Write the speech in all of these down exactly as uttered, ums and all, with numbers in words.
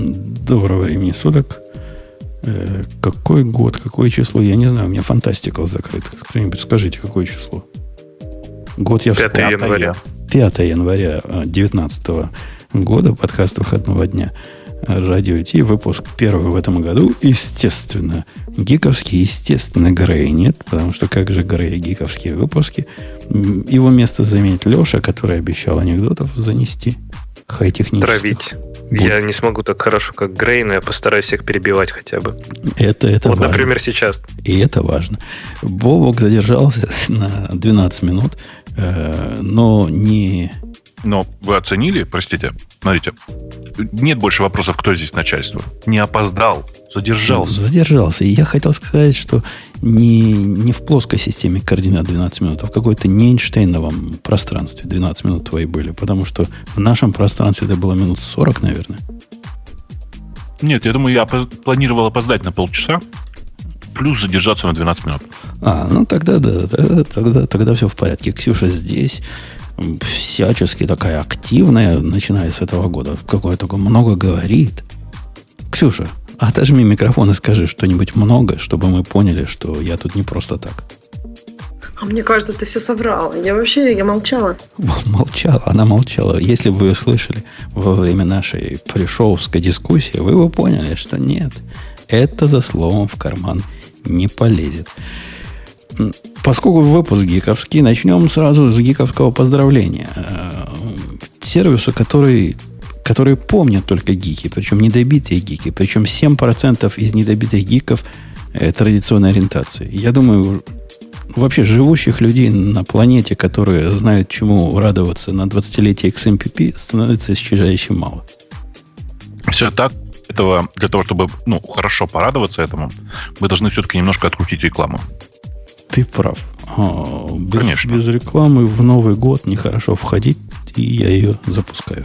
Доброго времени суток. Э, какой год, какое число? Я не знаю, у меня фантастикал закрыт. Кто-нибудь скажите, какое число? Год я вспомнил. пятое января. пятое января девятнадцатого года, подкаст выходного дня. Радио ай ти, выпуск первый в этом году. Естественно, гиковский, естественно, Грея нет, потому что как же Грея гиковские выпуски. Его место заменит Леша, который обещал анекдотов занести. Хай-технических. Травить. Буд. Я не смогу так хорошо, как Грей, но я постараюсь всех перебивать хотя бы. Это, это вот, важно. Например, сейчас. И это важно. Бобок задержался на двенадцать минут, но не... Но вы оценили, простите, смотрите, нет больше вопросов, кто здесь начальство. Не опоздал, задержался. Задержался. И я хотел сказать, что не, не в плоской системе координат двенадцать минут, а в какой-то не Эйнштейновом пространстве двенадцать минут твои были. Потому что в нашем пространстве это было минут сорок, наверное. Нет, я думаю, я опоз... планировал опоздать на полчаса, плюс задержаться на двенадцать минут. А, ну тогда да, тогда, тогда, тогда все в порядке. Ксюша здесь... всячески такая активная, начиная с этого года. Какое только много говорит. Ксюша, отожми микрофон и скажи что-нибудь много, чтобы мы поняли, что я тут не просто так. Мне кажется, ты все соврала. Я вообще, я молчала. Молчала, она молчала. Если бы вы слышали во время нашей пришеловской дискуссии, вы бы поняли, что нет, это за словом в карман не полезет. Поскольку выпуск гиковский, начнем сразу с гиковского поздравления. Сервису, который, который помнят только гики, причем недобитые гики, причем семь процентов из недобитых гиков традиционной ориентации. Я думаю, вообще живущих людей на планете, которые знают, чему радоваться на двадцатилетие икс эм пи пи, становится исчезающе мало. Все так. Этого, для того, чтобы ну, хорошо порадоваться этому, мы должны все-таки немножко открутить рекламу. Ты прав. А, без, Конечно. без рекламы в Новый год нехорошо входить, и я ее запускаю.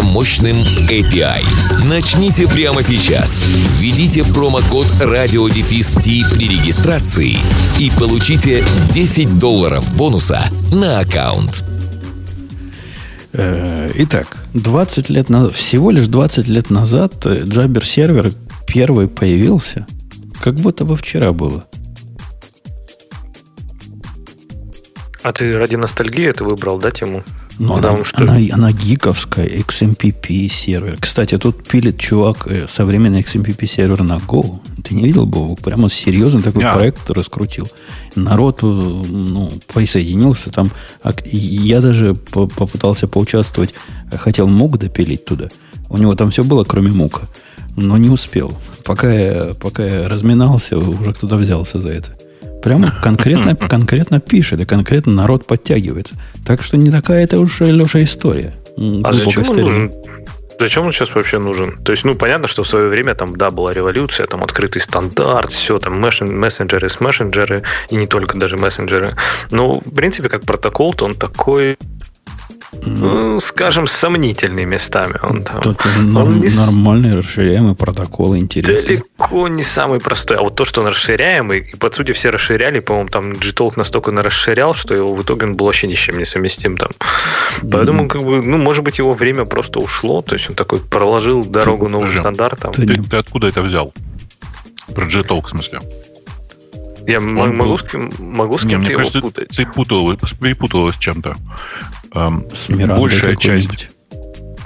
мощным эй пи ай. Начните прямо сейчас. Введите промокод радио-ти при регистрации и получите десять долларов бонуса на аккаунт. Итак, двадцать лет назад, всего лишь двадцать лет назад Jabber сервер первый появился, как будто бы вчера было. А ты ради ностальгии это выбрал, да, тему? Ну, она, что... она, она гиковская, икс эм пи пи сервер. Кстати, тут пилит чувак современный икс эм пи пи сервер на Go. Ты не видел, Бобок? Прямо серьезный такой yeah. проект раскрутил. Народ ну, присоединился там. Я даже попытался поучаствовать. Хотел мук допилить туда. У него там все было, кроме мука. Но не успел. Пока я, пока я разминался, уже кто-то взялся за это. Прямо конкретно, конкретно пишет, и конкретно народ подтягивается. Так что не такая это уж, Леша, история. А зачем он нужен? Зачем он сейчас вообще нужен? То есть, ну, понятно, что в свое время там, да, была революция, там, открытый стандарт, все, там, мессенджеры с мессенджеры, и не только даже мессенджеры. Но, в принципе, как протокол-то он такой... Ну, скажем, с сомнительными местами. Он там. Тут он не... нормальный расширяемый протокол, интересный. Далеко не самый простой. А вот то, что он расширяемый, и по сути все расширяли, по-моему, там Gtalk настолько нарасширял, что его в итоге он был вообще ни с чем не совместим там. Поэтому, mm. как бы, ну, может быть, его время просто ушло, то есть он такой проложил дорогу ты, новым ты, стандартам. Ты, ты откуда это взял? Про Gtalk, в смысле? Я он могу, был... с кем, могу с кем-то мне его кажется, путать. Ты путал, перепутал с чем-то. С большая, часть,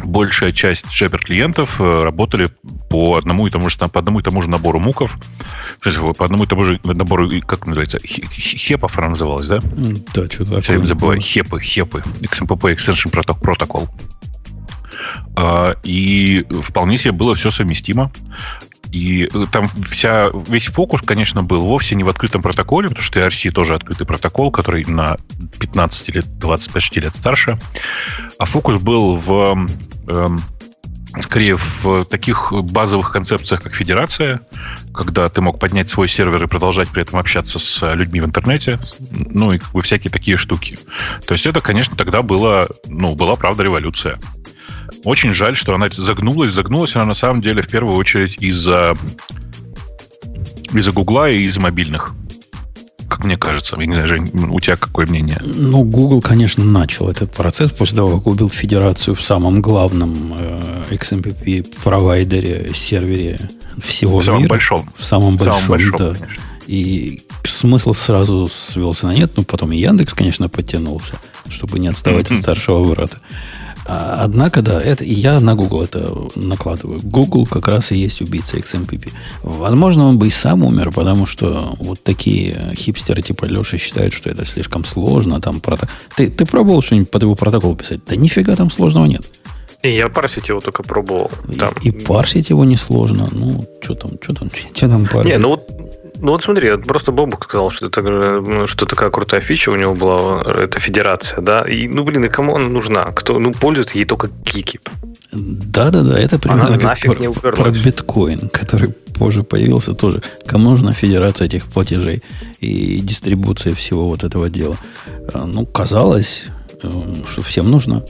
большая часть Jabber-клиентов работали по одному, и тому же, по одному и тому же набору муков. По одному и тому же набору, как называется, хепов она называлась, да? Да, что-то такое. Я забываю, хепы, хепы. икс эм пи пи, Extension Protocol. И вполне себе было все совместимо. И там вся, весь фокус, конечно, был вовсе не в открытом протоколе, потому что и ар си тоже открытый протокол, который на пятнадцать или двадцать пять лет старше. А фокус был в эм, скорее в таких базовых концепциях, как федерация, когда ты мог поднять свой сервер и продолжать при этом общаться с людьми в интернете, ну и как бы всякие такие штуки. То есть это, конечно, тогда было, ну, была, правда, революция. Очень жаль, что она загнулась. Загнулась она, на самом деле, в первую очередь из-за из-за Гугла и из мобильных. Как мне кажется. Я не знаю, Жень, у тебя какое мнение? Ну, Google, конечно, начал этот процесс после того, как убил федерацию в самом главном э, икс эм пи пи-провайдере, сервере всего мира. В самом большом. В самом большом, в самом большом да. Конечно. И смысл сразу свелся на нет. Ну, потом и Яндекс, конечно, подтянулся, чтобы не отставать mm-hmm. от старшего брата. Однако, да, это, я на Google это накладываю. Google как раз и есть убийца икс эм пи пи. Возможно, он бы и сам умер, потому что вот такие хипстеры типа Леши считают, что это слишком сложно. Там прото... ты, ты пробовал что-нибудь под его протокол писать? Да нифига там сложного нет. И я парсить его только пробовал. Там... И, и парсить его несложно. Ну, что там, что там, что там парсить? Не, ну вот... Ну вот смотри, просто Бобок сказал, что, это, что такая крутая фича у него была, это федерация, да? И, ну, блин, и кому она нужна? Кто, ну, пользуется ей только гики. Да-да-да, это примерно она как про, про биткоин, который позже появился тоже. Кому нужна федерация этих платежей и дистрибуция всего вот этого дела? Ну, казалось, что всем нужна.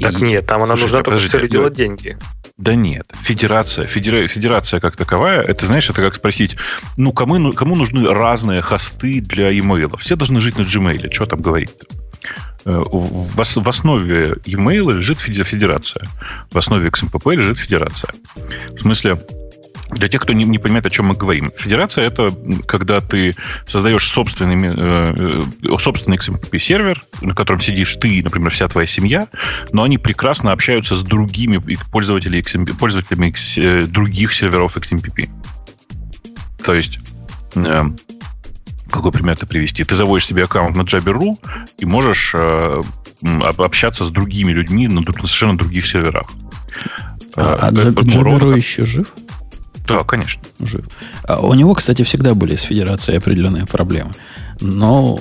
Так и... нет, там она Слушай, нужна только с целью делать деньги. Да нет, федерация, федера... федерация как таковая, это, знаешь, это как спросить, ну, кому, кому нужны разные хосты для e-mail? Все должны жить на Gmail, что там говорить-то? В, ос... в основе e-mail лежит федерация, в основе икс эм пи пи лежит федерация. В смысле, для тех, кто не, не понимает, о чем мы говорим, федерация — это когда ты создаешь собственный, э, собственный икс эм пи пи-сервер, на котором сидишь ты, например, вся твоя семья, но они прекрасно общаются с другими пользователями, икс эм пи пи, пользователями э, других серверов икс эм пи пи. То есть... Э, какой пример-то привести? Ты заводишь себе аккаунт на Jabber.ru и можешь э, общаться с другими людьми на, на совершенно других серверах. А, а Jabber.ru еще жив? Да, конечно. Жив. А у него, кстати, всегда были с федерацией определенные проблемы. Но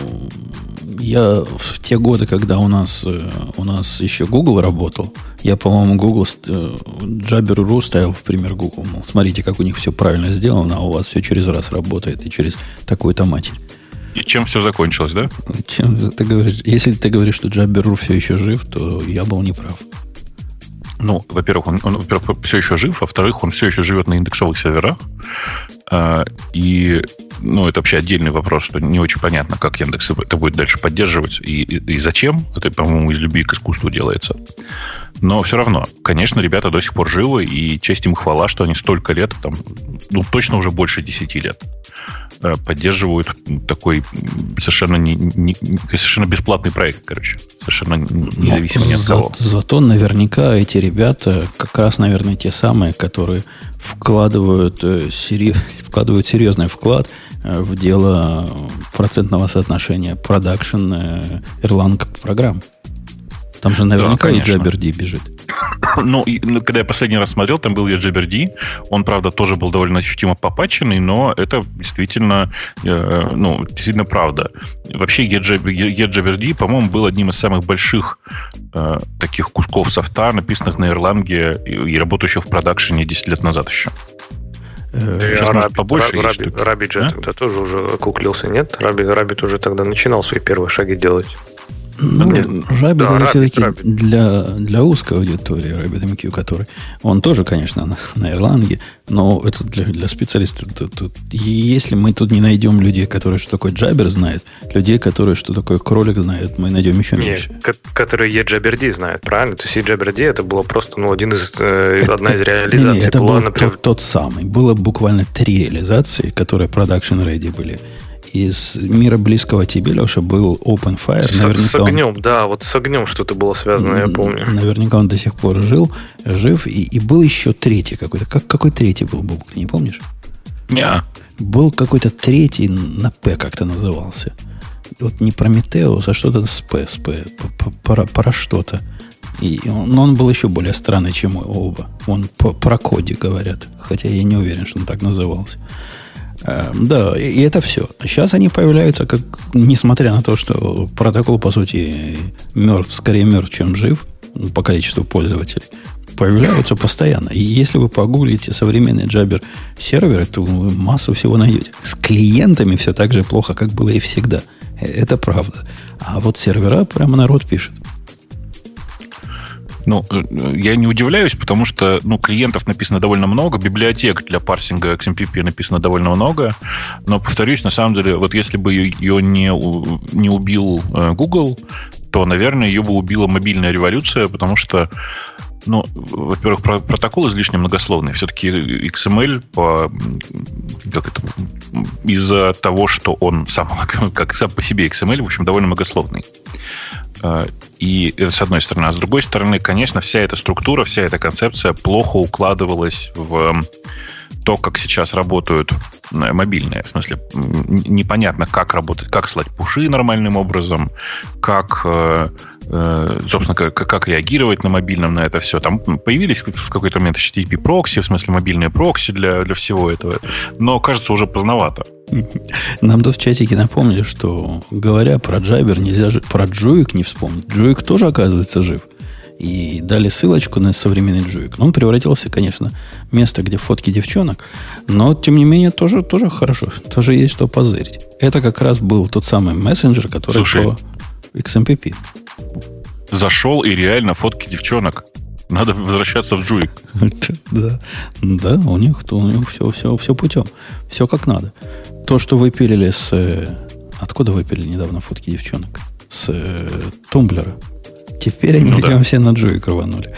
я в те годы, когда у нас, у нас еще Google работал, я, по-моему, Google Jabber.ru ставил в пример Google. Мол, смотрите, как у них все правильно сделано, а у вас все через раз работает и через такую-то матерь. И чем все закончилось, да? Чем ты говоришь? Если ты говоришь, что Jabber.ru все еще жив, то я был неправ. Ну, во-первых, он, он во-первых, все еще жив, во-вторых, он все еще живет на индексовых серверах. И, ну, это вообще отдельный вопрос, что не очень понятно, как Яндекс это будет дальше поддерживать и, и, и зачем. Это, по-моему, из любви к искусству делается. Но все равно, конечно, ребята до сих пор живы, и честь им хвала, что они столько лет, там, ну, точно уже больше десяти лет, поддерживают такой совершенно, не, не, совершенно бесплатный проект, короче. Совершенно независимо ни от кого. За, зато наверняка эти ребята как раз, наверное, те самые, которые вкладывают, серьез, вкладывают серьезный вклад в дело процентного соотношения продакшн Erlang программ. Там же наверняка да, и Jabber.d бежит. Ну, и, ну, когда я последний раз смотрел, там был и Jabber.d. Он, правда, тоже был довольно ощутимо попатченный, но это действительно, э, ну, действительно правда. Вообще, Jabber.d, по-моему, был одним из самых больших э, таких кусков софта, написанных на Erlang'е и, и работающих в продакшене десять лет назад еще. Сейчас, может, побольше есть штуки. RabbitJet тогда тоже уже куклился, нет? Rabbit уже тогда начинал свои первые шаги делать. Ну, Rabbit, да, это Rabbit, все-таки Rabbit. Для, для узкой аудитории RabbitMQ, который... Он тоже, конечно, на, на Erlang'е, но это для, для специалистов. Тут, тут, если мы тут не найдем людей, которые что такое Jabber знают, людей, которые что такое кролик знают, мы найдем еще Нет, меньше. К- которые и Jabber.d знают, правильно? То есть и Jabber.d это было просто ну, один из, э, это, одна из реализаций. Не, не, это был например... тот, тот самый. Было буквально три реализации, которые production-ready были. Из мира близкого тебе, Леша, был OpenFire. С, наверняка с огнем, он, да, вот с огнем что-то было связано, я помню. Наверняка он до сих пор жил, жив. И, и был еще третий какой-то. Как, какой третий был, Бобок, ты не помнишь? Неа. Был какой-то третий, на П как-то назывался. Вот не Прометеус, а что-то с П, с П, про, про что-то. И он, но он был еще более странный, чем оба. Он по, про Коди говорят, хотя я не уверен, что он так назывался. Да, и это все. Сейчас они появляются, как, несмотря на то, что протокол, по сути, мертв, скорее мертв, чем жив по количеству пользователей. появляются постоянно. И если вы погуглите современные Jabber серверы, то вы массу всего найдете. С клиентами все так же плохо, как было и всегда. Это правда. А вот сервера прямо народ пишет. Ну, я не удивляюсь, потому что, ну, клиентов написано довольно много, библиотек для парсинга икс эм пи пи написано довольно много, но, повторюсь, на самом деле, вот если бы ее не, не убил Google, то, наверное, ее бы убила мобильная революция, потому что, ну, во-первых, протокол излишне многословный. Все-таки икс эм эль по, как это, из-за того, что он сам, как сам по себе икс эм эль, в общем, довольно многословный. И это с одной стороны. А с другой стороны, конечно, вся эта структура, вся эта концепция плохо укладывалась в то, как сейчас работают мобильные. В смысле, непонятно, как работать, как слать пуши нормальным образом, как, собственно, как, как реагировать на мобильном на это все. Там появились в какой-то момент эйч ти ти пи-прокси, в смысле, мобильные прокси для, для всего этого. Но, кажется, уже поздновато. Нам тут в чатике напомнили, что, говоря про Jabber, нельзя же про Джуик не вспомнить. Джуик тоже, оказывается, жив. И дали ссылочку на современный Джуик. Он превратился, конечно, в место, где фотки девчонок. Но, тем не менее, тоже, тоже хорошо. Тоже есть что позырить. Это как раз был тот самый мессенджер, который по икс эм пи пи. Зашел и реально фотки девчонок. Надо возвращаться в Джуик. Да, да, у них, у них все, все, все путем. Все как надо. То, что выпилили с... Откуда выпилили недавно фотки девчонок? С Тумблера. Теперь они, ну, прям да. все на Джуик рванули.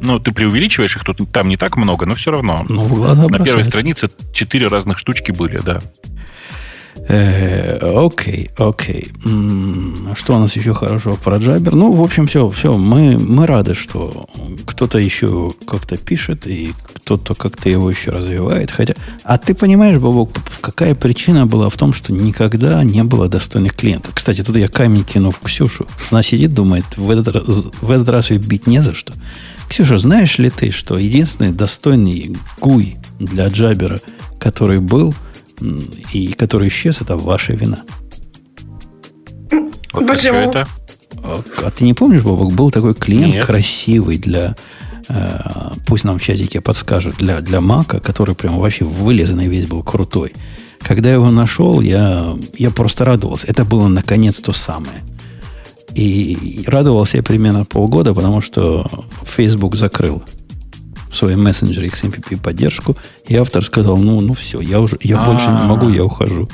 Ну, ты преувеличиваешь их, тут там не так много, но все равно. Ну, на первой странице четыре разных штучки были, да. Окей, окей. Что у нас еще хорошего про Jabber? Ну, в общем, все, все. Мы, мы рады, что кто-то еще как-то пишет, и кто-то как-то его еще развивает. Хотя, а ты понимаешь, Бобок, какая причина была в том, что никогда не было достойных клиентов? Кстати, тут я камень кину в Ксюшу. Она сидит, думает, в этот раз, в этот раз ее бить не за что. Ксюша, знаешь ли ты, что единственный достойный гуй для Jabber, который был, и который исчез, это ваша вина. Вот почему? Это? А ты не помнишь, Бобок, был такой клиент Нет. красивый для... Э, пусть нам в чатике подскажут, для, для Мака, который прям вообще вылизанный весь был, крутой. Когда я его нашел, я, я просто радовался. Это было, наконец, то самое. И радовался я примерно полгода, потому что Facebook закрыл в своем мессенджере икс эм пи пи поддержку, и автор сказал, ну, ну все, я уже, я А-а-а. больше не могу, я ухожу.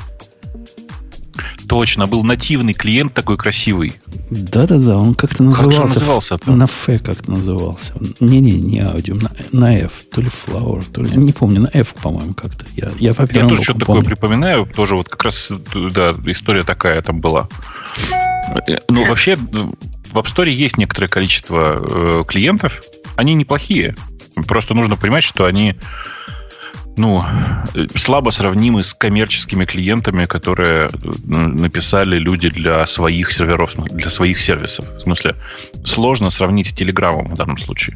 Точно, был нативный клиент такой красивый. Да-да-да, он как-то назывался. Как же назывался? На F как-то назывался. Не-не, не Audium, на, на F, то ли Flower, то ли, не помню, на F, по-моему, как-то. Я, я, по я тоже что-то помню. Такое припоминаю, тоже вот как раз, да, история такая там была. Ну, вообще, в App Store есть некоторое количество э, клиентов, они неплохие. Просто нужно понимать, что они, ну, слабо сравнимы с коммерческими клиентами, которые написали люди для своих серверов, для своих сервисов. В смысле, сложно сравнить с Телеграмом в данном случае.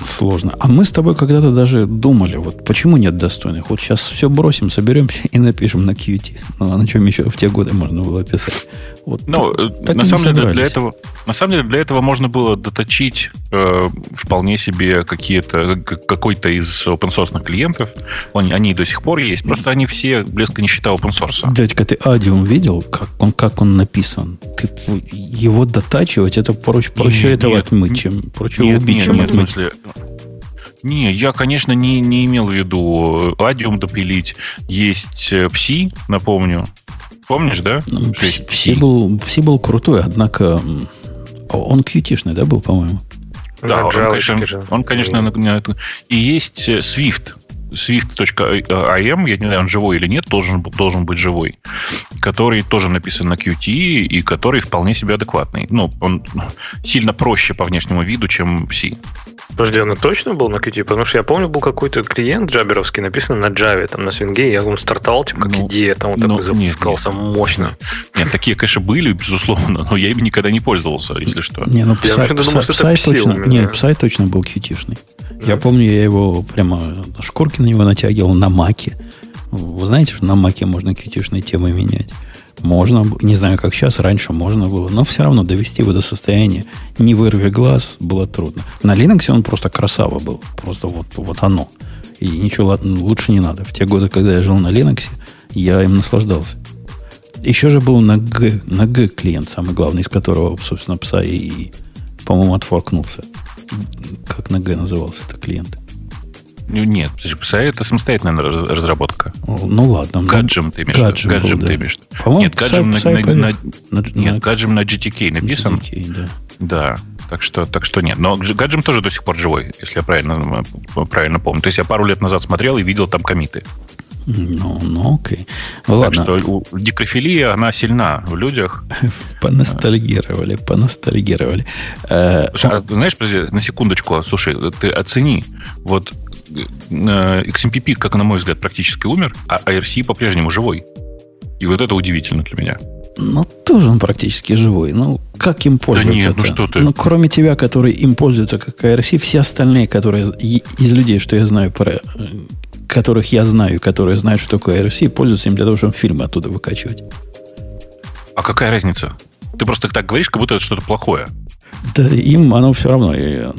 Сложно. А мы с тобой когда-то даже думали, вот почему нет достойных? Вот сейчас все бросим, соберемся и напишем на Qt. Ну, а на чем еще в те годы можно было писать? Вот, ну, так, на, самом деле для этого, на самом деле для этого можно было доточить э, вполне себе какие-то, какой-то из опенсорсных клиентов. Они, они до сих пор есть, просто они все близко не считают опенсорса. Дядька, ты Adium видел, как он, как он написан? Ты, его дотачивать, это проще, проще нет, этого нет, отмыть, чем, проще нет, убить, нет, чем нет, отмыть. Смысле, не, я, конечно, не, не имел в виду Adium допилить. Есть пси, напомню. Помнишь, да? пси был, был крутой, однако он кьютишный, да, был, по-моему? Да, да, он, конечно, он, конечно и есть Swift. Swift.im, я не знаю, он живой или нет, должен, должен быть живой, который тоже написан на Qt и который вполне себе адекватный. Ну, он сильно проще по внешнему виду, чем пси. Подожди, он точно был на Qt? Потому что я помню, был какой-то клиент джаберовский, написанный на Java, там, на Swing, я он стартовал, типа, как ну, идея, там, вот ну, так запускался нет, нет. мощно. Нет, такие, конечно, были, безусловно, но я ими никогда не пользовался, если что. Не, ну, я вообще думал, что это пси. Нет, пси точно был кьютишный. Да. Я помню, я его прямо шкурки на него натягивал на маке. Вы знаете, что на маке можно кьютишные темы менять? Можно, не знаю, как сейчас, раньше можно было, но все равно довести его до состояния, не вырви глаз, было трудно. На Linux он просто красава был, просто вот, вот оно. И ничего лучше не надо. В те годы, когда я жил на Linux, я им наслаждался. Еще же был на G, на G клиент, самый главный, из которого, собственно, пса и, по-моему, отфоркнулся. Как на G назывался этот клиент? Нет, пса это самостоятельная разработка. Ну ладно. Гаджем ты имеешь. Гаджем, гаджем был, ты имеешь. Да. Нет, гаджем на, на, на, на, нет, гаджем на джи ти кей написан. джи ти кей, да. Да. Так что, так что нет. Но гаджем тоже до сих пор живой, если я правильно, правильно помню. То есть я пару лет назад смотрел и видел там коммиты. Ну, ну окей. Ну, так ладно. Что декрофилия, она сильна в людях. Поностальгировали, поностальгировали. Слушай, а, знаешь, на секундочку, слушай, ты оцени. Вот икс эм пи пи, как на мой взгляд, практически умер, а ай ар си по-прежнему живой. И вот это удивительно для меня. Ну, тоже он практически живой. Ну, как им пользоваться? Да нет, ну что ты? Ну, кроме тебя, который им пользуется как ай ар си, все остальные, которые из людей, что я знаю про... которых я знаю, которые знают, что такое ай ар си, пользуются им для того, чтобы фильмы оттуда выкачивать. А какая разница? Ты просто так говоришь, как будто это что-то плохое. Да им оно все равно.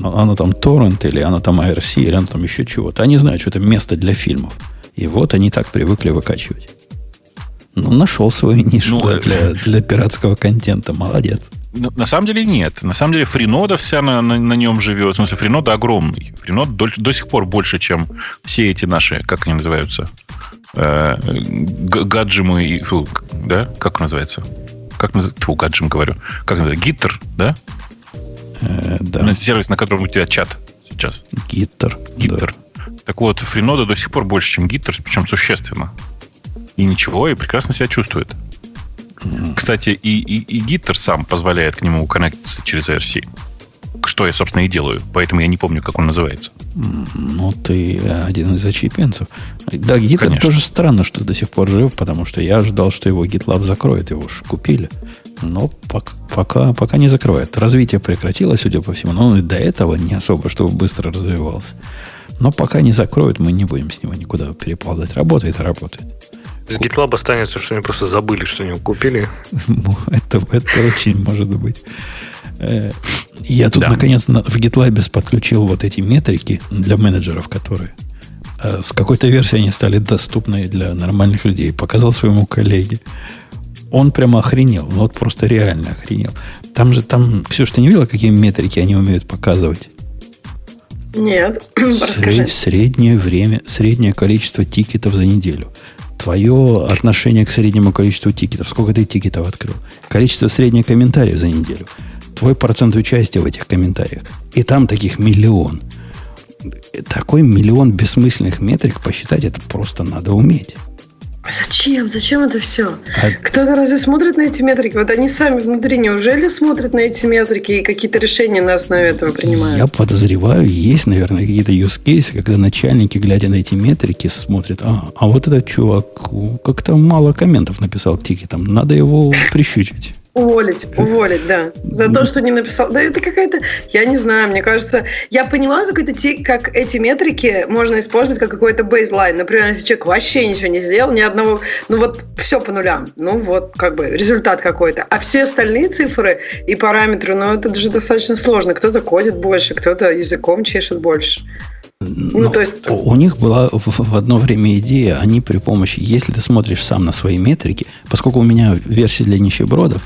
Оно там торрент, или оно там ай ар си, или оно там еще чего-то. Они знают, что это место для фильмов. И вот они так привыкли выкачивать. Ну, нашел свою нишу ну, для, для пиратского контента. Молодец. На самом деле нет. На самом деле Фринода вся на, на, на нем живет. В смысле, Фринода огромный. Фринода до, до сих пор больше, чем все эти наши, как они называются, э, гаджимы и... Фу, да? Как он называется? Как называется? Фу, гаджим говорю. Как называется? Гиттер, да? Э, да. Сервис, на котором у тебя чат сейчас. Гиттер. Гиттер. Да. Так вот, Фринода до сих пор больше, чем Гиттер, причем существенно. И ничего, и прекрасно себя чувствует. Mm. Кстати, и, и, и Гиттер сам позволяет к нему коннектиться через ай ар си. Что я, собственно, и делаю. Поэтому я не помню, как он называется. Mm, ну, ты один из очипенцев. Да, Гиттер Конечно. Тоже странно, что до сих пор жив, потому что я ожидал, что его GitLab закроет. Его же купили. Но пока, пока, пока не закрывает. Развитие прекратилось, судя по всему. Но он и до этого не особо, чтобы быстро развивался. Но пока не закроют, мы не будем с него никуда переползать. Работает, работает. С GitLab останется, что они просто забыли, что они купили. Это, это очень может быть. Я тут, да. наконец, в GitLab подключил вот эти метрики для менеджеров, которые с какой-то версии они стали доступны для нормальных людей. Показал своему коллеге. Он прямо охренел. Ну, вот просто реально охренел. Там же, там, Ксюш, ты не видела, какие метрики они умеют показывать? Нет. Сред, среднее время, среднее количество тикетов за неделю. Твое отношение к среднему количеству тикетов. Сколько ты тикетов открыл? Количество средних комментариев за неделю. Твой процент участия в этих комментариях. И там таких миллион. Такой миллион бессмысленных метрик посчитать, это просто надо уметь. Зачем? Зачем это все? А... Кто-то разве смотрит на эти метрики? Вот они сами внутри неужели смотрят на эти метрики и какие-то решения на основе этого принимают? Я подозреваю, есть, наверное, какие-то юзкейсы, когда начальники, глядя на эти метрики, смотрят, а, а вот этот чувак как-то мало комментов написал к тикетам, надо его прищучить. Уволить, уволить, да. За то, что не написал. Да это какая-то... Я не знаю, мне кажется... Я понимаю, как, это, как эти метрики можно использовать как какой-то бейзлайн. Например, если человек вообще ничего не сделал, ни одного... Ну вот все по нулям. Ну вот как бы результат какой-то. А все остальные цифры и параметры, ну это же достаточно сложно. Кто-то кодит больше, кто-то языком чешет больше. Ну, ну, то есть... У них была в одно время идея, они при помощи, если ты смотришь сам на свои метрики, поскольку у меня версия для нищебродов,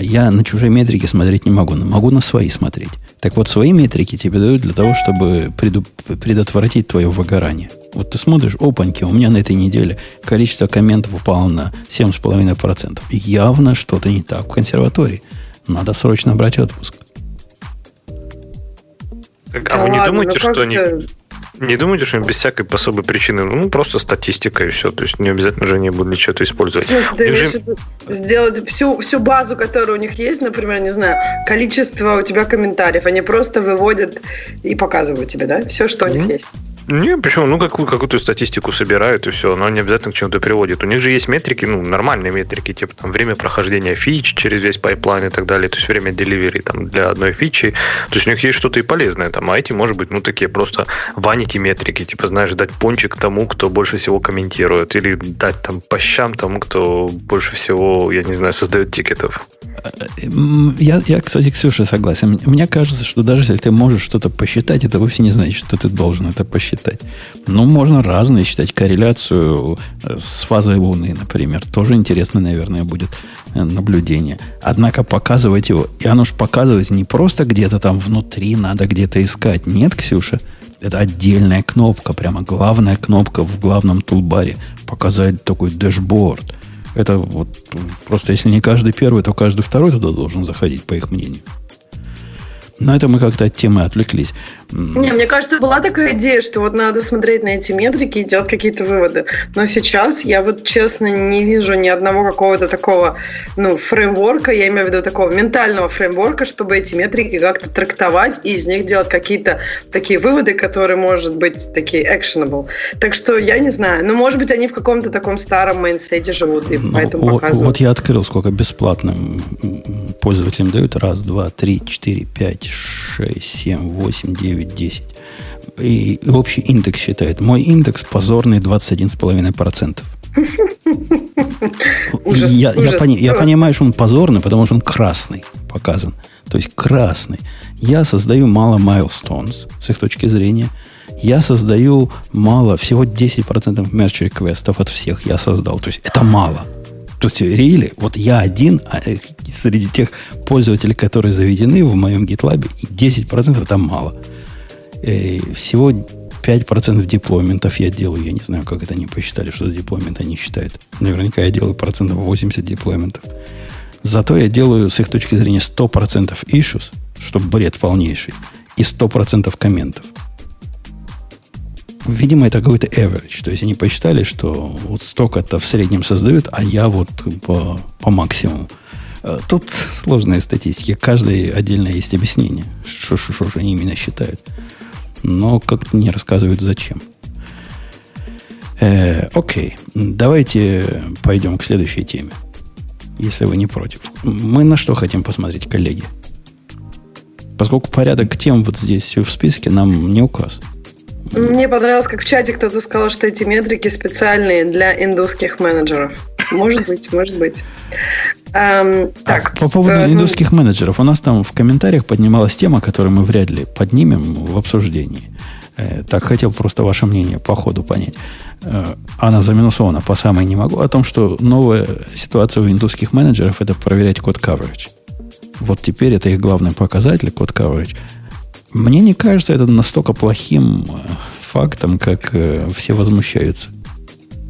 я на чужие метрики смотреть не могу, но могу на свои смотреть. Так вот, свои метрики тебе дают для того, чтобы преду... предотвратить твое выгорание. Вот ты смотришь, опаньки, у меня на этой неделе количество комментов упало на семь целых пять десятых процента. Явно что-то не так в консерватории. Надо срочно брать отпуск. Так, а да вы не ладно, думаете, ну что они не думаете, что они без всякой особой причины, ну просто статистика и все, то есть не обязательно же они будут для чего-то использовать. В смысле, ты же... сделать всю, всю базу, которая у них есть, например, не знаю, количество у тебя комментариев, они просто выводят и показывают тебе, да, все, что mm-hmm. у них есть. Не, почему? Ну, какую, какую-то статистику собирают, и все, но не обязательно к чему-то приводит. У них же есть метрики, ну, нормальные метрики, типа там время прохождения фич через весь пайплайн и так далее, то есть время деливери там для одной фичи. То есть у них есть что-то и полезное там, а эти, может быть, ну, такие просто ванити метрики, типа, знаешь, дать пончик тому, кто больше всего комментирует, или дать там по щам тому, кто больше всего, я не знаю, создает тикетов. Я, я кстати, Ксюша, согласен. Мне кажется, что даже если ты можешь что-то посчитать, это вовсе не значит, что ты должен это посчитать. Ну, можно разные считать. Корреляцию с фазой Луны, например. Тоже интересно, наверное, будет наблюдение. Однако показывать его, и оно же показывать не просто где-то там внутри, надо где-то искать. Нет, Ксюша, это отдельная кнопка, прямо главная кнопка в главном тулбаре. Показать такой дэшборд. Это вот просто если не каждый первый, то каждый второй туда должен заходить, по их мнению. Но это мы как-то от темы отвлеклись. Не, мне кажется, была такая идея, что вот надо смотреть на эти метрики и делать какие-то выводы. Но сейчас я вот, честно, не вижу ни одного какого-то такого, ну, фреймворка, я имею в виду такого ментального фреймворка, чтобы эти метрики как-то трактовать и из них делать какие-то такие выводы, которые, может быть, такие actionable. Так что я не знаю. Ну, может быть, они в каком-то таком старом мейнсете живут и ну, поэтому вот, показывают. Вот я открыл, сколько бесплатным пользователям дают. Раз, два, три, четыре, пять, шесть, семь, восемь, девять, десять. И общий индекс считает. Мой индекс позорный двадцать один и пять десятых процента. Я, я, пони, я понимаю, что он позорный, потому что он красный показан. То есть красный. Я создаю мало milestones, с их точки зрения. Я создаю мало, всего десять процентов merge реквестов от всех я создал. То есть это мало. То есть, really, вот я один а среди тех пользователей, которые заведены в моем GitLab, десять процентов там мало. И всего пять процентов деплойментов я делаю. Я не знаю, как это они посчитали, что за деплоймент они считают. Наверняка я делаю процентов восемьдесят деплойментов. Зато я делаю, с их точки зрения, сто процентов issues, что бред полнейший, и сто процентов комментов. Видимо, это какой-то average. То есть они посчитали, что вот столько-то в среднем создают, а я вот по, по максимуму. Тут сложная статистика. Каждое отдельное есть объяснение, что, что, что они именно считают. Но как-то не рассказывают, зачем. Э, окей. Давайте пойдем к следующей теме. Если вы не против. Мы на что хотим посмотреть, коллеги? Поскольку порядок тем вот здесь в списке нам не указ. Мне понравилось, как в чате кто-то сказал, что эти метрики специальные для индусских менеджеров. Может быть, может быть. Эм, так, а по поводу э, индусских менеджеров. У нас там в комментариях поднималась тема, которую мы вряд ли поднимем в обсуждении. Э, так, хотел просто ваше мнение по ходу понять. Э, она заминусована, по самой не могу. О том, что новая ситуация у индусских менеджеров – это проверять код coverage. Вот теперь это их главный показатель, код coverage. Мне не кажется это настолько плохим фактом, как э, все возмущаются.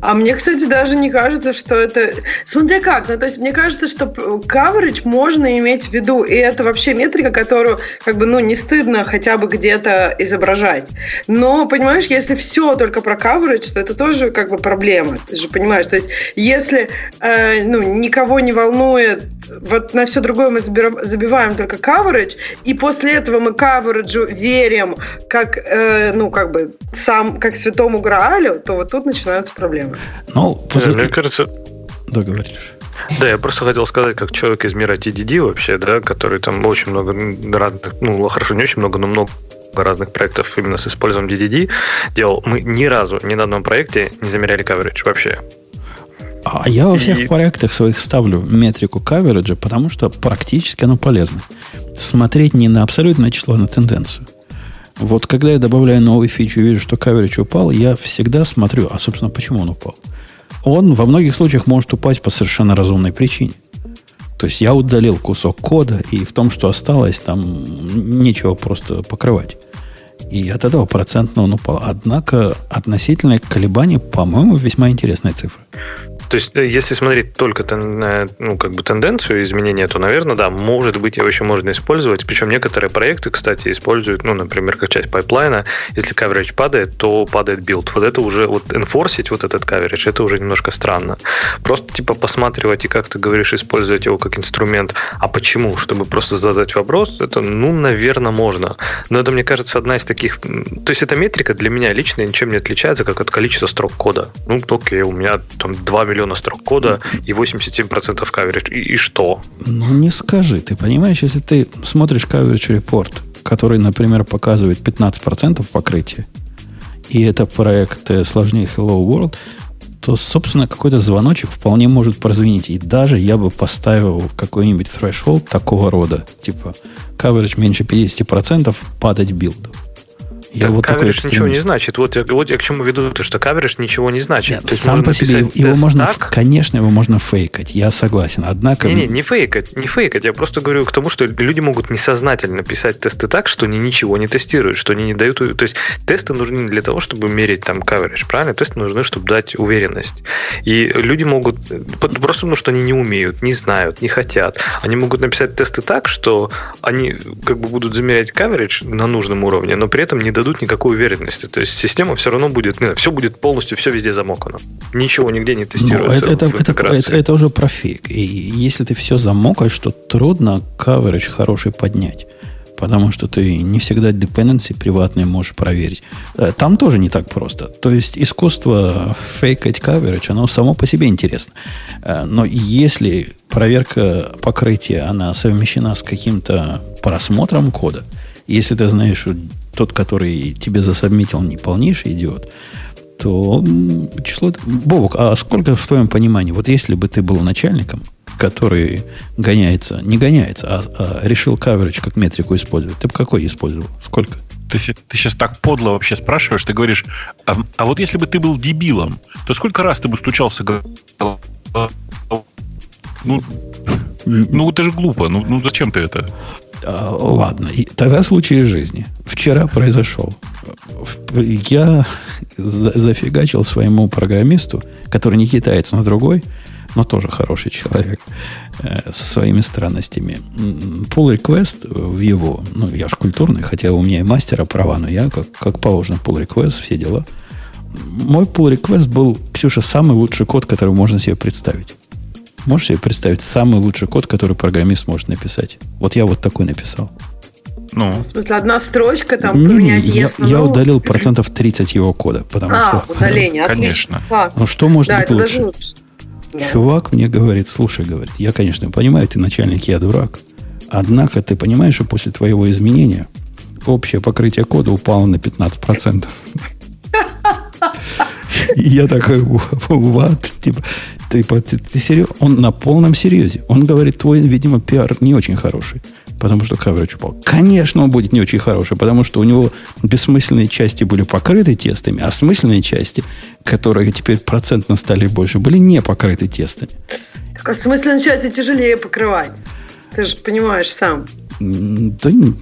А мне, кстати, даже не кажется, что это... Смотря как. Ну, то есть мне кажется, что coverage можно иметь в виду. И это вообще метрика, которую как бы, ну, не стыдно хотя бы где-то изображать. Но, понимаешь, если все только про coverage, то это тоже как бы проблема. Ты же понимаешь, то есть если э, ну, никого не волнует, вот на все другое мы забиваем только coverage, и после этого мы coverage верим как, э, ну, как бы сам, как святому Граалю, то вот тут начинаются проблемы. Ну, да, мне кажется... Да, говоришь. Да, я просто хотел сказать, как человек из мира ти ди ди вообще, да, который там очень много разных, ну, хорошо, не очень много, но много разных проектов именно с использованием ди ди ди делал. Мы ни разу, ни на одном проекте не замеряли coverage вообще. А я во всех и... проектах своих ставлю метрику coverage, потому что практически оно полезно. Смотреть не на абсолютное число, а на тенденцию. Вот когда я добавляю новый фичу и вижу, что coverage упал, я всегда смотрю, а, собственно, почему он упал. Он во многих случаях может упасть по совершенно разумной причине. То есть я удалил кусок кода, и в том, что осталось, там нечего просто покрывать. И от этого процентно он упал. Однако относительное колебание, по-моему, весьма интересная цифра. То есть, если смотреть только тен, ну, как бы тенденцию изменения, то, наверное, да, может быть, его еще можно использовать. Причем некоторые проекты, кстати, используют, ну, например, как часть пайплайна, если coverage падает, то падает билд. Вот это уже, вот enforceить вот этот coverage, это уже немножко странно. Просто, типа, посматривать и, как ты говоришь, использовать его как инструмент. А почему? Чтобы просто задать вопрос, это, ну, наверное, можно. Но это, мне кажется, одна из таких... То есть, эта метрика для меня лично ничем не отличается, как от количества строк кода. Ну, окей, у меня там два миллиона строк кода и восемьдесят семь процентов coverage. И, и что? Ну, не скажи. Ты понимаешь, если ты смотришь coverage report, который, например, показывает пятнадцать процентов покрытия, и это проект сложнее Hello World, то, собственно, какой-то звоночек вполне может прозвенить. И даже я бы поставил какой-нибудь threshold такого рода, типа coverage меньше пятьдесят процентов падать билду. Я так вот coverage ничего не значит. Вот, вот я к чему веду, то, что coverage ничего не значит. Нет, сам по себе его можно, конечно, его можно фейкать. Я согласен. Однако... Не, не, не фейкать, не фейкать. Я просто говорю к тому, что люди могут несознательно писать тесты так, что они ничего не тестируют, что они не дают... То есть тесты нужны не для того, чтобы мерить там coverage, правильно? Тесты нужны, чтобы дать уверенность. И люди могут... Просто потому, что они не умеют, не знают, не хотят. Они могут написать тесты так, что они как бы будут замерять coverage на нужном уровне, но при этом не дадут никакой уверенности. То есть система все равно будет, не знаю, все будет полностью, все везде замокано. Ничего нигде не тестируется. Это, это, это, это уже про фейк. И если ты все замокаешь, то трудно coverage хороший поднять. Потому что ты не всегда dependency приватные можешь проверить. Там тоже не так просто. То есть искусство фейкать coverage, оно само по себе интересно. Но если проверка покрытия, она совмещена с каким-то просмотром кода, если ты знаешь, что тот, который тебе засабмитил, не полнейший идиот, то число... Бобок, а сколько в твоем понимании? Вот если бы ты был начальником, который гоняется, не гоняется, а, а решил coverage как метрику использовать, ты бы какой использовал? Сколько? Ты, ты сейчас так подло вообще спрашиваешь, ты говоришь, а, а вот если бы ты был дебилом, то сколько раз ты бы стучался... Ну, ну это же глупо, ну, ну зачем ты это... Ладно, и тогда случай жизни. Вчера произошел. Я зафигачил своему программисту, который не китаец, но другой, но тоже хороший человек, со своими странностями. Pull request в его, ну я ж культурный, хотя у меня и мастера права, но я, как, как положено, pull request, все дела. Мой pull request был, Ксюша, самый лучший код, который можно себе представить. Можешь себе представить самый лучший код, который программист может написать? Вот я вот такой написал. Ну. В смысле, одна строчка там поменять я, я нового... удалил процентов тридцать его кода. Потому а, что, удаление, ну, отлично. Класс. Ну что может да, быть лучше? лучше? Чувак мне говорит, слушай, говорит, я, конечно, понимаю, ты начальник, я дурак. Однако ты понимаешь, что после твоего изменения общее покрытие кода упало на пятнадцать процентов. И я такой, what? Типа, ты, ты, ты серьезно? Он на полном серьезе. Он говорит, твой, видимо, пиар не очень хороший, потому что coverage упал. Конечно, он будет не очень хороший, потому что у него бессмысленные части были покрыты тестами, а смысленные части, которые теперь процентно стали больше, были не покрыты тестами. Так а смысленные части тяжелее покрывать. Ты же понимаешь сам. Да не,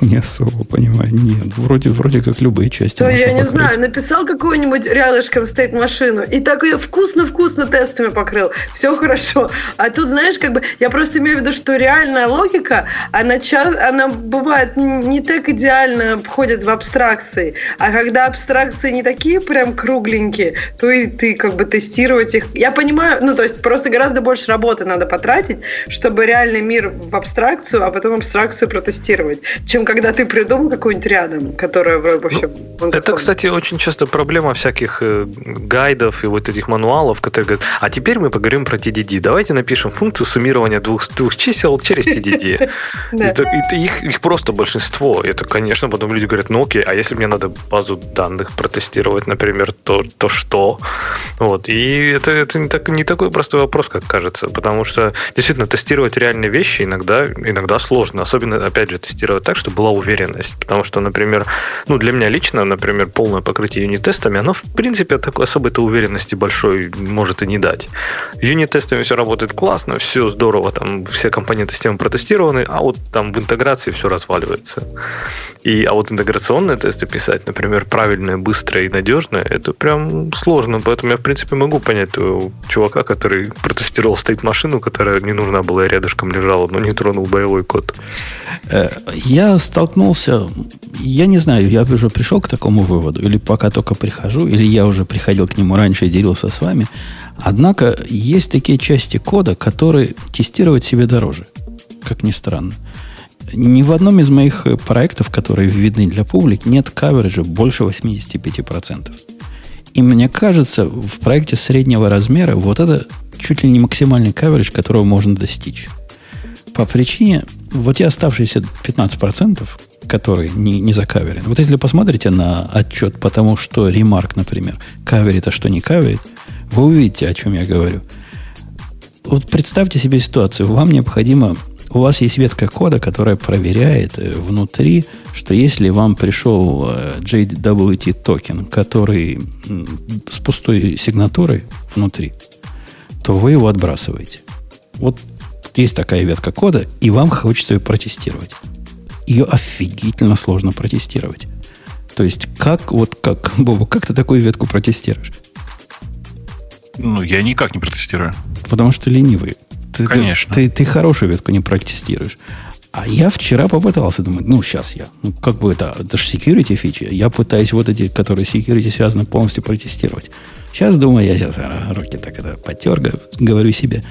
не особо понимаю. Нет, вроде, вроде как любые части. То я не покрыть. знаю, написал какую-нибудь рядышком стейт-машину и так ее вкусно-вкусно тестами покрыл. Все хорошо. А тут, знаешь, как бы я просто имею в виду, что реальная логика, она, она бывает не так идеально входит в абстракции. А когда абстракции не такие прям кругленькие, то и ты как бы тестировать их. Я понимаю, ну то есть просто гораздо больше работы надо потратить, чтобы реальный мир в абстракцию, а потом абстракцию протестировать, чем когда ты придумал какую-нибудь рядом, которая вообще... Ну, это, кстати, очень часто проблема всяких гайдов и вот этих мануалов, которые говорят, а теперь мы поговорим про ти ди ди. Давайте напишем функцию суммирования двух, двух чисел через ти ди ди. Их просто большинство. Это, конечно, потом люди говорят, ну окей, а если мне надо базу данных протестировать, например, то что? И это не такой простой вопрос, как кажется, потому что действительно тестировать реальные вещи иногда сложно, особенно, опять же, тестировать так, чтобы была уверенность. Потому что, например, ну, для меня лично, например, полное покрытие юнит-тестами, оно, в принципе, такой особой-то уверенности большой может и не дать. Юнит-тестами все работает классно, все здорово, там все компоненты системы протестированы, а вот там в интеграции все разваливается. И, а вот интеграционные тесты писать, например, правильные, быстрые и надежные, это прям сложно. Поэтому я, в принципе, могу понять того чувака, который протестировал стейт-машину, которая не нужна была и рядышком лежала, но не тронул боевой код. Я столкнулся, я не знаю, я уже пришел к такому выводу, или пока только прихожу, или я уже приходил к нему раньше и делился с вами. Однако есть такие части кода, которые тестировать себе дороже, как ни странно. Ни в одном из моих проектов, которые видны для публики, нет кавериджа больше восемьдесят пять процентов. И мне кажется, в проекте среднего размера вот это чуть ли не максимальный каверидж, которого можно достичь. По причине, вот те оставшиеся пятнадцать процентов, которые не, не закаверены. Вот если посмотрите на отчет по тому, что ремарк, например, каверит, а что не каверит, вы увидите, о чем я говорю. Вот представьте себе ситуацию. Вам необходимо... У вас есть ветка кода, которая проверяет внутри, что если вам пришел джей дабл ю ти токен, который с пустой сигнатурой внутри, то вы его отбрасываете. Вот есть такая ветка кода, и вам хочется ее протестировать. Ее офигительно сложно протестировать. То есть, как, вот как, Боба, как ты такую ветку протестируешь? Ну, я никак не протестирую. Потому что ленивый. Ты, Конечно. Ты, ты хорошую ветку не протестируешь. А я вчера попытался, думаю, ну, сейчас я. Ну, как бы это, это же security фичи. Я пытаюсь вот эти, которые с security связаны, полностью протестировать. Сейчас, думаю, я сейчас руки так это потер, говорю себе.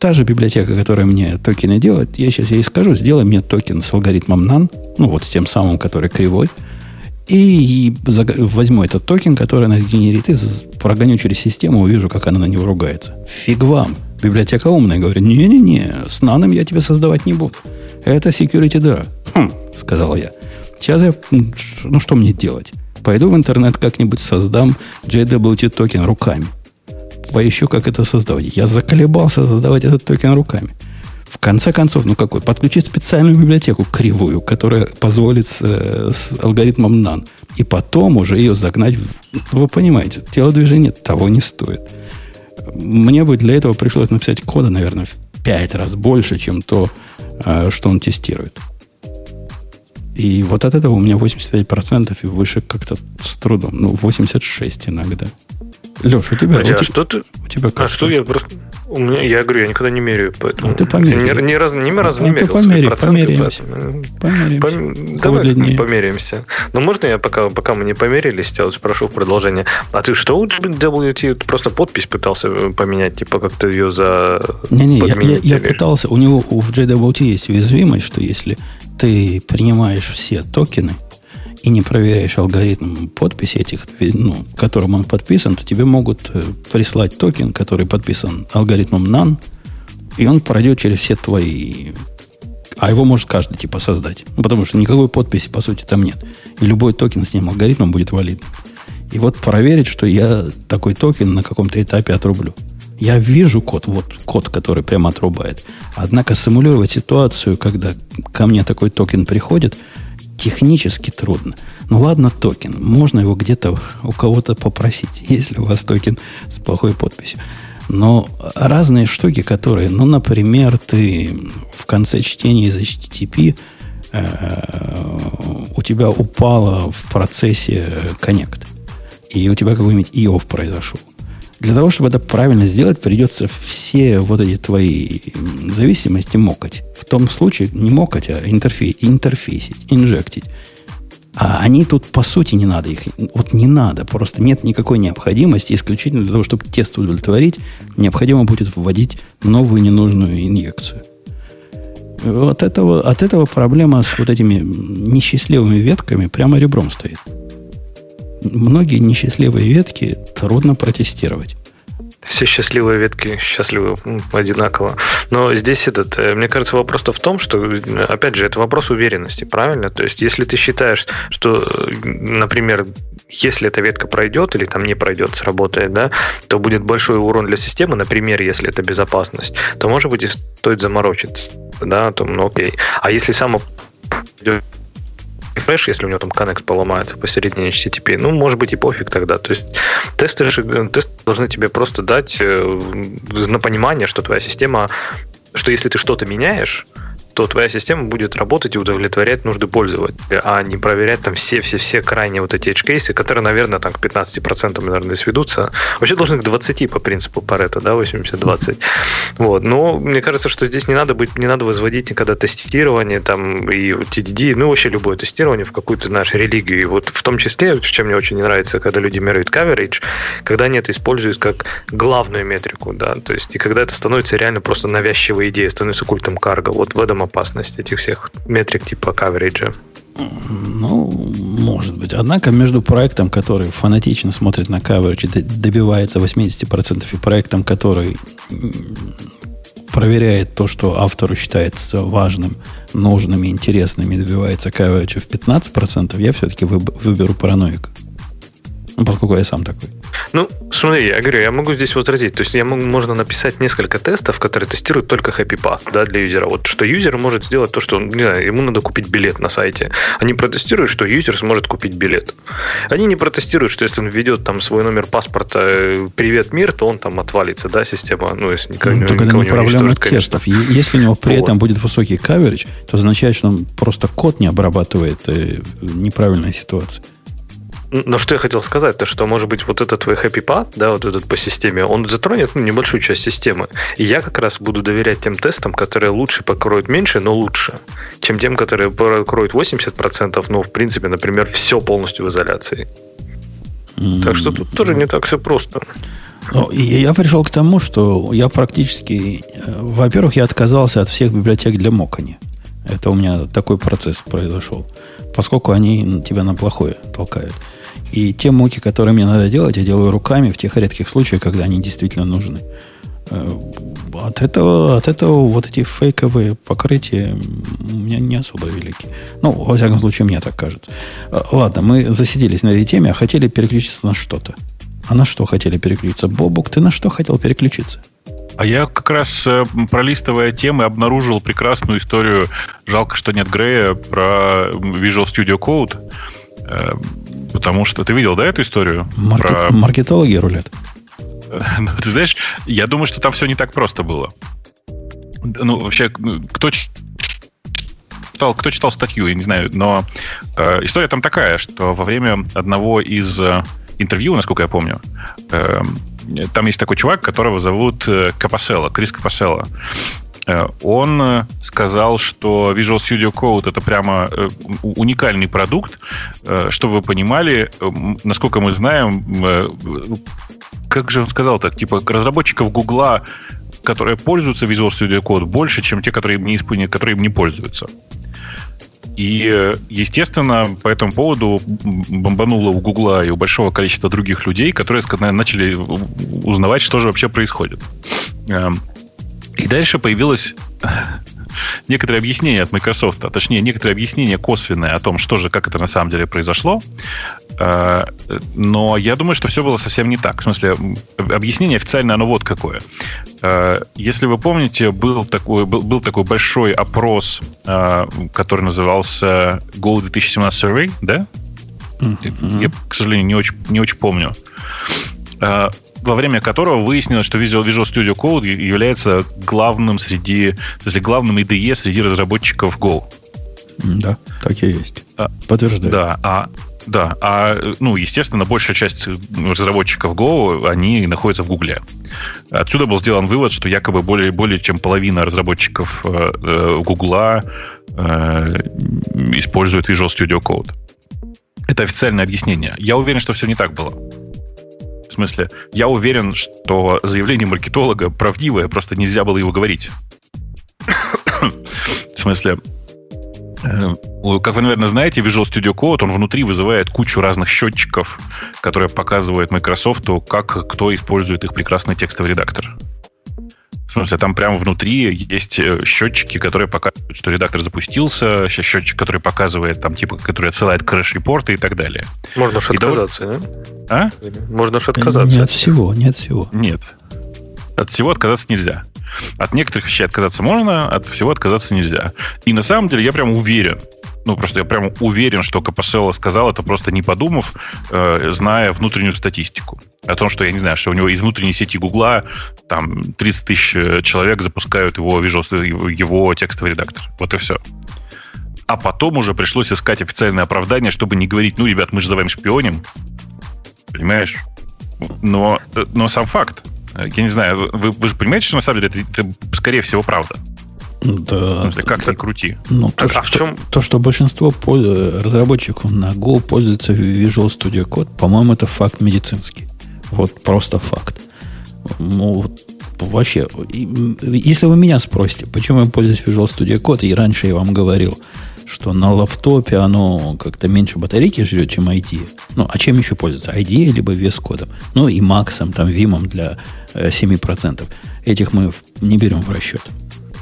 Та же библиотека, которая мне токены делает, я сейчас ей скажу, сделай мне токен с алгоритмом нан, ну, вот с тем самым, который кривой, и возьму этот токен, который она сгенерит, и прогоню через систему, увижу, как она на него ругается. Фиг вам. Библиотека умная, говорит, не-не-не, с наном я тебе создавать не буду. Это security дыра. Хм, сказал я. Сейчас я, ну что мне делать? Пойду в интернет как-нибудь создам джей дабл ю ти токен руками. Поищу, как это создавать. Я заколебался создавать этот токен руками. В конце концов, ну какой? Подключить специальную библиотеку кривую, которая позволит с, с алгоритмом нан. И потом уже ее загнать. В... Вы понимаете, телодвижение того не стоит. Мне бы для этого пришлось написать кода, наверное, в пять раз больше, чем то, что он тестирует. И вот от этого у меня восемьдесят пять процентов и выше как-то с трудом. Ну, восемьдесят шесть процентов иногда. Леша, у тебя... Хотя, у что тебя, ты... У тебя как? А что я просто... У меня, я говорю, я никогда не меряю, поэтому... А ты померяй. Я не раз не, раз, не а мерил свои проценты. Померяемся. Померяемся. Пом... Давай не померяемся. Но можно я, пока, пока мы не померились, я вот спрошу в продолжение. А ты что у джей дабл ю ти? Ты просто подпись пытался поменять, типа как-то ее за... Не-не, я, я, я пытался... У него у джей дабл ю ти есть уязвимость, что если ты принимаешь все токены и не проверяешь алгоритм подписи этих, ну, которым он подписан, то тебе могут прислать токен, который подписан алгоритмом нан, и он пройдет через все твои... А его может каждый типа создать. Потому что никакой подписи, по сути, там нет. И любой токен с ним алгоритмом будет валидным. И вот проверить, что я такой токен на каком-то этапе отрублю. Я вижу код, вот код, который прямо отрубает. Однако симулировать ситуацию, когда ко мне такой токен приходит, технически трудно. Ну ладно, токен. Можно его где-то у кого-то попросить, если у вас токен с плохой подписью. Но разные штуки, которые, ну, например, ты в конце чтения из эйч ти ти пи у тебя упало в процессе connect. И у тебя какой-нибудь и офф произошел. Для того, чтобы это правильно сделать, придется все вот эти твои зависимости мокать. В том случае не мокать, а интерфей, интерфейсить, инжектить. А они тут, по сути, не надо их. Вот не надо. Просто нет никакой необходимости. Исключительно для того, чтобы тест удовлетворить, необходимо будет вводить новую ненужную инъекцию. От этого, от этого проблема с вот этими несчастливыми ветками прямо ребром стоит. Многие несчастливые ветки трудно протестировать. Все счастливые ветки счастливы одинаково. Но здесь этот, мне кажется, вопрос-то в том, что, опять же, это вопрос уверенности, правильно? То есть, если ты считаешь, что, например, если эта ветка пройдет или там не пройдет, сработает, да, то будет большой урон для системы, например, если это безопасность, то, может быть, и стоит заморочиться, да, то, ну, окей. А если само идет фреш, если у него там коннект поломается посередине эйч ти ти пи, ну, может быть, и пофиг тогда. То есть тесты, тесты должны тебе просто дать на понимание, что твоя система, что если ты что-то меняешь, то твоя система будет работать и удовлетворять нужды пользователя, а не проверять там все-все-все крайние вот эти edge-кейсы, которые, наверное, там к пятнадцати процентам, наверное, сведутся. Вообще должны к двадцати по принципу Парето, да, восемьдесят двадцать. Вот. Но мне кажется, что здесь не надо быть, не надо возводить никогда тестирование там и ти ди ди, ну, вообще любое тестирование в какую-то нашу религию. И вот в том числе, в чем мне очень не нравится, когда люди меряют coverage, когда они это используют как главную метрику, да, то есть и когда это становится реально просто навязчивой идеей, становится культом карго. Вот в этом опасность этих всех метрик типа кавериджа. Ну, может быть. Однако между проектом, который фанатично смотрит на каверидж и добивается восемьдесят процентов, и проектом, который проверяет то, что автору считается важным, нужным и интересным, и добивается кавериджа в пятнадцать процентов, я все-таки выберу параноика. Ну, поскольку я сам такой. Ну, смотри, я говорю, я могу здесь возразить. То есть я могу, можно написать несколько тестов, которые тестируют только happy path, да, для юзера. Вот что юзер может сделать то, что он, не знаю, ему надо купить билет на сайте. Они протестируют, что юзер сможет купить билет. Они не протестируют, что если он введет там свой номер паспорта «Привет, мир», то он там отвалится, да, система. Ну, если никого, ну, только никого не уничтожит, конечно. Тестов. Если у него при вот. этом будет высокий каверидж, то означает, что он просто код не обрабатывает неправильная ситуация. Но что я хотел сказать, то что, может быть, вот этот твой happy path, да, вот этот по системе, он затронет, ну, небольшую часть системы. И я как раз буду доверять тем тестам, которые лучше покроют меньше, но лучше, чем тем, которые покроют восемьдесят процентов, но, в принципе, например, все полностью в изоляции. Mm-hmm. Так что тут тоже не так все просто. Ну, и я пришел к тому, что я практически... Во-первых, я отказался от всех библиотек для мокани. Это у меня такой процесс произошел, поскольку они тебя на плохое толкают. И те муки, которые мне надо делать, я делаю руками в тех редких случаях, когда они действительно нужны. От этого, от этого вот эти фейковые покрытия у меня не особо велики. Ну, во всяком случае, мне так кажется. Ладно, мы засиделись на этой теме, а хотели переключиться на что-то. А на что хотели переключиться? Бобук, ты на что хотел переключиться? А я как раз, пролистывая темы, обнаружил прекрасную историю, жалко, что нет Грея, про Visual Studio Code. Потому что ты видел, да, эту историю? Маркет... Про... Маркетологи рулят. Ну, ты знаешь, я думаю, что там все не так просто было. Ну, вообще, кто читал, кто читал статью, я не знаю, но э, история там такая, что во время одного из э, интервью, насколько я помню, э, там есть такой чувак, которого зовут Капаселло, Крис Капаселло. Он сказал, что Visual Studio Code — это прямо уникальный продукт. Чтобы вы понимали, насколько мы знаем, как же он сказал так, типа разработчиков Гугла, которые пользуются Visual Studio Code, больше, чем те, которые им не, исп... которые им не пользуются. И, естественно, по этому поводу бомбануло у Гугла и у большого количества других людей, которые начали узнавать, что же вообще происходит. И дальше появилось некоторое объяснение от Microsoft, а точнее, некоторое объяснение косвенное о том, что же, как это на самом деле произошло. Но я думаю, что все было совсем не так. В смысле, объяснение официально оно вот какое. Если вы помните, был такой, был, был такой большой опрос, который назывался Go две тысячи семнадцать Survey, да? Mm-hmm. Я, к сожалению, не очень, не очень помню. Во время которого выяснилось, что Visual Studio Code является главным среди, в смысле, главным ай ди и среди разработчиков Go. Да, так и есть. Подтверждаю. Да, а, да, а, ну, естественно, большая часть разработчиков Go, они находятся в Гугле. Отсюда был сделан вывод, что якобы более, более чем половина разработчиков Гугла э, э, использует Visual Studio Code. Это официальное объяснение. Я уверен, что все не так было. В смысле, я уверен, что заявление маркетолога правдивое, просто нельзя было его говорить. В смысле, как вы, наверное, знаете, Visual Studio Code, он внутри вызывает кучу разных счетчиков, которые показывают Microsoft, как кто использует их прекрасный текстовый редактор. В В смысле, там прямо внутри есть счетчики, которые показывают, что редактор запустился, счетчик, который показывает, там, типа, который отсылает крэш-репорты и так далее. Можно уж отказаться, довольно... да? А? Можно уж отказаться. Не от всего, не от всего. Нет. От всего отказаться нельзя. От некоторых вещей отказаться можно, от всего отказаться нельзя. И на самом деле я прям уверен, ну, просто я прям уверен, что Капасела сказал это, просто не подумав, э, зная внутреннюю статистику. О том, что, я не знаю, что у него из внутренней сети Гугла там тридцать тысяч человек запускают его, его текстовый редактор. Вот и все. А потом уже пришлось искать официальное оправдание, чтобы не говорить, ну, ребят, мы же за вами шпионим. Понимаешь? Но, но сам факт. Я не знаю, вы, вы же понимаете, что на самом деле это, это скорее всего, правда. Да. В смысле, как ни крути. Ну, так, то, а что, в чем? То, что большинство разработчиков на Go пользуются Visual Studio Code, по-моему, это факт медицинский. Вот просто факт. Ну, вообще, если вы меня спросите, почему я пользуюсь Visual Studio Code, и раньше я вам говорил, что на лаптопе оно как-то меньше батарейки жрет, чем IDE. Ну, а чем еще пользоваться? IDE либо V S Code. Ну, и Максом, там, Vim для семь процентов. Этих мы не берем в расчет.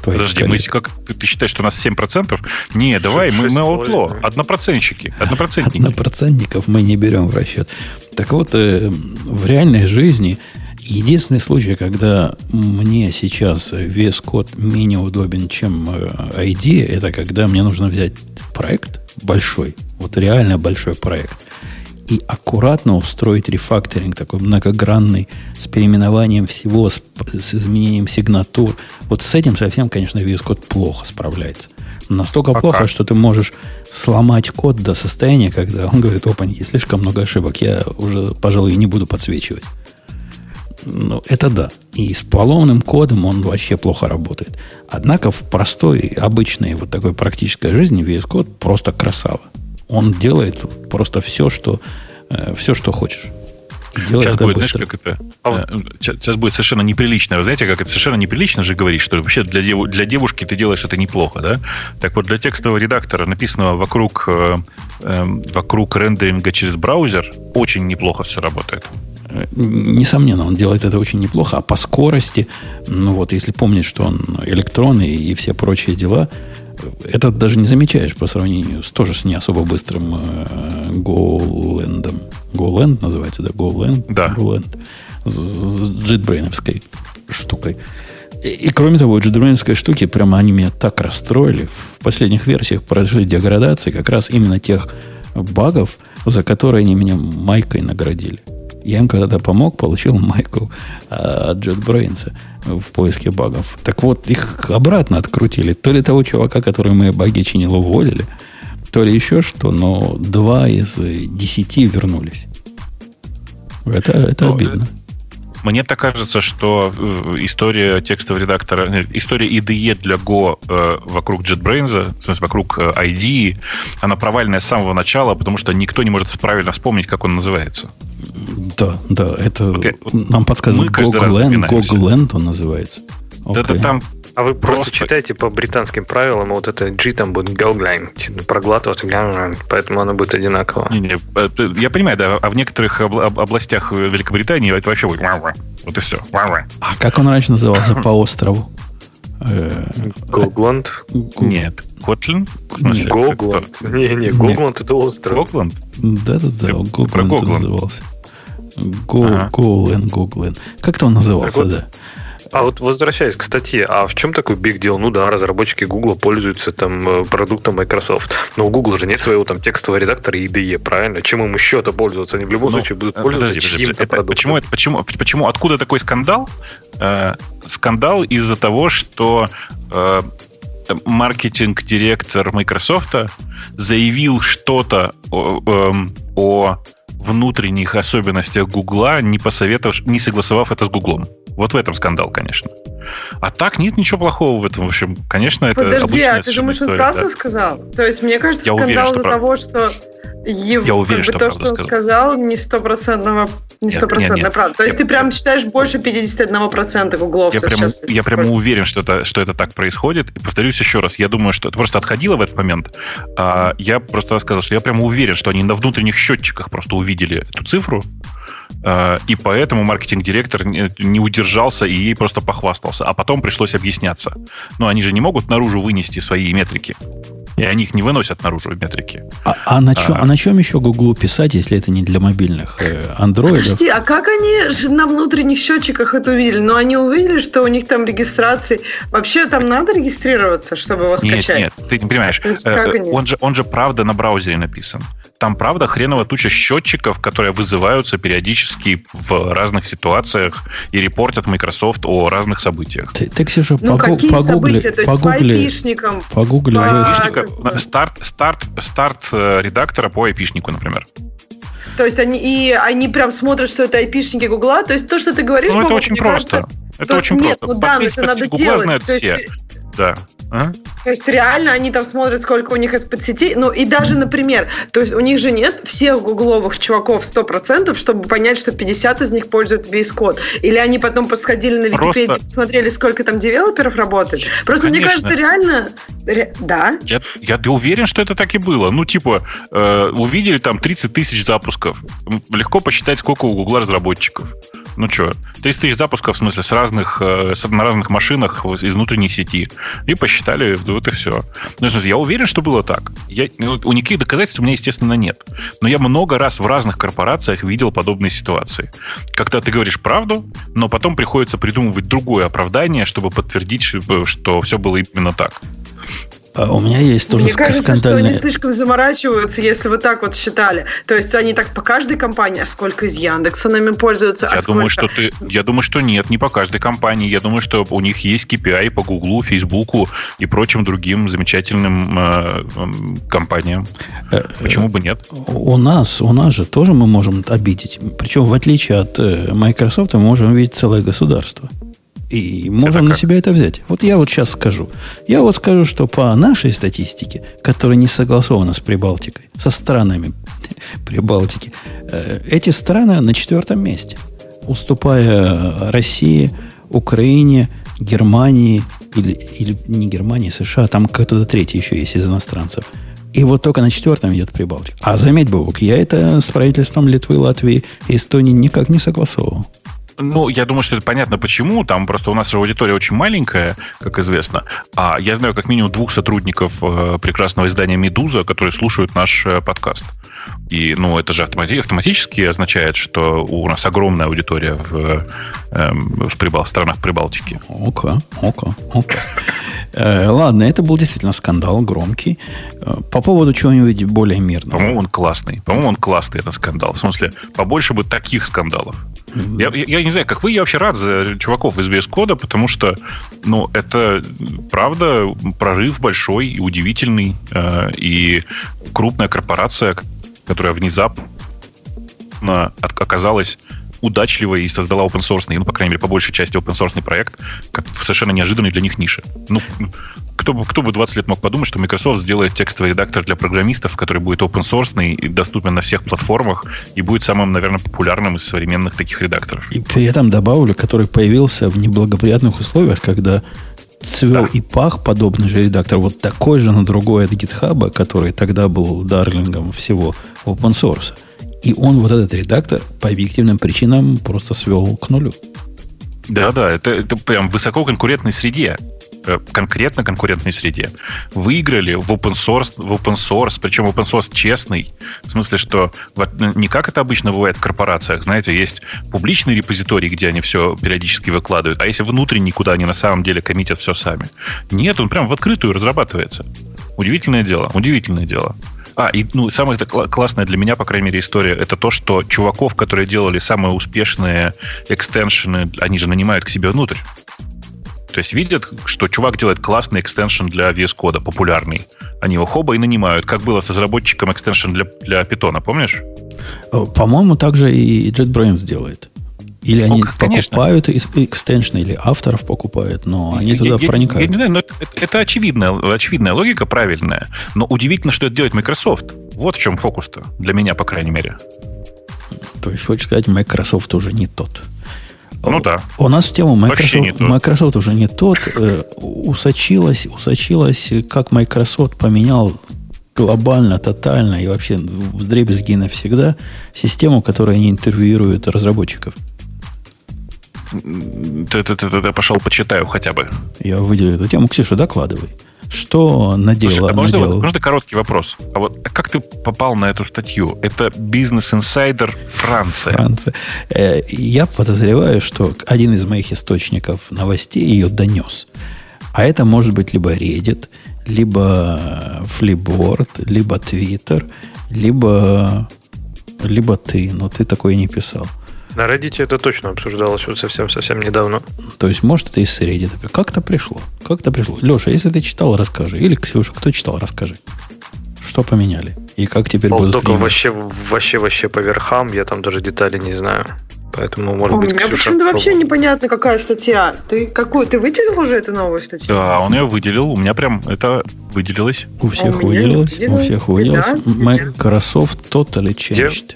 Подожди, мы, как, ты, ты считаешь, что у нас семь процентов? Не, шесть, давай, шесть, мы, мы аутло, однопроцентники. Однопроцентников мы не берем в расчет. Так вот, э, в реальной жизни единственный случай, когда мне сейчас ви эс Code менее удобен, чем IDE, это когда мне нужно взять проект большой, вот реально большой проект, и аккуратно устроить рефакторинг, такой многогранный, с переименованием всего, с, с изменением сигнатур. Вот с этим совсем, конечно, ви эс Code плохо справляется. Настолько а плохо, как? Что ты можешь сломать код до состояния, когда он говорит, опаньки, слишком много ошибок, я уже, пожалуй, не буду подсвечивать. Ну, это да. И с поломным кодом он вообще плохо работает. Однако в простой, обычной, вот такой практической жизни ви эс Code просто красава. Он делает просто все, что, э, все, что хочешь. Сейчас будет, знаешь, как это, а вот. сейчас будет совершенно неприлично. Вы знаете, как это совершенно неприлично же говорить, что вообще для, дев, для девушки ты делаешь это неплохо, да? Так вот, для текстового редактора, написанного вокруг, э, э, вокруг рендеринга через браузер, очень неплохо все работает. Несомненно, он делает это очень неплохо, а по скорости, ну вот, если помнить, что он электроны и все прочие дела, это даже не замечаешь по сравнению с, тоже с не особо быстрым э, GoLand. GoLand называется, да? GoLand? Да. GoLand. С, с JetBrains-овской штукой. И, и кроме того, JetBrains-овской штуки, прямо они меня так расстроили. В последних версиях произошли деградации как раз именно тех багов, за которые они меня майкой наградили. Я им когда-то помог, получил майку от JetBrains в поиске багов. Так вот, их обратно открутили. То ли того чувака, который мои баги чинил, уволили, то ли еще что, но два из десяти вернулись. Это, это но, обидно. Мне так кажется, что история текстового редактора, история ай ди и для Go вокруг JetBrains, в смысле, вокруг IDE, она провальная с самого начала, потому что никто не может правильно вспомнить, как он называется. Да, да, это вот я, нам подсказывает GoGland, GoGland он называется. Да, okay. Да, там. А вы просто, просто читайте по британским правилам, вот это G там будет GoGland, проглатывать, поэтому оно будет одинаково. Не, не, я понимаю, да, а в некоторых областях Великобритании это вообще будет вот и все. А как он раньше назывался по острову? GoGland? Нет. Котлин? GoGland. Не, не, GoGland это остров. GoGland? Да-да-да, GoGland назывался. GoGland, GoGland. Как-то он назывался, да. А вот возвращаясь к статье, а в чем такой big deal? Ну да, разработчики Google пользуются там продуктом Microsoft, но у Google же нет своего там текстового редактора и ай ди и, правильно? Чем им еще-то пользоваться? Они в любом ну, случае будут пользоваться подожди, чьим-то это, продуктом. Почему, это, почему, почему, откуда такой скандал? Э, скандал из-за того, что э, маркетинг-директор Microsoft заявил что-то о... о, о внутренних особенностях Гугла, не посоветовав, не согласовав это с Гуглом. Вот в этом скандал, конечно. А так нет ничего плохого в этом. В общем, конечно, это обычная история. Подожди, а ты думаешь, он правду да. сказал? То есть, мне кажется, я скандал уверен, что из-за прав... того, что, его, я уверен, что то, что он сказал, сказал не стопроцентного не стопроцентная правда. То есть, я, ты прям я, считаешь больше пятьдесят один процент гугловцев я сейчас? Прям, я прямо уверен, что это, что это так происходит. И повторюсь еще раз, я думаю, что это просто отходило в этот момент. А я просто сказал, что я прямо уверен, что они на внутренних счетчиках просто уверены видели эту цифру, И поэтому маркетинг-директор не удержался и ей просто похвастался. А потом пришлось объясняться. Но они же не могут наружу вынести свои метрики. И они их не выносят наружу метрики. А, а, на, чем, а, а на чем еще Гуглу писать, если это не для мобильных андроидов? Подожди, а как они на внутренних счетчиках это увидели? Ну, они увидели, что у них там регистрации... Вообще там надо регистрироваться, чтобы его нет, скачать? Нет, ты не понимаешь. Он же, он же правда на браузере написан. Там правда хреново туча счетчиков, которые вызываются периодически в разных ситуациях и репортят Microsoft о разных событиях. Ты, ты Ксюша, ну, погу- какие погугли, события? То есть по айпишникам? Погугли. По... Старт, старт, старт редактора по айпишнику, например. То есть они, и они прям смотрят, что это айпишники Гугла? То есть то, что ты говоришь... Ну, это очень просто. Это очень просто. Пациенты Гугла знают все. Да. А? То есть реально они там смотрят, сколько у них из-под сети. Ну и даже, например, то есть у них же нет всех гугловых чуваков сто процентов, чтобы понять, что пятьдесят из них пользуют весь код. Или они потом посходили на Википедию, просто... посмотрели, сколько там девелоперов работает. Просто, конечно, мне кажется, реально... Ре... Да. Я, я уверен, что это так и было. Ну типа, э, увидели там тридцать тысяч запусков. Легко посчитать, сколько у Гугла разработчиков. Ну что, тридцать тысяч запусков, в смысле, с разных, с, на разных машинах из внутренней сети. И посчитали, вот и все. Ну, в смысле, я уверен, что было так. Я, у никаких доказательств у меня, естественно, нет. Но я много раз в разных корпорациях видел подобные ситуации. Когда ты говоришь правду, но потом приходится придумывать другое оправдание, чтобы подтвердить, что все было именно так. А у меня есть тоже скандальные... Мне кажется, скандальные... что они слишком заморачиваются, если вы так вот считали. То есть они так по каждой компании, а сколько из Яндекса нами пользуются, я а думаю, сколько... что ты... Я думаю, что нет, не по каждой компании. Я думаю, что у них есть кей пи ай по Гуглу, Фейсбуку и прочим другим замечательным э, э, компаниям. Почему бы нет? У нас, у нас же тоже мы можем обидеть. Причем, в отличие от Microsoft, мы можем видеть целое государство. И можем на себя это взять. Вот я вот сейчас скажу. Я вот скажу, что по нашей статистике, которая не согласована с Прибалтикой, со странами Прибалтики, эти страны на четвертом месте, уступая России, Украине, Германии, или, или не Германии, США, там кто-то третий еще есть из иностранцев. И вот только на четвертом идет Прибалтика. А заметь, Бобок, я это с правительством Литвы, Латвии и Эстонии никак не согласовывал. Ну, я думаю, что это понятно почему. Там просто у нас же аудитория очень маленькая, как известно. А я знаю как минимум двух сотрудников прекрасного издания «Медуза», которые слушают наш подкаст. И, ну, это же автоматически означает, что у нас огромная аудитория в, в прибал, странах Прибалтики. Ока, ока, ока. Ладно, это был действительно скандал громкий. По поводу чего-нибудь более мирного. По-моему, он классный. По-моему, он классный, этот скандал. В смысле, побольше бы таких скандалов. Я, я, я не знаю, как вы, я вообще рад за чуваков из ви эс Code, потому что, ну, это, правда, прорыв большой и удивительный. Э, и крупная корпорация, которая внезапно оказалась удачливой и создала open-source, ну, по крайней мере, по большей части open-source проект, как совершенно неожиданный для них нише. Ну, кто бы, кто бы двадцать лет мог подумать, что Microsoft сделает текстовый редактор для программистов, который будет open-source и доступен на всех платформах и будет самым, наверное, популярным из современных таких редакторов. И при этом добавлю, который появился в неблагоприятных условиях, когда цвел да. и пах подобный же редактор, вот такой же, но другой от GitHub, который тогда был дарлингом всего open-source. И он, вот этот редактор, по объективным причинам просто свел к нулю. Да-да, это, это прям высококонкурентной среде. Конкретно конкурентной среде. Выиграли в open source, в open source, причем open source честный. В смысле, что не как это обычно бывает в корпорациях. Знаете, есть публичные репозитории, где они все периодически выкладывают, а если внутренний, куда они на самом деле коммитят все сами. Нет, он прям в открытую разрабатывается. Удивительное дело, удивительное дело. А, и ну, самая классная для меня, по крайней мере, история, это то, что чуваков, которые делали самые успешные экстеншены, они же нанимают к себе внутрь. То есть видят, что чувак делает классный экстеншн для ви эс Code, популярный. Они его хоба и нанимают. Как было с разработчиком экстеншн для, для Python, помнишь? По-моему, также и JetBrains делает. Или ну, они конечно. покупают экстеншны, или авторов покупают, но они я, туда я, проникают. Я не знаю, но это, это очевидная, очевидная логика, правильная. Но удивительно, что это делает Microsoft. Вот в чем фокус-то, для меня, по крайней мере. То есть, хочешь сказать, Microsoft уже не тот. Ну да. У нас в тему Microsoft, Microsoft уже не тот. Э, усочилась, усочилась, как Microsoft поменял глобально, тотально и вообще вдребезги навсегда систему, которая не интервьюирует разработчиков. Ты, ты, ты, ты пошел почитаю хотя бы. Я выделил эту тему. Ксюша, докладывай. Что наделал? Слушай, а можно, наделал... можно короткий вопрос? А вот а как ты попал на эту статью? Это Business Insider Франция. Франция. Я подозреваю, что один из моих источников новостей ее донес. А это может быть либо Reddit, либо Flipboard, либо Twitter, либо, либо ты. Но ты такое не писал. На Reddit это точно обсуждалось вот совсем-совсем недавно. То есть, может, это из Reddit. Как-то пришло. Как-то пришло. Леша, если ты читал, расскажи. Или, Ксюша, кто читал, расскажи. Что поменяли? И как теперь будут принимать? Только вообще, вообще, вообще по верхам. Я там даже детали не знаю. Поэтому, может Ой, быть, Ксюша... У меня почему-то вообще непонятно, какая статья. Ты какую? Ты выделил уже эту новую статью? Да, он ее выделил. У меня прям это выделилось. У всех а у выделилось. выделилось. У всех выделилось. Да? Microsoft Totally Changed.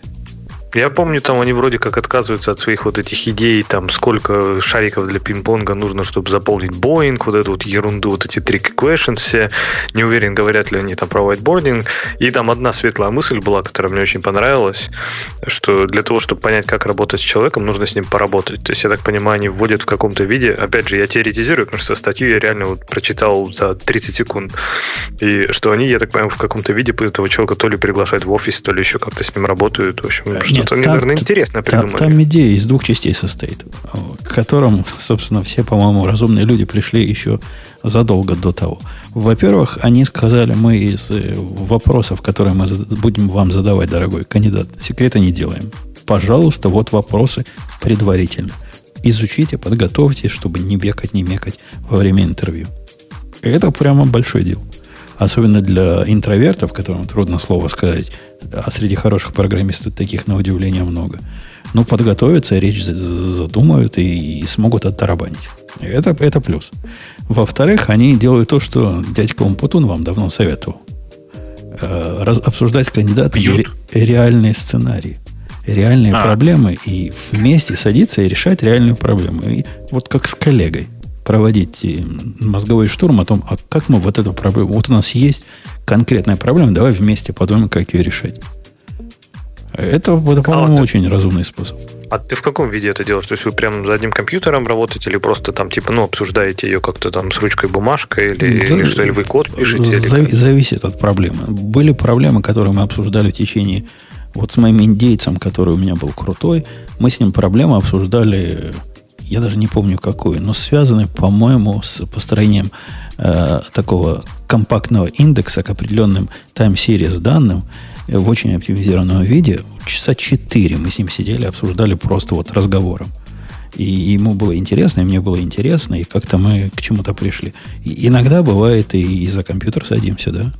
Я помню, там они вроде как отказываются от своих вот этих идей, там, сколько шариков для пинг-понга нужно, чтобы заполнить Boeing, вот эту вот ерунду, вот эти tricky questions все. Не уверен, говорят ли они там про whiteboarding. И там одна светлая мысль была, которая мне очень понравилась, что для того, чтобы понять, как работать с человеком, нужно с ним поработать. То есть, я так понимаю, они вводят в каком-то виде, опять же, я теоретизирую, потому что статью я реально вот прочитал за тридцать секунд, и что они, я так понимаю, в каком-то виде этого человека то ли приглашают в офис, то ли еще как-то с ним работают, в общем, что Там, наверное, интересно придумали. Там, там идея из двух частей состоит, к которым, собственно, все, по-моему, разумные люди пришли еще задолго до того. Во-первых, они сказали, мы из вопросов, которые мы будем вам задавать, дорогой кандидат, секрета не делаем. Пожалуйста, вот вопросы предварительно. Изучите, подготовьте, чтобы не бегать, не мекать во время интервью. Это прямо большое дело. Особенно для интровертов, которым трудно слово сказать, а среди хороших программистов таких, на удивление, много. Но подготовятся, речь задумают и, и смогут оттарабанить. Это, это плюс. Во-вторых, они делают то, что дядька Умпутун вам давно советовал. Раз, обсуждать с кандидатами ре, реальные сценарии, реальные а. проблемы, и вместе садиться и решать реальную проблему. И вот как с коллегой проводить мозговой штурм о том, а как мы вот эту проблему... Вот у нас есть конкретная проблема, давай вместе подумаем, как ее решать. Это, это по-моему, а ты, очень разумный способ. А ты в каком виде это делаешь? То есть вы прям за одним компьютером работаете или просто там, типа, ну, обсуждаете ее как-то там с ручкой, бумажкой или, да, или что, или вы код пишете? Зави- или... Зависит от проблемы. Были проблемы, которые мы обсуждали в течение... Вот с моим индейцем, который у меня был крутой, мы с ним проблему обсуждали... Я даже не помню, какую, но связаны, по-моему, с построением э, такого компактного индекса к определенным time-series данным в очень оптимизированном виде. Часа четыре мы с ним сидели, обсуждали просто вот разговором. И ему было интересно, и мне было интересно, и как-то мы к чему-то пришли. И иногда бывает, и за компьютер садимся, да?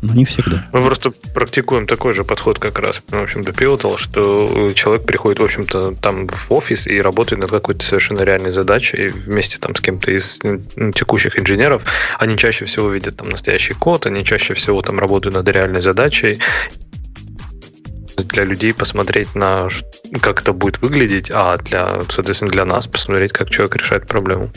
Но не всегда. Мы просто практикуем такой же подход как раз. Ну, в общем-то, Pivotal, что человек приходит, в общем-то, там в офис и работает над какой-то совершенно реальной задачей. И вместе там с кем-то из текущих инженеров они чаще всего видят там настоящий код, они чаще всего там работают над реальной задачей. Для людей посмотреть на как это будет выглядеть, а для, соответственно, для нас посмотреть, как человек решает проблему.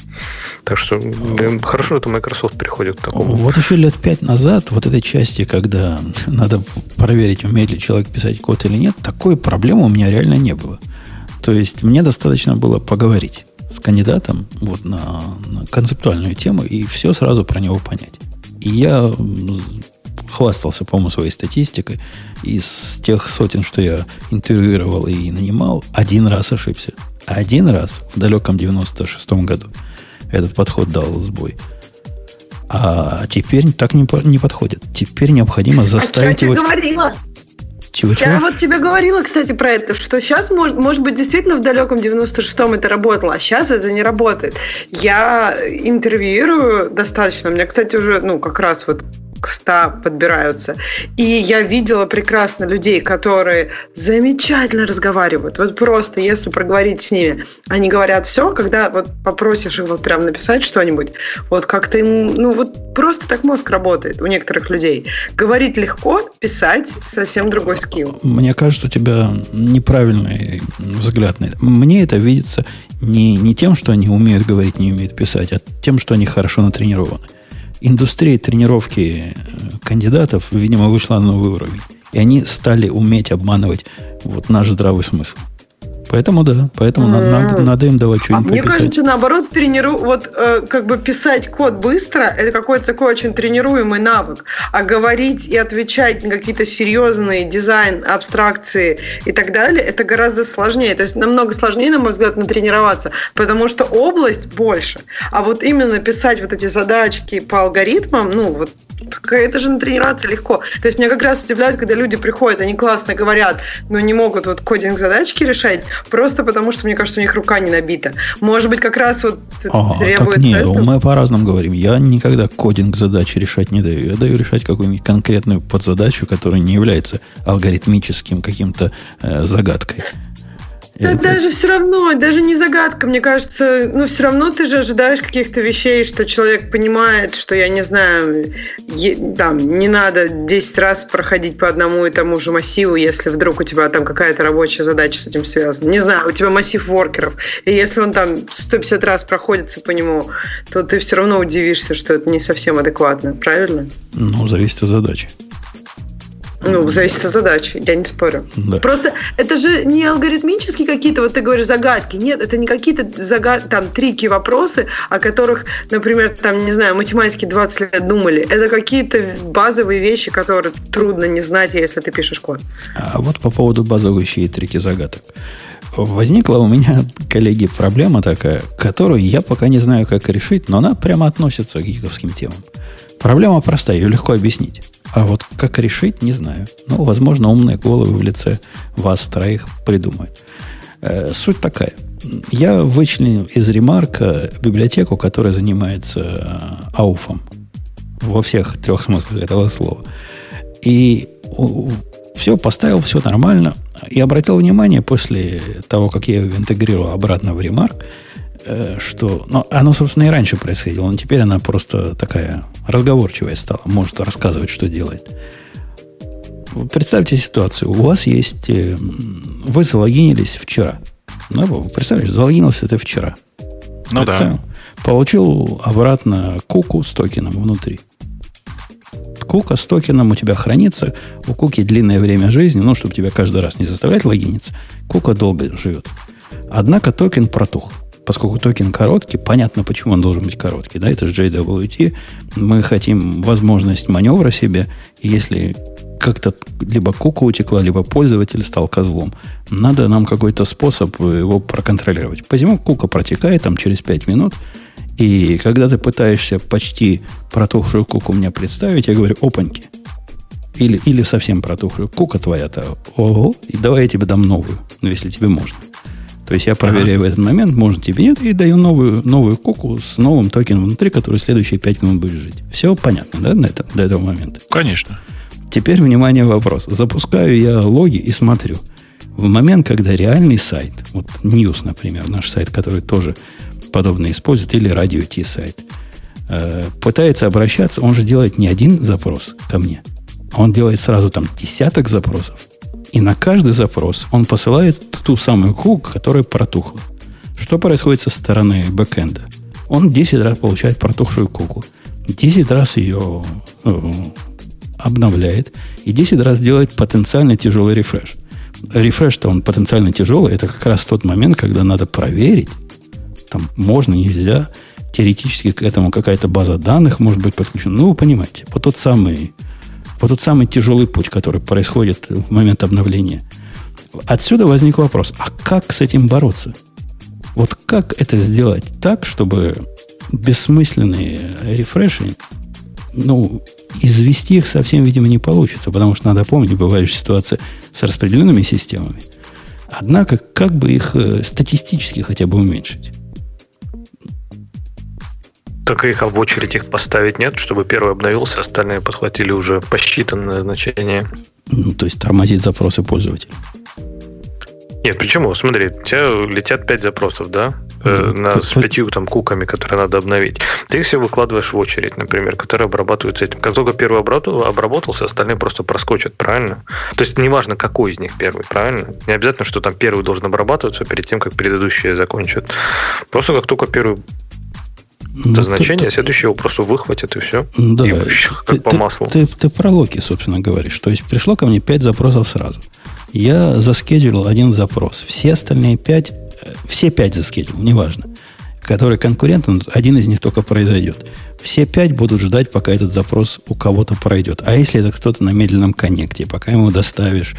Так что блин, хорошо, что Microsoft приходит к такому. Вот еще лет пять назад вот этой части, когда надо проверить, умеет ли человек писать код или нет, такой проблемы у меня реально не было. То есть мне достаточно было поговорить с кандидатом вот на, на концептуальную тему и все сразу про него понять. И я хвастался, по-моему, своей статистикой. Из тех сотен, что я интервьюировал и нанимал, один раз ошибся. Один раз в далеком девяносто шестом году этот подход дал сбой. А теперь так не, не подходит. Теперь необходимо заставить а его... Говорила? Чего-чего? Я вот тебе говорила, кстати, про это, что сейчас, может, может быть, действительно в далеком девяносто шестом это работало, а сейчас это не работает. Я интервьюирую достаточно. У меня, кстати, уже, ну, как раз вот к ста подбираются. И я видела прекрасно людей, которые замечательно разговаривают. Вот просто, если проговорить с ними, они говорят все, когда вот попросишь их вот прям написать что-нибудь, вот как-то им, ну вот просто так мозг работает у некоторых людей. Говорить легко, писать совсем другой скилл. Мне кажется, у тебя неправильный взгляд на это. Мне это видится не, не тем, что они умеют говорить, не умеют писать, а тем, что они хорошо натренированы. индустрия тренировки кандидатов, видимо, вышла на новый уровень. И они стали уметь обманывать вот наш здравый смысл. Поэтому да, поэтому mm. надо, надо им давать что-нибудь. А мне пописать. Кажется, наоборот, трениру... вот э, как бы писать код быстро — это какой-то такой очень тренируемый навык. А говорить и отвечать на какие-то серьезные дизайн, абстракции и так далее — это гораздо сложнее. То есть намного сложнее, на мой взгляд, натренироваться, потому что область больше. А вот именно писать вот эти задачки по алгоритмам, ну вот. Так это же натренироваться легко. То есть меня как раз удивляет, когда люди приходят, они классно говорят, но не могут вот кодинг-задачки решать, просто потому что, мне кажется, у них рука не набита. Может быть, как раз вот а, требуется... Так нет, мы по-разному говорим. Я никогда кодинг-задачи решать не даю. Я даю решать какую-нибудь конкретную подзадачу, которая не является алгоритмическим каким-то э, загадкой. Да это... даже все равно, даже не загадка, мне кажется, ну все равно ты же ожидаешь каких-то вещей, что человек понимает, что, я не знаю, е- там, не надо десять раз проходить по одному и тому же массиву, если вдруг у тебя там какая-то рабочая задача с этим связана. Не знаю, у тебя массив воркеров, и если он там сто пятьдесят раз проходится по нему, то ты все равно удивишься, что это не совсем адекватно, правильно? Ну, зависит от задачи. Ну, зависит от задачи, я не спорю. Да. Просто это же не алгоритмические какие-то, вот ты говоришь, загадки. Нет, это не какие-то загад... там трики, вопросы, о которых, например, там, не знаю, математики двадцать лет думали. Это какие-то базовые вещи, которые трудно не знать, если ты пишешь код. А вот по поводу базовых вещей и трики загадок. Возникла у меня, коллеги, проблема такая, которую я пока не знаю, как решить, но она прямо относится к гиковским темам. Проблема простая, ее легко объяснить. А вот как решить, не знаю. Ну, возможно, умные головы в лице вас троих придумают. Э, суть такая. Я вычленил из ремарка библиотеку, которая занимается э, ауфом. Во всех трех смыслах этого слова. И у, все поставил, все нормально. И обратил внимание после того, как я ее интегрировал обратно в ремарк, э, что... Ну, оно, собственно, и раньше происходило. Но теперь она просто такая... разговорчивая стала, может рассказывать, что делает. Представьте ситуацию. У вас есть... Вы залогинились вчера. Ну, представляешь, залогинился ты вчера. Ну да. Получил обратно куку с токеном внутри. Кука с токеном у тебя хранится. У куки длинное время жизни. Ну, чтобы тебя каждый раз не заставлять логиниться. Кука долго живет. Однако токен протух. Поскольку токен короткий, понятно, почему он должен быть короткий. Да, это же джей дабл ю ти. Мы хотим возможность маневра себе. Если как-то либо кука утекла, либо пользователь стал козлом, надо нам какой-то способ его проконтролировать. Посему кука протекает там через пять минут. И когда ты пытаешься почти протухшую куку мне представить, я говорю: опаньки. Или, или совсем протухшую. Кука твоя-то. Ого. И давай я тебе дам новую, если тебе можно. То есть я проверяю ага. в этот момент, может тебе нет, и даю новую, новую куку с новым токеном внутри, который следующие пять минут будет жить. Все понятно, да, на это, до этого момента? Конечно. Теперь, внимание, вопрос. Запускаю я логи и смотрю. В момент, когда реальный сайт, вот News, например, наш сайт, который тоже подобно использует, или Radio T сайт, пытается обращаться, он же делает не один запрос ко мне, он делает сразу там десяток запросов. И на каждый запрос он посылает ту самую куку, которая протухла. Что происходит со стороны бэкэнда? Он десять раз получает протухшую куку, десять раз ее э, обновляет и десять раз делает потенциально тяжелый рефреш. Рефреш-то он потенциально тяжелый. Это как раз тот момент, когда надо проверить, там можно, нельзя. Теоретически к этому какая-то база данных может быть подключена. Ну, вы понимаете, вот тот самый... Вот тот самый тяжелый путь, который происходит в момент обновления. Отсюда возник вопрос, а как с этим бороться? Вот как это сделать так, чтобы бессмысленные рефреши, ну, извести их совсем, видимо, не получится, потому что, надо помнить, бывают ситуации с распределенными системами. Однако, как бы их статистически хотя бы уменьшить? Так их, а в очередь их поставить нет, чтобы первый обновился, остальные подхватили уже посчитанное значение. Ну, то есть тормозить запросы пользователя. Нет, почему? Смотри, у тебя летят пять запросов, да? Mm-hmm. На, mm-hmm. С пятью там куками, которые надо обновить. Ты их все выкладываешь в очередь, например, которые обрабатываются этим. Как только первый обработался, остальные просто проскочат, правильно? То есть неважно, какой из них первый, правильно? Не обязательно, что там первый должен обрабатываться перед тем, как предыдущие закончат. Просто как только первый Это ну, значение ты, следующего просто выхватят, и все. Да, и как ты, по маслу. Ты, ты, ты про локи, собственно, говоришь. То есть, пришло ко мне пять запросов сразу. Я заскеджил один запрос. Все остальные пять, все пять заскеджил, неважно. Которые конкуренты, один из них только произойдет. Все пять будут ждать, пока этот запрос у кого-то пройдет. А если это кто-то на медленном коннекте, пока ему доставишь,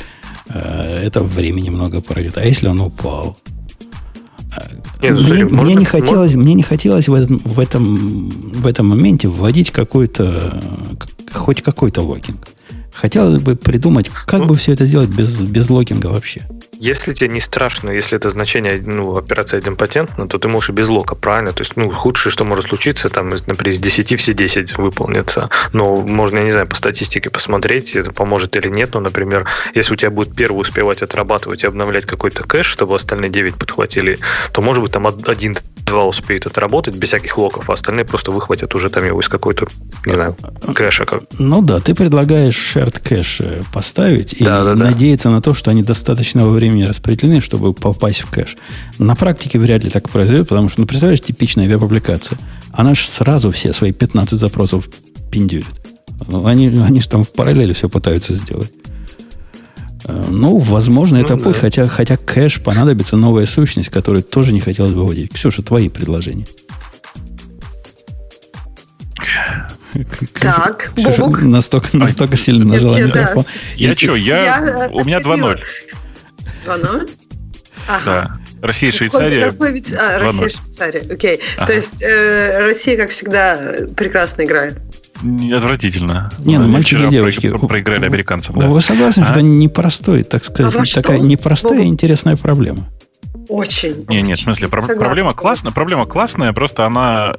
это времени много пройдет. А если он упал? Нет, мне, смотри, мне, можно, не хотелось, мне не хотелось в этом, в этом, в этом моменте вводить какой-то, хоть какой-то локинг. Хотелось бы придумать, как ну, бы все это сделать без, без локинга вообще. Если тебе не страшно, если это значение, ну, операция идемпотентна, то ты можешь и без лока, правильно? То есть, ну, худшее, что может случиться, там, например, из десяти все десять выполнятся. Но можно, я не знаю, по статистике посмотреть, это поможет или нет. Но, например, если у тебя будет первый успевать отрабатывать и обновлять какой-то кэш, чтобы остальные девять подхватили, то, может быть, там один-два успеет отработать без всяких локов, а остальные просто выхватят уже там его из какой-то, не знаю, кэша. Как... Ну да, ты предлагаешь кэш поставить и да, да, надеяться да. на то, что они достаточного времени распределены, чтобы попасть в кэш. На практике вряд ли так произойдет, потому что, ну, представляешь, типичная веб-аппликация. Она же сразу все свои пятнадцать запросов пиндюрит. Они, они же там в параллели все пытаются сделать. Ну, возможно, это ну, путь, да. хотя, хотя кэш понадобится новая сущность, которую тоже не хотелось бы выводить. Ксюша, твои предложения. Так, Ксюша, Бобук. Настолько, настолько сильно нажала на микрофон. Я что, я... У меня два ноль. два ноль? Ага. Россия, Швейцария. А, Россия, Швейцария. Окей. То есть Россия, как всегда, прекрасно играет. Отвратительно. Не, ну, мальчики и девочки. Проиграли американцам. Вы согласны, что это непростой, так сказать, такая непростая и интересная проблема? Очень. Не, нет, в смысле, про- проблема классная, проблема классная, просто она...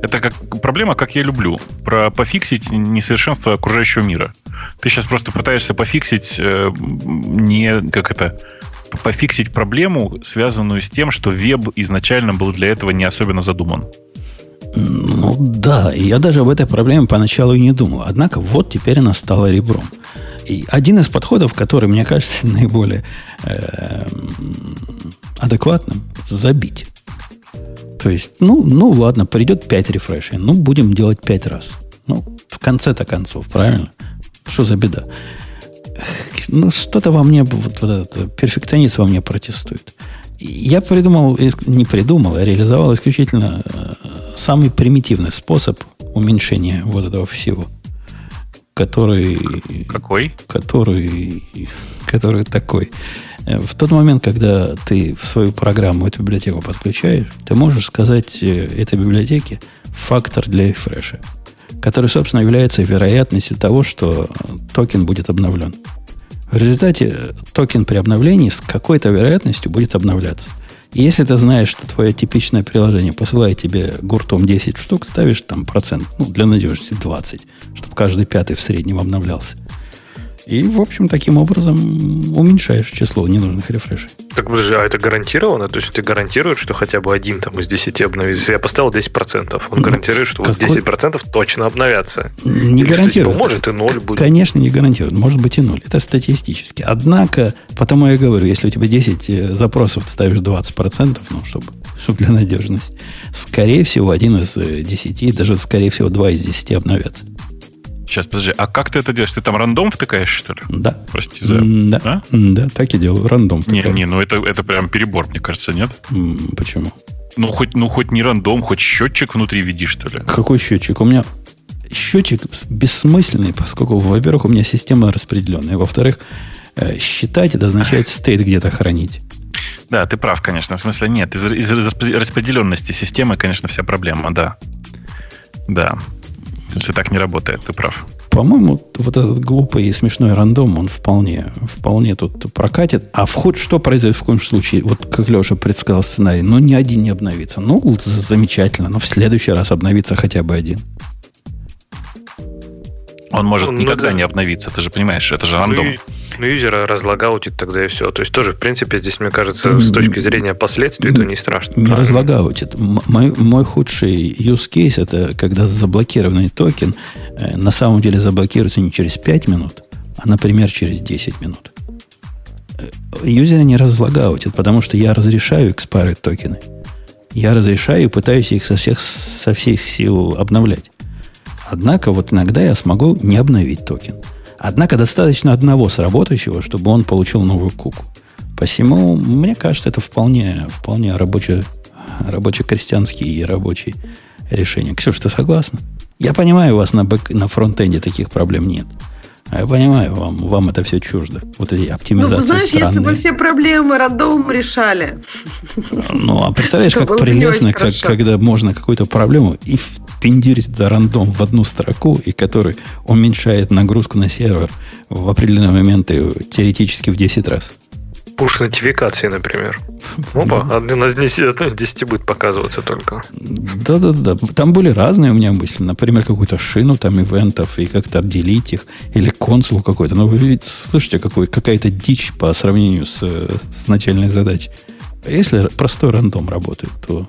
Это как проблема, как я люблю. Про пофиксить несовершенство окружающего мира. Ты сейчас просто пытаешься пофиксить э, не... Как это... Пофиксить проблему, связанную с тем, что веб изначально был для этого не особенно задуман. Ну да, я даже об этой проблеме поначалу и не думал. Однако вот теперь она стала ребром. И один из подходов, который, мне кажется, наиболее э, адекватным, забить. То есть, ну, ну ладно, придет пять рефрешей, ну, будем делать пять раз. Ну, в конце-то концов, правильно? Что за беда? Ну, что-то во мне, вот, вот этот перфекционист во мне протестует. Я придумал, не придумал, а реализовал исключительно самый примитивный способ уменьшения вот этого всего. Который... Какой? Который, который такой. В тот момент, когда ты в свою программу эту библиотеку подключаешь, ты можешь сказать этой библиотеке фактор для рефреша, который, собственно, является вероятностью того, что токен будет обновлен. В результате токен при обновлении с какой-то вероятностью будет обновляться. И если ты знаешь, что твое типичное приложение посылает тебе гуртом десять штук, ставишь там процент, ну, для надежности двадцать, чтобы каждый пятый в среднем обновлялся. И, в общем, таким образом уменьшаешь число ненужных рефрешей. Так, подожди, а это гарантированно? То есть, ты гарантируешь, что хотя бы один там из десяти обновится? Я поставил десять процентов. Он ну, гарантирует, что вот десять процентов точно обновятся. Не гарантирует. Может, и ноль будет. Конечно, не гарантирует. Может быть, и ноль. Это статистически. Однако, потому я говорю, если у тебя десять запросов, ты ставишь двадцать процентов, ну, чтобы, чтобы для надежности, скорее всего, один из десяти, даже, скорее всего, два из десяти обновятся. Сейчас, подожди, а как ты это делаешь? Ты там рандом втыкаешь, что ли? Да. Прости за... Да, а? Да, так и делаю, рандом втыкаю. Не, не, ну это, это прям перебор, мне кажется, нет? Почему? Ну хоть, ну, хоть не рандом, хоть счетчик внутри веди, что ли? Какой счетчик? У меня счетчик бессмысленный, поскольку, во-первых, у меня система распределенная, во-вторых, считать это означает стейт где-то хранить. Да, ты прав, конечно, в смысле нет. Из, из распределенности системы, конечно, вся проблема, да. Да. Если так не работает, ты прав. По-моему, вот этот глупый и смешной рандом, он вполне, вполне тут прокатит. А вход что произойдет в каком случае? Вот как Леша предсказал сценарий, ну, ни один не обновится. Ну, замечательно, но в следующий раз обновится хотя бы один. Он может ну, никогда да. не обновиться, ты же понимаешь, это же рандом. Ну, ну, юзера разлогаутит тогда и все. То есть тоже, в принципе, здесь, мне кажется, с точки зрения последствий, это не страшно. Не разлогаутит. Мой, мой худший use case — это когда заблокированный токен на самом деле заблокируется не через пять минут, а, например, через десять минут. Юзера не разлогаутит, потому что я разрешаю экспарить токены. Я разрешаю и пытаюсь их со всех, со всех сил обновлять. Однако вот иногда я смогу не обновить токен. Однако достаточно одного сработающего, чтобы он получил новую куку. Посему, мне кажется, это вполне, вполне рабочее, рабоче-крестьянские и рабочие решения. Ксюш, ты согласна? Я понимаю, у вас на, бэк, на фронт-энде таких проблем нет. Я понимаю, вам, вам это все чуждо. Вот эти оптимизации странные. Ну, знаешь, странные. Если бы все проблемы рандомом решали. Ну, а представляешь, как прелестно, как, когда можно какую-то проблему и впендюрить до рандом в одну строку, и который уменьшает нагрузку на сервер в определенные моменты теоретически в десять раз. Пуш-нотификации, например. Опа, да. Одна из десяти будет показываться только. Да-да-да. Там были разные у меня мысли. Например, какую-то шину там ивентов и как-то обделить их. Или консул какой-то. Ну, вы видите, слышите, какой, какая-то дичь по сравнению с, с начальной задачей. Если простой рандом работает, то,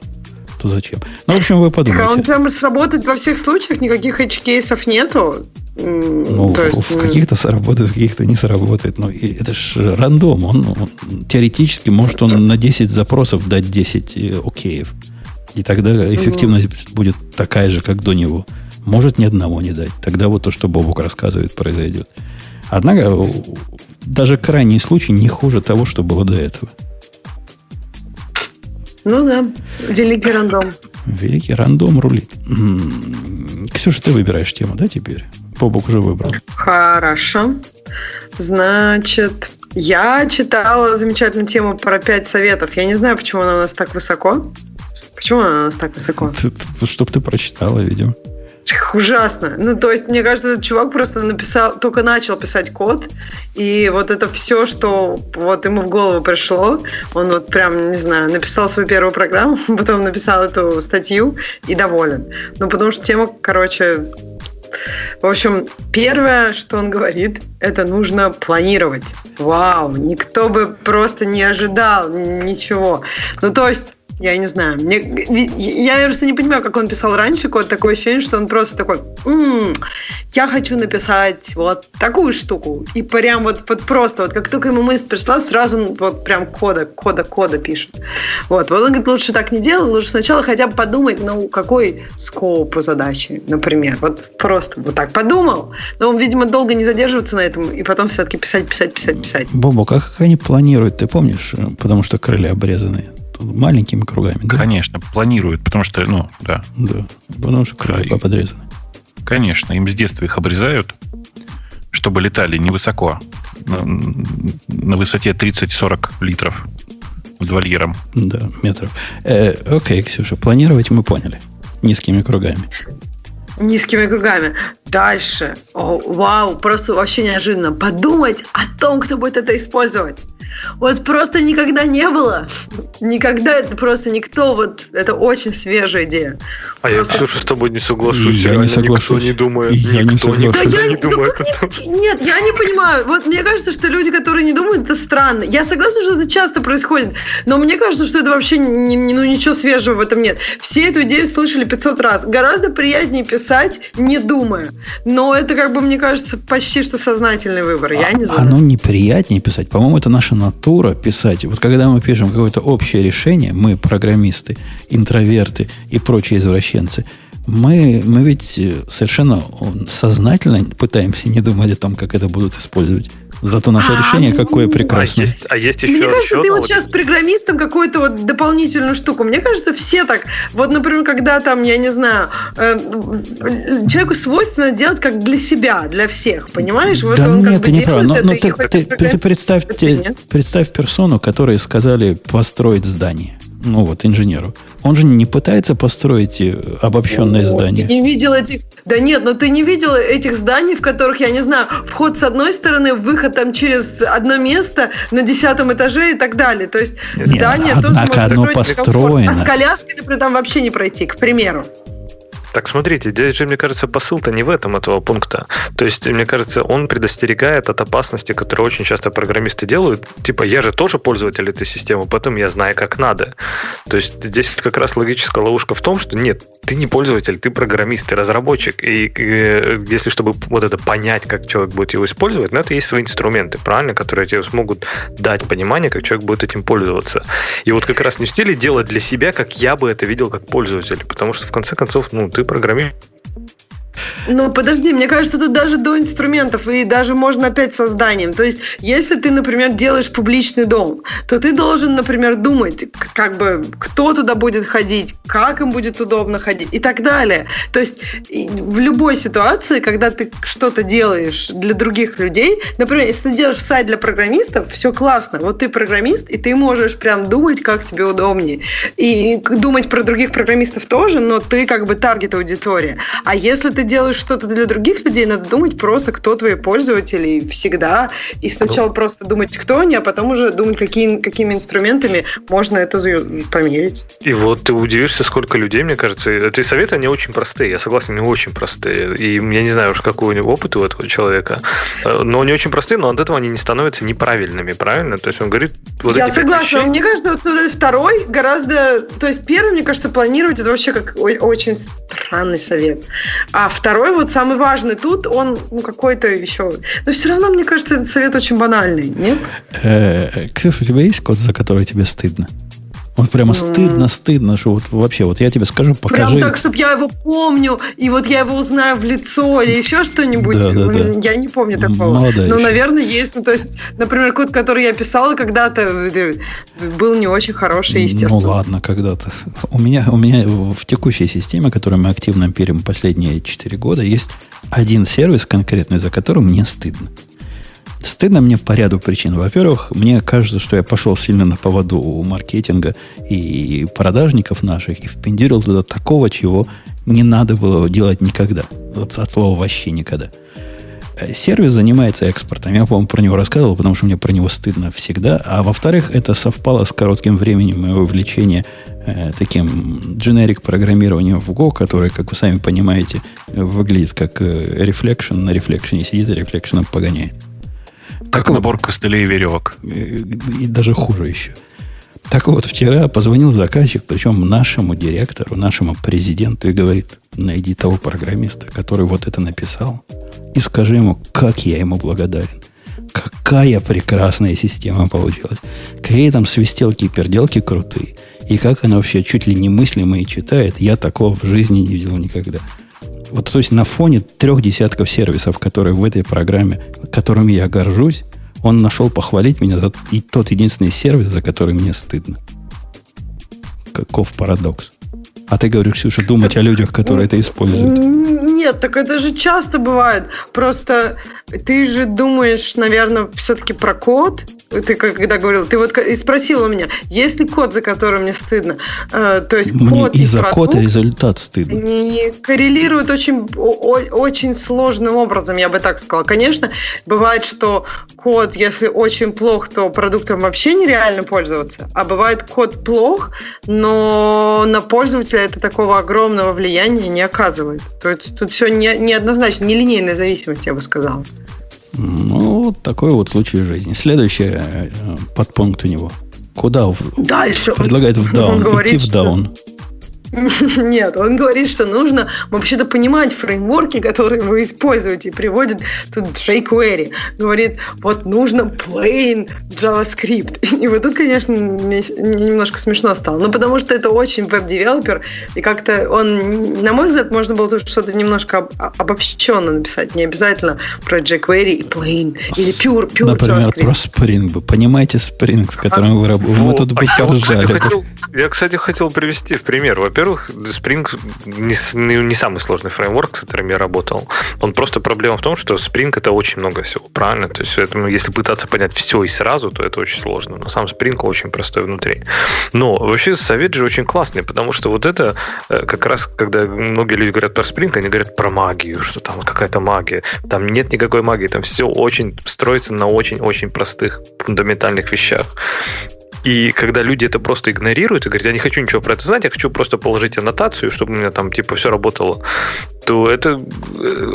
то зачем? Ну, в общем, вы подумайте. Он прям сработает во всех случаях, никаких эдж-кейсов нету. Ну, есть... в каких-то сработает, в каких-то не сработает. Но это же рандом. Он, он теоретически может он на десять запросов дать десять океев. И тогда эффективность mm-hmm. будет такая же, как до него. Может, ни одного не дать. Тогда вот то, что Бобук рассказывает, произойдет. Однако, даже крайний случай не хуже того, что было до этого. Ну да, великий рандом. Великий рандом рулит. Ксюша, ты выбираешь тему, да, теперь? Бобук уже выбрал. Хорошо. Значит, я читала замечательную тему про пять советов. Я не знаю, почему она у нас так высоко. Почему она у нас так высоко? Чтоб ты прочитала, видимо. Ужасно. Ну, то есть, мне кажется, этот чувак просто написал, только начал писать код, и вот это все, что вот ему в голову пришло, он вот прям, не знаю, написал свою первую программу, потом написал эту статью и доволен. Ну, потому что тема, короче... В общем, первое, что он говорит, это нужно планировать. Вау, никто бы просто не ожидал ничего. Ну, то есть... Я не знаю. Мне, я просто не понимаю, как он писал раньше код. Такое ощущение, что он просто такой: «М-м, я хочу написать вот такую штуку». И прям вот, вот просто, вот как только ему мысль пришла, сразу он вот прям кода, кода, кода пишет. Вот. Вот он говорит, лучше так не делай, лучше сначала хотя бы подумать, ну, какой скоп задачи, например. Вот просто вот так подумал. Но он, видимо, долго не задерживается на этом, и потом все-таки писать, писать, писать, писать. Бобок, а как они планируют, ты помнишь? Потому что крылья обрезанные. Маленькими кругами, да? Конечно, планируют, потому что, ну, да. Да, потому что крылья да, подрезаны. Конечно, им с детства их обрезают, чтобы летали невысоко, на, на высоте тридцать-сорок литров с вольером. Да, метров. Э, окей, Ксюша, планировать мы поняли. Низкими кругами. Низкими кругами. Дальше. О, вау, просто вообще неожиданно. Подумать о том, кто будет это использовать. Вот просто никогда не было. Никогда это просто никто. Вот это очень свежая идея. А просто... я, Ксюша, с тобой не соглашусь. Я не соглашусь. Никто не думает. Я никто не соглашусь. Никто, да, я, не думает ну, нет, нет, я не понимаю. Вот мне кажется, что люди, которые не думают, это странно. Я согласна, что это часто происходит. Но мне кажется, что это вообще не, ну, ничего свежего в этом нет. Все эту идею слышали пятьсот раз. Гораздо приятнее писать, не думая. Но это, как бы, мне кажется, почти что сознательный выбор. Я не знаю. Оно неприятнее писать. По-моему, это наша натура писать. Вот когда мы пишем какое-то общее решение, мы, программисты, интроверты и прочие извращенцы, мы, мы ведь совершенно сознательно пытаемся не думать о том, как это будут использовать. Зато наше а, решение какое прекрасное. А есть, а есть еще... Мне кажется, еще ты вот сейчас программистом какую-то вот дополнительную штуку. Мне кажется, все так... Вот, например, когда там, я не знаю, э, человеку свойственно делать как для себя, для всех, понимаешь? Вот да он нет, как бы ты не прав. Но, но ты, ты, ты представь, тебе, представь персону, которой сказали построить здание. Ну вот, инженеру. Он же не пытается построить обобщенное О, здание. Ты не видел этих... Да нет, но ты не видел этих зданий, в которых, я не знаю, вход с одной стороны, выход там через одно место на десятом этаже и так далее. То есть нет, здание однако тоже может оно построено. А с коляской, например, там вообще не пройти, к примеру. Так смотрите, здесь же, мне кажется, посыл-то не в этом этого пункта. То есть, мне кажется, он предостерегает от опасности, которую очень часто программисты делают. Типа, я же тоже пользователь этой системы, поэтому я знаю, как надо. То есть, здесь как раз логическая ловушка в том, что нет, ты не пользователь, ты программист, ты разработчик. И, и если чтобы вот это понять, как человек будет его использовать, ну, это есть свои инструменты, правильно, которые тебе смогут дать понимание, как человек будет этим пользоваться. И вот как раз не в стиле делать для себя, как я бы это видел как пользователь, потому что в конце концов, ну, ты программист. Ну, подожди, мне кажется, тут даже до инструментов и даже можно опять созданием. То есть, если ты, например, делаешь публичный дом, то ты должен, например, думать, как бы, кто туда будет ходить, как им будет удобно ходить и так далее. То есть, в любой ситуации, когда ты что-то делаешь для других людей, например, если ты делаешь сайт для программистов, все классно, вот ты программист, и ты можешь прям думать, как тебе удобнее. И думать про других программистов тоже, но ты как бы таргет аудитории. А если ты делаешь что-то для других людей, надо думать просто, кто твои пользователи всегда. И сначала ну. просто думать, кто они, а потом уже думать, какие, какими инструментами можно это померить. И вот ты удивишься, сколько людей, мне кажется. Эти советы, они очень простые. Я согласен, они очень простые. И я не знаю уж, какой опыт у этого человека. Но они очень простые, но от этого они не становятся неправильными, правильно? То есть он говорит... Вот я согласна. Вещей... Мне кажется, вот второй гораздо... То есть первый, мне кажется, планировать это вообще как очень странный совет. А второй, вот самый важный тут, он ну, какой-то еще... Но все равно, мне кажется, этот совет очень банальный, нет? Ксюш, у тебя есть код, за который тебе стыдно? Вот прямо стыдно, стыдно, что вот вообще, вот я тебе скажу, покажи. Прям так, чтобы я его помню, и вот я его узнаю в лицо, или еще что-нибудь. Да, да, да. Я не помню такого. Молодая Но, еще. наверное, есть. Ну, то есть, например, код, который я писала когда-то, был не очень хороший, естественно. Ну, ладно, когда-то. У меня, у меня в текущей системе, которую мы активно пилим последние четыре года, есть один сервис конкретный, за которым мне стыдно. Стыдно мне по ряду причин. Во-первых, мне кажется, что я пошел сильно на поводу у маркетинга и продажников наших и впендюрил туда такого, чего не надо было делать никогда. Вот от слова вообще никогда. Сервис занимается экспортом. Я, по-моему, про него рассказывал, потому что мне про него стыдно всегда. А во-вторых, это совпало с коротким временем моего влечения э, таким дженерик-программированием в Go, которое, как вы сами понимаете, выглядит как reflection на рефлекшене. Сидит и рефлекшеном погоняет. Как так набор вот, костылей и веревок. И, и даже хуже еще. Так вот, вчера позвонил заказчик, причем нашему директору, нашему президенту, и говорит, найди того программиста, который вот это написал, и скажи ему, как я ему благодарен. Какая прекрасная система получилась. Какие там свистелки и перделки крутые. И как она вообще чуть ли не мыслимые читает. Я такого в жизни не видел никогда. Вот, то есть, на фоне трех десятков сервисов, которые в этой программе, которыми я горжусь, он нашел похвалить меня за и тот единственный сервис, за который мне стыдно. Каков парадокс. А ты говоришь, Ксюша, думать о людях, которые это используют. Нет, так это же часто бывает. Просто ты же думаешь, наверное, все-таки про код. Ты когда говорил, ты вот и спросила у меня, есть ли код, за который мне стыдно? То есть мне код и за продукт, код результат стыдно. Не коррелируют очень, очень сложным образом, я бы так сказала. Конечно, бывает, что код, если очень плох, то продуктом вообще нереально пользоваться. А бывает, код плох, но на пользователя это такого огромного влияния не оказывает. То есть тут все не, неоднозначно, нелинейная зависимость, я бы сказала. Ну, вот такой вот случай жизни. Следующий подпункт у него. Куда? Дальше. Предлагает в даун. Идти в даун. Нет, он говорит, что нужно вообще-то понимать фреймворки, которые вы используете, и приводит тут jQuery. Говорит, вот нужно plain JavaScript. И вот тут, конечно, мне немножко смешно стало. Ну, потому что это очень веб-девелопер, и как-то он, на мой взгляд, можно было тут что-то немножко обобщенно написать. Не обязательно про jQuery и plain, или pure, pure например, JavaScript. Например, про Spring. Понимаете Spring, с которым а, вы работаете? Вот. Мы тут бы а поржали. Я, я, кстати, хотел привести в пример. Во-первых, Во-первых, Spring не, не самый сложный фреймворк, с которым я работал. Он просто проблема в том, что Spring это очень много всего, правильно? То есть, поэтому, если пытаться понять все и сразу, то это очень сложно. Но сам Spring очень простой внутри. Но вообще совет же очень классный, потому что вот это как раз, когда многие люди говорят про Spring, они говорят про магию, что там какая-то магия. Там нет никакой магии, там все очень строится на очень-очень простых фундаментальных вещах. И когда люди это просто игнорируют и говорят, я не хочу ничего про это знать, я хочу просто положить аннотацию, чтобы у меня там типа все работало, то это,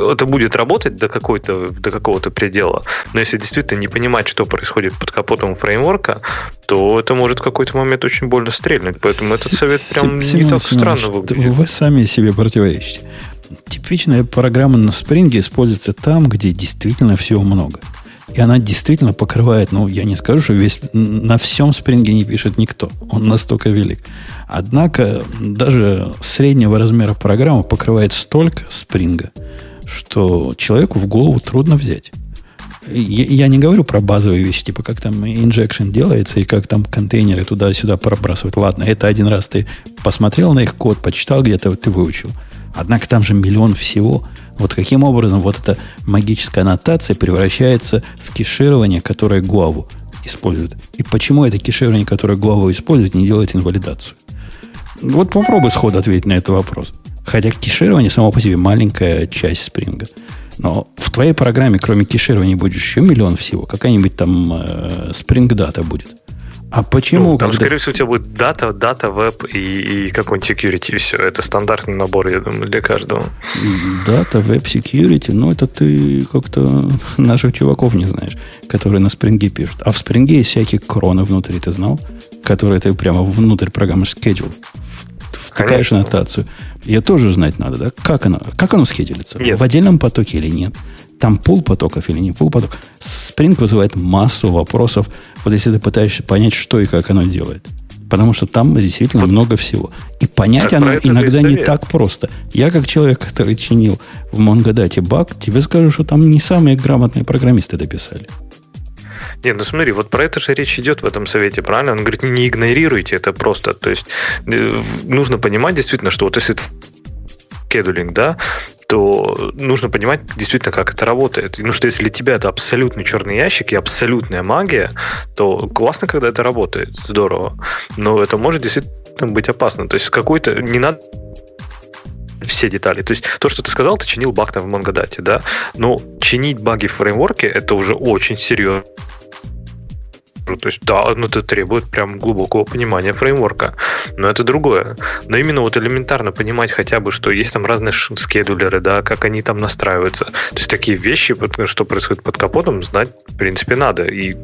это будет работать до, какой-то, до какого-то предела. Но если действительно не понимать, что происходит под капотом фреймворка, то это может в какой-то момент очень больно стрельнуть. Поэтому этот совет прям Семен не так странно выглядит. Вы сами себе противоречите. Типичная программа на Spring используется там, где действительно всего много. И она действительно покрывает, ну, я не скажу, что весь, на всем Спринге не пишет никто. Он настолько велик. Однако, даже среднего размера программа покрывает столько Спринга, что человеку в голову трудно взять. Я, я не говорю про базовые вещи, типа как там инжекшн делается и как там контейнеры туда-сюда пробрасывают. Ладно, это один раз ты посмотрел на их код, почитал где-то, ты выучил. Однако там же миллион всего. Вот каким образом вот эта магическая аннотация превращается в кеширование, которое Guava использует. И почему это кеширование, которое Guava использует, не делает инвалидацию? Вот попробуй сходу ответить на этот вопрос. Хотя кеширование само по себе маленькая часть спринга. Но в твоей программе, кроме кеширования, будет еще миллион всего. Какая-нибудь там э, спринг-дата будет. А почему? Ну, там, когда... скорее всего, у тебя будет дата, дата, веб и, и какой-нибудь security. И все. Это стандартный набор, я думаю, для каждого. Дата, веб, security. Ну, это ты как-то наших чуваков не знаешь, которые на спринге пишут. А в спринге есть всякие кроны внутри, ты знал? Которые ты прямо внутрь программы schedule втыкаешь аннотацию. Ее тоже знать надо, да? Как оно, как оно schedule-ится? Нет. В отдельном потоке или нет? Там пул потоков или не пул потоков. Spring вызывает массу вопросов, вот если ты пытаешься понять, что и как оно делает. Потому что там действительно вот много всего. И понять оно иногда не так просто. Я, как человек, который чинил в Mongodate баг, тебе скажу, что там не самые грамотные программисты дописали. Не, ну смотри, вот про это же речь идет в этом совете, правильно? Он говорит, не игнорируйте это просто. То есть нужно понимать действительно, что вот если это schedule, да, то нужно понимать действительно, как это работает. Потому что если для тебя это абсолютный черный ящик и абсолютная магия, то классно, когда это работает, здорово. Но это может действительно быть опасно. То есть какой-то... Не надо все детали. То есть то, что ты сказал, ты чинил баг там в Mongodate, да? Но чинить баги в фреймворке — это уже очень серьезно. То есть, да, но это требует прям глубокого понимания фреймворка. Но это другое. Но именно вот элементарно понимать хотя бы, что есть там разные шедулеры, да, как они там настраиваются. То есть такие вещи, что происходит под капотом, знать, в принципе, надо. И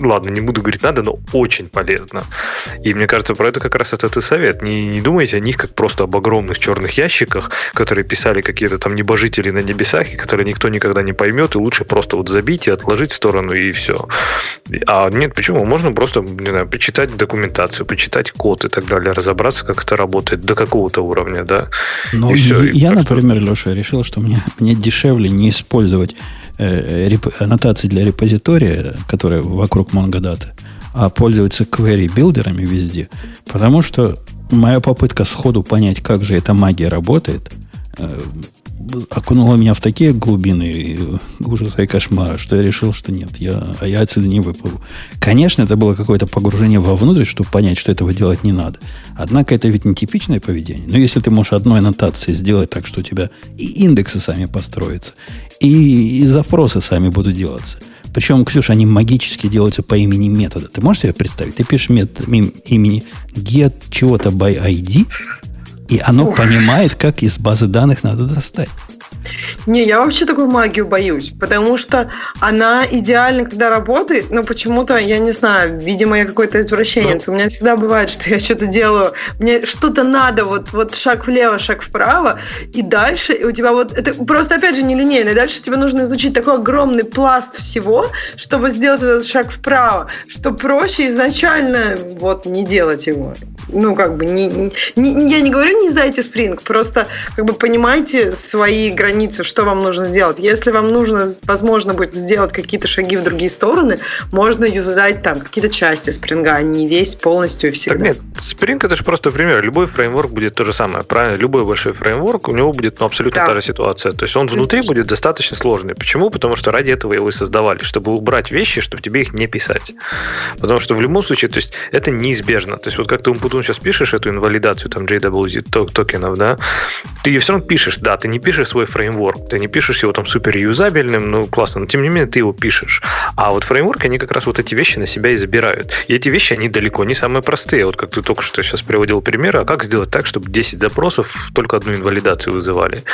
ладно, не буду говорить надо, но очень полезно. И мне кажется, про это как раз этот и совет. Не, не думайте о них как просто об огромных черных ящиках, которые писали какие-то там небожители на небесах, и которые никто никогда не поймет, и лучше просто вот забить и отложить в сторону, и все. А нет, почему? Можно просто, не знаю, почитать документацию, почитать код и так далее, разобраться, как это работает до какого-то уровня, да? Но и все, я, и я например, что... Леша, решил, что мне, мне дешевле не использовать э, реп... аннотации для репозитория, которые вокруг Mongodate, а пользоваться query-билдерами везде, потому что моя попытка сходу понять, как же эта магия работает, окунула меня в такие глубины ужаса и кошмара, что я решил, что нет, я, я отсюда не выплыву. Конечно, это было какое-то погружение вовнутрь, чтобы понять, что этого делать не надо. Однако это ведь не типичное поведение. Но если ты можешь одной аннотацией сделать так, что у тебя и индексы сами построятся, и, и запросы сами будут делаться. Причем, Ксюша, они магически делаются по имени метода. Ты можешь себе представить? Ты пишешь метод имени get чего-то by ай ди, и оно Ох. понимает, как из базы данных надо достать. Не, я вообще такую магию боюсь, потому что она идеально, когда работает, но почему-то, я не знаю, видимо, я какой-то извращенец. Да. У меня всегда бывает, что я что-то делаю, мне что-то надо, вот, вот шаг влево, шаг вправо, и дальше, и у тебя вот, это просто, опять же, нелинейно, и дальше тебе нужно изучить такой огромный пласт всего, чтобы сделать этот шаг вправо, что проще изначально вот не делать его. Ну, как бы, не, не, я не говорю не за эти спринг, просто, как бы, понимайте свои границы, что вам нужно делать. Если вам нужно, возможно, будет сделать какие-то шаги в другие стороны, можно юзать там какие-то части спринга, а не весь полностью и всегда. Так нет, спринг — это же просто пример. Любой фреймворк будет то же самое, правильно? Любой большой фреймворк, у него будет ну, абсолютно да. та же ситуация. То есть он внутри Конечно. будет достаточно сложный. Почему? Потому что ради этого его и создавали, чтобы убрать вещи, чтобы тебе их не писать. Потому что в любом случае, то есть это неизбежно. То есть вот как-то умпут потом сейчас пишешь эту инвалидацию там джей дабл ю ти токенов, да, ты ее все равно пишешь, да, ты не пишешь свой фреймворк, ты не пишешь его там супер юзабельным, ну классно, но тем не менее ты его пишешь. А вот фреймворк, они как раз вот эти вещи на себя и забирают. И эти вещи, они далеко не самые простые. Вот как ты только что сейчас приводил примеры, а как сделать так, чтобы десять запросов только одну инвалидацию вызывали.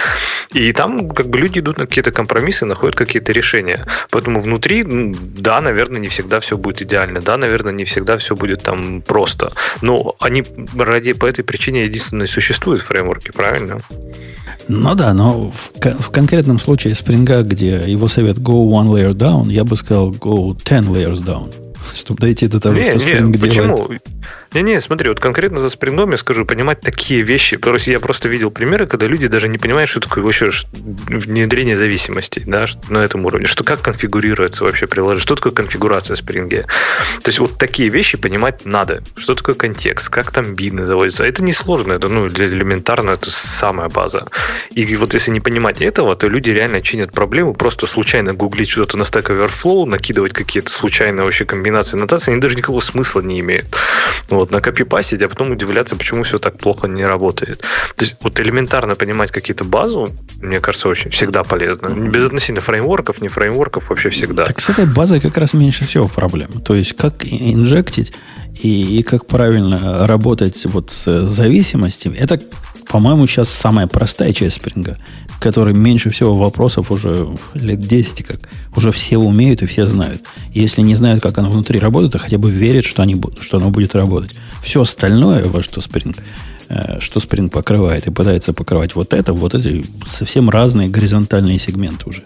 И там как бы люди идут на какие-то компромиссы, находят какие-то решения. Поэтому внутри, да, наверное, не всегда все будет идеально, да, наверное, не всегда все будет там просто. Но они ради по этой причине единственное существуют фреймворки, правильно? Ну да, но в, кон- в конкретном случае Spring, где его совет go one layer down, я бы сказал go ten layers down, чтобы дойти до того, не, что Spring не, делает. Почему? Не-не, смотри, вот конкретно за Spring я скажу, понимать такие вещи. Я просто видел примеры, когда люди даже не понимают, что такое вообще внедрение зависимостей, да, на этом уровне, что как конфигурируется вообще приложение, что такое конфигурация в Spring. То есть вот такие вещи понимать надо. Что такое контекст, как там бины заводятся. А это несложно, это ну, элементарно, это самая база. И вот если не понимать этого, то люди реально чинят проблему, просто случайно гуглить что-то на Stack Overflow, накидывать какие-то случайные вообще комбинации нотации, они даже никакого смысла не имеют. Вот, на копипастить, а потом удивляться, почему все так плохо не работает. То есть вот элементарно понимать какие-то базу, мне кажется, очень всегда полезно. Безотносительно фреймворков, не фреймворков, вообще всегда. Так с этой базой как раз меньше всего проблем. То есть как инжектить и, и как правильно работать вот с зависимостями, это, по-моему, сейчас самая простая часть Спринга, в которой меньше всего вопросов уже лет десять, как уже все умеют и все знают. Если не знают, как оно внутри работает, то хотя бы верят, что, они, что оно будет работать. Все остальное, во что Spring, что Spring покрывает и пытается покрывать вот это, вот эти совсем разные горизонтальные сегменты уже.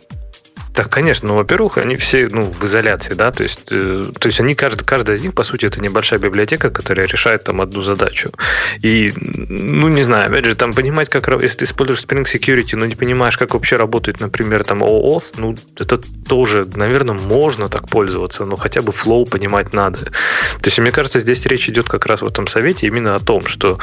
Так, конечно, ну, во-первых, они все ну, в изоляции, да, то есть, э, то есть они, каждый, каждая из них, по сути, это небольшая библиотека, которая решает там одну задачу. И, ну, не знаю, опять же, там понимать, как, если ты используешь Spring Security, но не понимаешь, как вообще работает, например, там OAuth, ну, это тоже, наверное, можно так пользоваться, но хотя бы flow понимать надо. То есть, мне кажется, здесь речь идет как раз в этом совете именно о том, что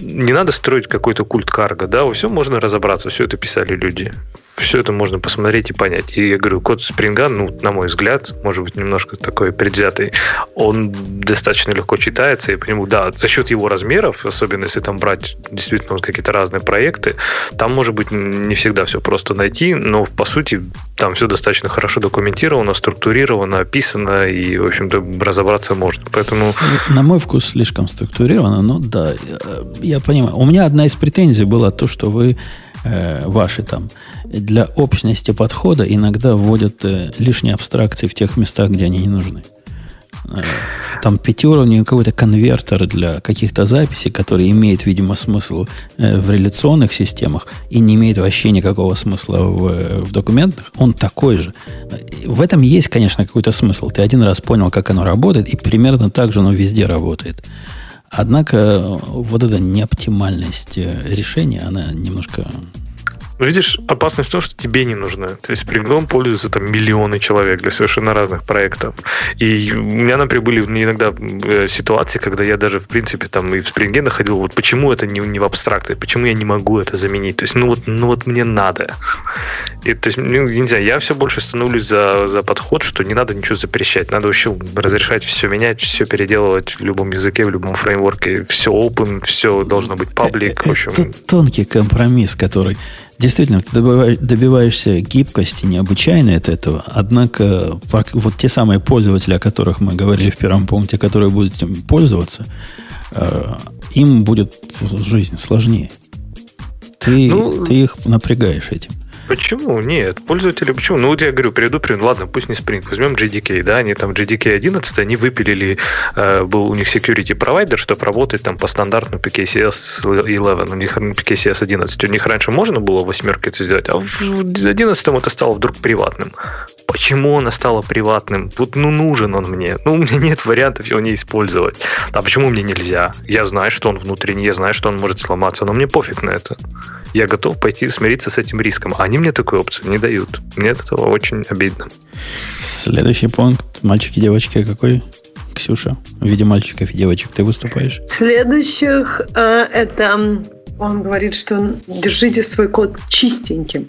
не надо строить какой-то культ карго, да, во всем можно разобраться, все это писали люди, все это можно посмотреть и понять. И я говорю, код Спринга, ну, на мой взгляд, может быть, немножко такой предвзятый, он достаточно легко читается, и по нему, да, за счет его размеров, особенно если там брать действительно вот какие-то разные проекты, там, может быть, не всегда все просто найти, но, по сути, там все достаточно хорошо документировано, структурировано, описано, и, в общем-то, разобраться можно. Поэтому... На мой вкус, слишком структурировано, но да, я понимаю. У меня одна из претензий была то, что вы ваши там для общности подхода иногда вводят лишние абстракции в тех местах, где они не нужны. Там пятиуровневый какой-то конвертер для каких-то записей, который имеет, видимо, смысл в реляционных системах и не имеет вообще никакого смысла в, в документах, он такой же. В этом есть, конечно, какой-то смысл. Ты один раз понял, как оно работает, и примерно так же оно везде работает. Однако вот эта неоптимальность решения, она немножко... Видишь, опасность в том, что тебе не нужно. То есть Spring пользуются там миллионы человек для совершенно разных проектов. И у меня, например, были иногда ситуации, когда я даже, в принципе, там и в Spring находил, вот почему это не, не в абстракции, почему я не могу это заменить. То есть, ну вот, ну вот мне надо. И, то есть, ну, не знаю, я все больше становлюсь за, за подход, что не надо ничего запрещать. Надо вообще разрешать все менять, все переделывать в любом языке, в любом фреймворке. Все open, все должно быть public. Это в общем... тонкий компромисс, который... Действительно, ты добиваешься гибкости, необычайной от этого, однако вот те самые пользователи, о которых мы говорили в первом пункте, которые будут этим пользоваться, им будет жизнь сложнее. Ты, ну... ты их напрягаешь этим. Почему? Нет. Пользователи, почему? Ну, вот я говорю, приведу пример. Ладно, пусть не Spring. Возьмем джей ди кей, да, они там джей ди кей одиннадцать, они выпилили, э, был у них security провайдер, чтобы работать там по стандарту пи кей си эс одиннадцать, у них пи кей си эс одиннадцать. У них раньше можно было в восьмерке это сделать, а в одиннадцатом это стало вдруг приватным. Почему оно стало приватным? Вот, ну, нужен он мне. Ну, у меня нет вариантов его не использовать. А почему мне нельзя? Я знаю, что он внутренний, я знаю, что он может сломаться, но мне пофиг на это. Я готов пойти смириться с этим риском. Они мне такую опцию не дают. Мне от этого очень обидно. Следующий пункт. Мальчики, девочки, какой? Ксюша, в виде мальчиков и девочек ты выступаешь. Следующих э, это Он говорит, что держите свой код чистеньким.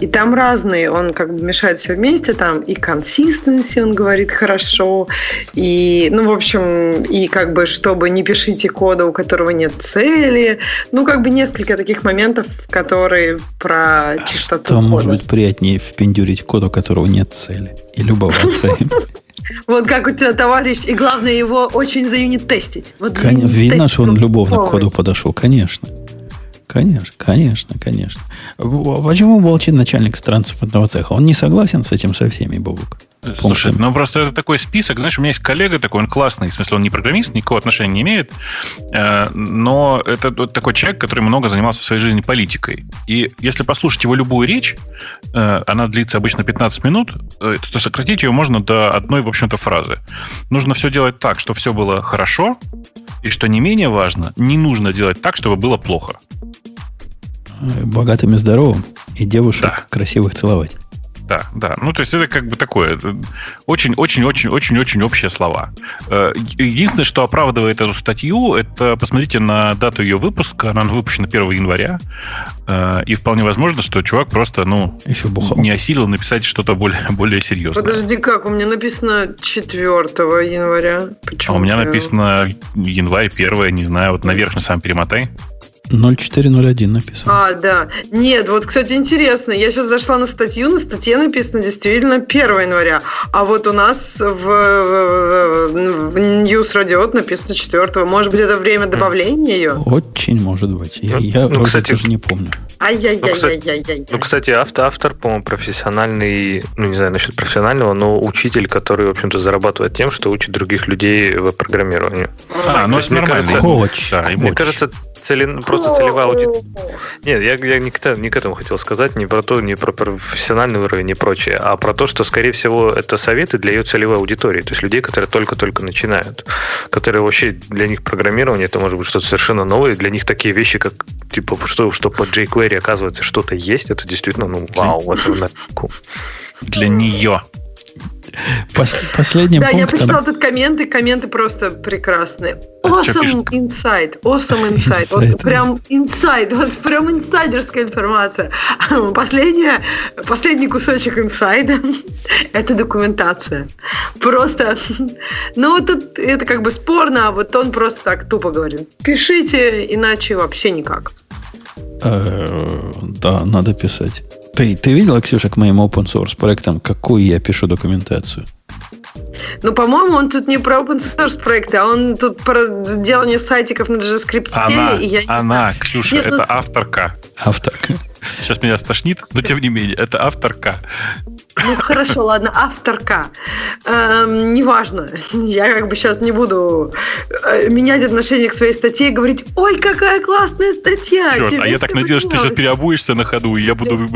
И там разные, он как бы мешает все вместе, там и консистенси, он говорит, хорошо, и, ну, в общем, и как бы, чтобы не пишите кода, у которого нет цели, ну, как бы несколько таких моментов, которые про а чистоту что кода. Может быть приятнее впендюрить код, у которого нет цели, и любоваться им. Вот как у тебя товарищ, и главное его очень за юнит тестить. Видно, что он любовно к коду подошел, конечно. Конечно, конечно, конечно. Почему молчит начальник транспортного цеха? Он не согласен с этим со всеми, Бобук. Слушай, ну просто это такой список. Знаешь, у меня есть коллега такой, он классный, в смысле он не программист, никакого отношения не имеет, но это такой человек, который много занимался в своей жизни политикой. И если послушать его любую речь, она длится обычно пятнадцать минут, то сократить ее можно до одной, в общем-то, фразы. Нужно все делать так, чтобы все было хорошо, и что не менее важно, не нужно делать так, чтобы было плохо. Богатым и здоровым, и девушек да. красивых целовать. Да, да. Ну, то есть это как бы такое очень-очень-очень-очень-очень общие слова. Единственное, что оправдывает эту статью, это посмотрите на дату ее выпуска. Она выпущена первого января. И вполне возможно, что чувак просто, ну, еще не осилил написать что-то более, более серьезное. Подожди, как? У меня написано четвёртого января. Почему? А у меня написано январь первого, не знаю. Вот наверх на сам перемотай. ноль четыре ноль один написано. А, да. Нет, вот, кстати, интересно. Я сейчас зашла на статью, на статье написано действительно первого января. А вот у нас в, в News Radio написано четвёртого. Может быть, это время добавления ее? Очень может быть. Я, я ну, кстати, тоже не помню. Ай-яй-яй-яй-яй-яй. Ну, кстати, автор, автор, по-моему, профессиональный, ну, не знаю насчет профессионального, но учитель, который, в общем-то, зарабатывает тем, что учит других людей в программировании. А, а ну, это нормально. Коуч. Да, мне кажется, Целен... просто целевая аудитория. Нет, я, я не, к... не к этому хотел сказать, не про то, не про профессиональный уровень и прочее, а про то, что, скорее всего, это советы для ее целевой аудитории, то есть людей, которые только-только начинают, которые вообще для них программирование, это может быть что-то совершенно новое, для них такие вещи, как типа, что, что под jQuery оказывается что-то есть, это действительно, ну, вау, это на... для нее. Последним да, пунктом... я прочитала тут комменты, комменты просто прекрасные. Awesome insight, awesome insight. Inside. Вот прям инсайд, вот прям инсайдерская информация. Последняя, последний кусочек инсайда – это документация. Просто, ну тут это как бы спорно, а вот он просто так тупо говорит. Пишите, иначе вообще никак. Да, надо писать. Ты, ты видела, Ксюша, к моим open-source проектам, какую я пишу документацию? Ну, по-моему, он тут не про open-source проекты, а он тут про делание сайтиков на JavaScript. Она, и я не она знаю. Ксюша, Нет, это ну... авторка. Авторка. Сейчас меня стошнит, но тем не менее, это авторка. Ну, хорошо, ладно, авторка. Эм, неважно, я как бы сейчас не буду менять отношение к своей статье и говорить, ой, какая классная статья. Черт, а я так надеялась, что ты сейчас переобуешься на ходу, и я буду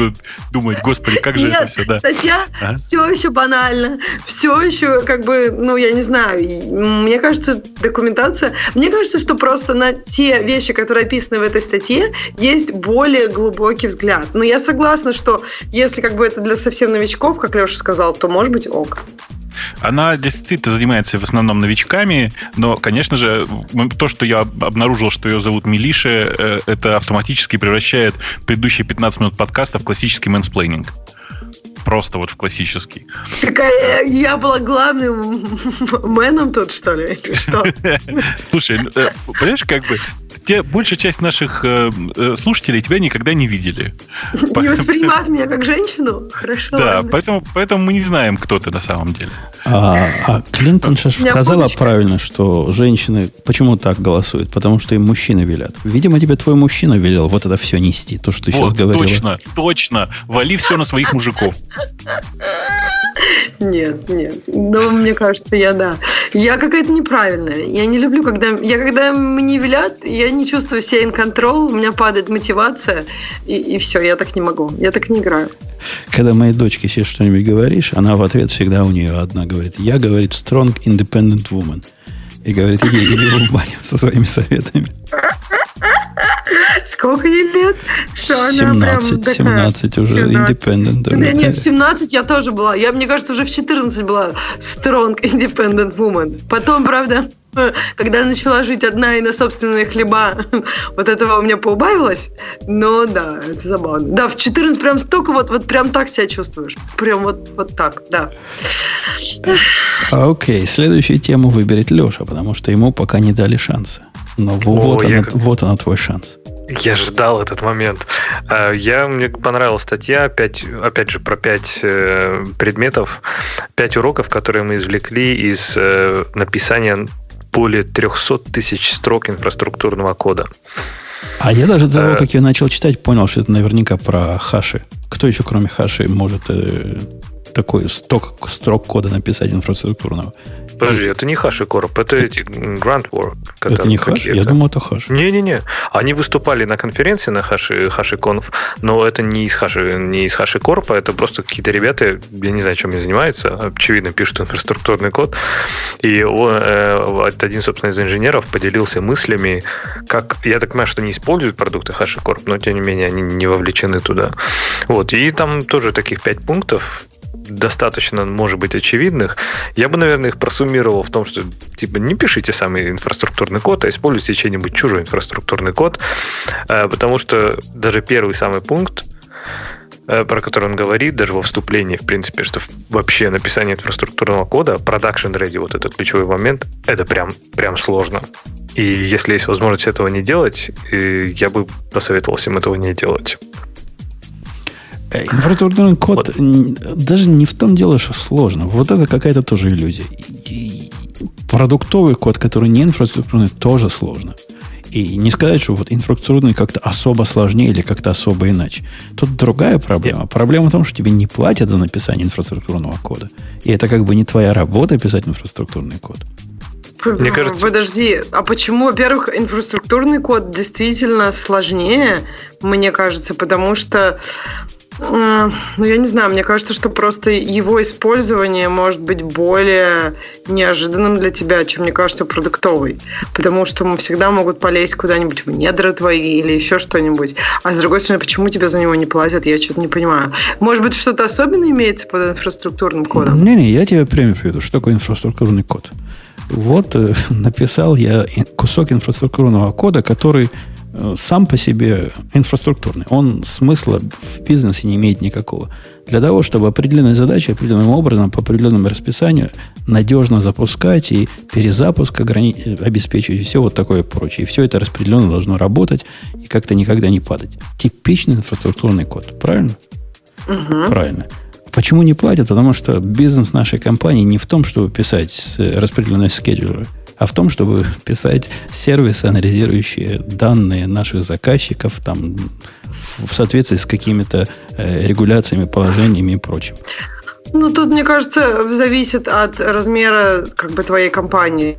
думать, господи, как же это все, да. Статья а? все еще банально, все еще как бы, ну, я не знаю, мне кажется, документация, мне кажется, что просто на те вещи, которые описаны в этой статье, есть более глубокий взгляд. Но я согласна, что если как бы это для совсем новичков, как Леша сказал, то может быть ок. Она действительно занимается в основном новичками, но, конечно же, то, что я обнаружил, что ее зовут Милиша, это автоматически превращает предыдущие пятнадцать минут подкаста в классический мэнсплейнинг. Просто вот в классический. Такая, я была главным мэном тут, что ли? Что? Слушай, понимаешь, как бы те, большая часть наших э, слушателей тебя никогда не видели. Не поэтому... воспринимают меня как женщину? Хорошо. Да, поэтому, поэтому мы не знаем, кто ты на самом деле. А, а Клинтон же сказала помощь. Правильно, что женщины почему так голосуют? Потому что им мужчины велят. Видимо, тебе твой мужчина велел вот это все нести, то, что ты вот, сейчас говорила. Точно, точно. Вали все на своих мужиков. Нет, нет. Но мне кажется, я да. Я какая-то неправильная. Я не люблю, когда... Я когда мне велят, я не чувствую себя in control, у меня падает мотивация, и, и все, я так не могу. Я так не играю. Когда моей дочке сейчас что-нибудь говоришь, она в ответ всегда у нее одна говорит. Я, говорит, strong independent woman. И говорит, иди, иди в баню со своими советами. Сколько ей лет? Что семнадцать, она прям такая... семнадцать уже, independent. Да, да, нет, в семнадцать я тоже была. Я, мне кажется, уже в четырнадцать была strong independent woman. Потом, правда, когда начала жить одна и на собственные хлеба, вот этого у меня поубавилось. Но да, это забавно. Да, в четырнадцать прям столько вот, вот прям так себя чувствуешь. Прям вот, вот так, да. Окей, okay, следующую тему выберет Леша, потому что ему пока не дали шанса. Но О, вот, я... она, вот она твой шанс. Я ждал этот момент. Я, мне понравилась статья, опять, опять же, про пять предметов, пять уроков, которые мы извлекли из написания более трехсот тысяч строк инфраструктурного кода. А я даже до того, как я начал читать, понял, что это наверняка про хаши. Кто еще, кроме хаши, может такой сток, строк кода написать инфраструктурного? Подожди, это не HashiCorp, это эти Groundwork. Это не Hash? Я думал, это Hash. Не-не-не. Они выступали на конференции на Hash, HashiConf, но это не из Hash, не из HashiCorp, это просто какие-то ребята, я не знаю, чем они занимаются, очевидно, пишут инфраструктурный код. И он, э, один, собственно, из инженеров поделился мыслями, как, я так понимаю, что не используют продукты HashiCorp, но, тем не менее, они не вовлечены туда. Вот. И там тоже таких пять пунктов, достаточно, может быть, очевидных. Я бы, наверное, их просуммировал в том, что типа не пишите сами инфраструктурный код, а используйте чей-нибудь чужой инфраструктурный код, потому что даже первый самый пункт, про который он говорит, даже во вступлении, в принципе, что вообще написание инфраструктурного кода, production ready, вот этот ключевой момент, это прям, прям сложно. И если есть возможность этого не делать, я бы посоветовал всем этого не делать. Инфраструктурный код вот. Даже не в том дело, что сложно. Вот это какая-то тоже иллюзия. И продуктовый код, который не инфраструктурный, тоже сложно. И не сказать, что вот инфраструктурный как-то особо сложнее или как-то особо иначе. Тут другая проблема. Нет. Проблема в том, что тебе не платят за написание инфраструктурного кода. И это как бы не твоя работа писать инфраструктурный код. Мне кажется... Подожди, а почему, во-первых, инфраструктурный код действительно сложнее, мне кажется, потому что... Ну, я не знаю, мне кажется, что просто его использование может быть более неожиданным для тебя, чем, мне кажется, продуктовый. Потому что мы всегда могут полезть куда-нибудь в недра твои или еще что-нибудь. А с другой стороны, почему тебя за него не платят, я что-то не понимаю. Может быть, что-то особенное имеется под инфраструктурным кодом? Не-не, я тебе пример приведу, что такое инфраструктурный код. Вот э, написал я кусок инфраструктурного кода, который... сам по себе инфраструктурный. Он смысла в бизнесе не имеет никакого. Для того, чтобы определенные задачи определенным образом, по определенному расписанию надежно запускать и перезапуск ограни... обеспечивать, и все вот такое прочее. И все это распределенно должно работать и как-то никогда не падать. Типичный инфраструктурный код. Правильно? Угу. Правильно. Почему не платят? Потому что бизнес нашей компании не в том, чтобы писать распределенные скеджулеры, а в том, чтобы писать сервисы, анализирующие данные наших заказчиков там, в соответствии с какими-то э, регуляциями, положениями и прочим. Ну, тут, мне кажется, зависит от размера как бы, твоей компании.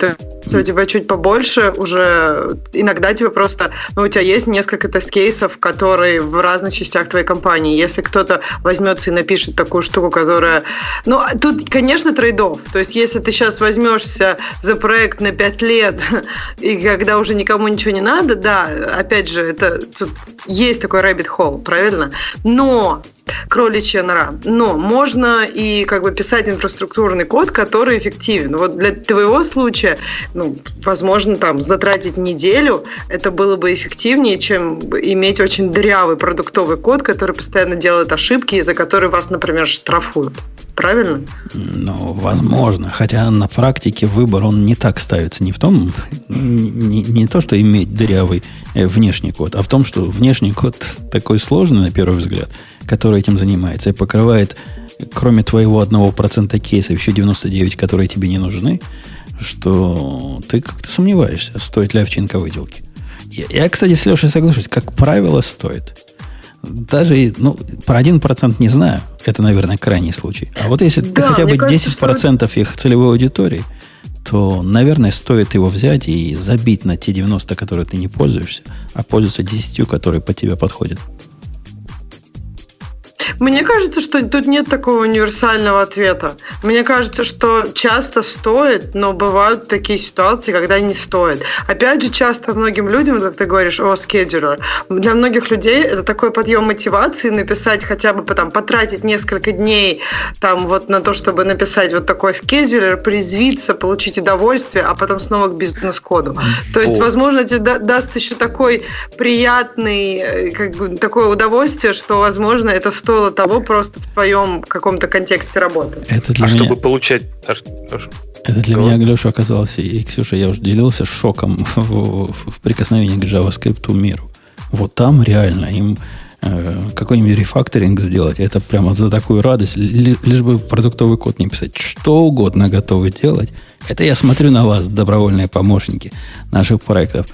То, то у тебя чуть побольше уже, иногда тебе просто, ну, у тебя есть несколько тест-кейсов, которые в разных частях твоей компании. Если кто-то возьмется и напишет такую штуку, которая... Ну, тут, конечно, трейд-офф. То есть, если ты сейчас возьмешься за проект на пять лет, и когда уже никому ничего не надо, да, опять же, это тут есть такой rabbit hole, правильно? Но... кроличья нора. Но можно и как бы писать инфраструктурный код, который эффективен. Вот для твоего случая, ну, возможно, там затратить неделю, это было бы эффективнее, чем иметь очень дырявый продуктовый код, который постоянно делает ошибки, из-за которых вас, например, штрафуют. Правильно? Ну, возможно. Хотя на практике выбор он не так ставится. Не в том, не, не то, что иметь дырявый внешний код, а в том, что внешний код такой сложный, на первый взгляд, который этим занимается и покрывает, кроме твоего одного процента кейсов, еще девяносто девять процентов, которые тебе не нужны, что ты как-то сомневаешься, стоит ли овчинка выделки. Я, я, кстати, с Лешей соглашусь, как правило, стоит. Даже, ну, про один процент не знаю. Это, наверное, крайний случай. А вот если да, хотя бы кажется, десять процентов что... их целевой аудитории, то, наверное, стоит его взять и забить на те девяносто, которые ты не пользуешься, а пользоваться десятью, которые под тебя подходят. Мне кажется, что тут нет такого универсального ответа. Мне кажется, что часто стоит, но бывают такие ситуации, когда не стоит. Опять же, часто многим людям, как ты говоришь, о, скеджерер, для многих людей это такой подъем мотивации написать хотя бы, там, потратить несколько дней там, вот, на то, чтобы написать вот такой скеджерер, призвиться, получить удовольствие, а потом снова к бизнес-коду. То есть, возможно, тебе да- даст еще такой приятный, как бы, такое удовольствие, что, возможно, это стоило того просто в твоем каком-то контексте работы. Это для а меня... чтобы получать... Это для меня, Глеша, оказалось, и Ксюша, я уже делился шоком в, в прикосновении к JavaScript миру. Вот там реально им э, какой-нибудь рефакторинг сделать, это прямо за такую радость, ли, лишь бы продуктовый код не писать. Что угодно готовы делать. Это я смотрю на вас, добровольные помощники наших проектов.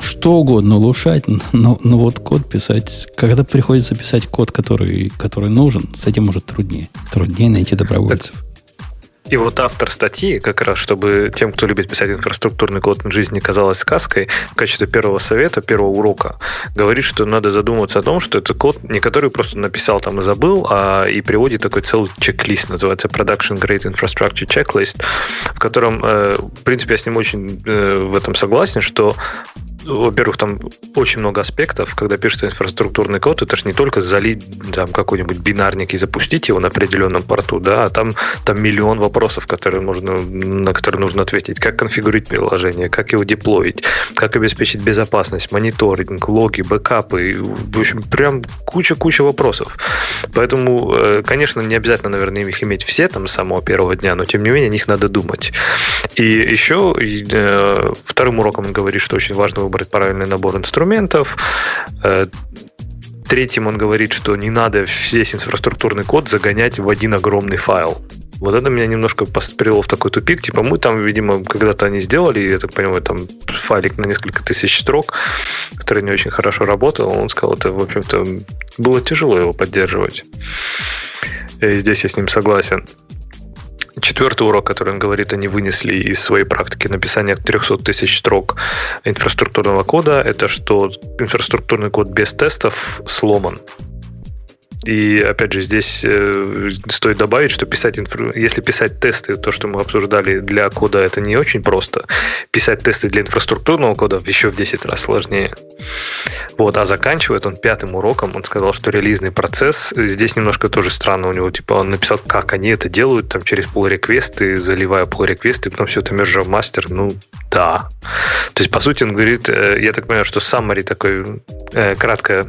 Что угодно улучшать, но, но вот код писать, когда приходится писать код, который, который нужен, с этим уже труднее. Труднее найти добровольцев. Так. И вот автор статьи, как раз, чтобы тем, кто любит писать инфраструктурный код, жизнь не казалась сказкой, в качестве первого совета, первого урока, говорит, что надо задумываться о том, что это код, не который просто написал там и забыл, а и приводит такой целый чек-лист, называется Production Grade Infrastructure Checklist, в котором, в принципе, я с ним очень в этом согласен, что, во-первых, там очень много аспектов, когда пишется инфраструктурный код, это же не только залить там какой-нибудь бинарник и запустить его на определенном порту, да, а там, там миллион вопросов, которые можно, на которые нужно ответить. Как конфигурить приложение, как его деплоить, как обеспечить безопасность, мониторинг, логи, бэкапы, в общем, прям куча-куча вопросов. Поэтому, конечно, не обязательно, наверное, их иметь все там с самого первого дня, но, тем не менее, о них надо думать. И еще вторым уроком он говорит, что очень важно выбрать правильный набор инструментов. Третьим он говорит, что не надо весь инфраструктурный код загонять в один огромный файл. Вот это меня немножко привело в такой тупик. Типа мы там, видимо, когда-то они сделали, я так понимаю, там файлик на несколько тысяч строк, который не очень хорошо работал. Он сказал, это, в общем-то, было тяжело его поддерживать. И здесь я с ним согласен. Четвертый урок, который он говорит, они вынесли из своей практики написания триста тысяч строк инфраструктурного кода, это что инфраструктурный код без тестов сломан. И, опять же, здесь э, стоит добавить, что писать инфра... если писать тесты, то, что мы обсуждали для кода, это не очень просто. Писать тесты для инфраструктурного кода еще в десять раз сложнее. Вот. А заканчивает он пятым уроком. Он сказал, что релизный процесс, здесь немножко тоже странно у него. Типа он написал, как они это делают, там через pull-реквесты, заливая pull-реквесты, потом все это мержа в мастер. Ну, да. То есть, по сути, он говорит, э, я так понимаю, что summary такой э, краткое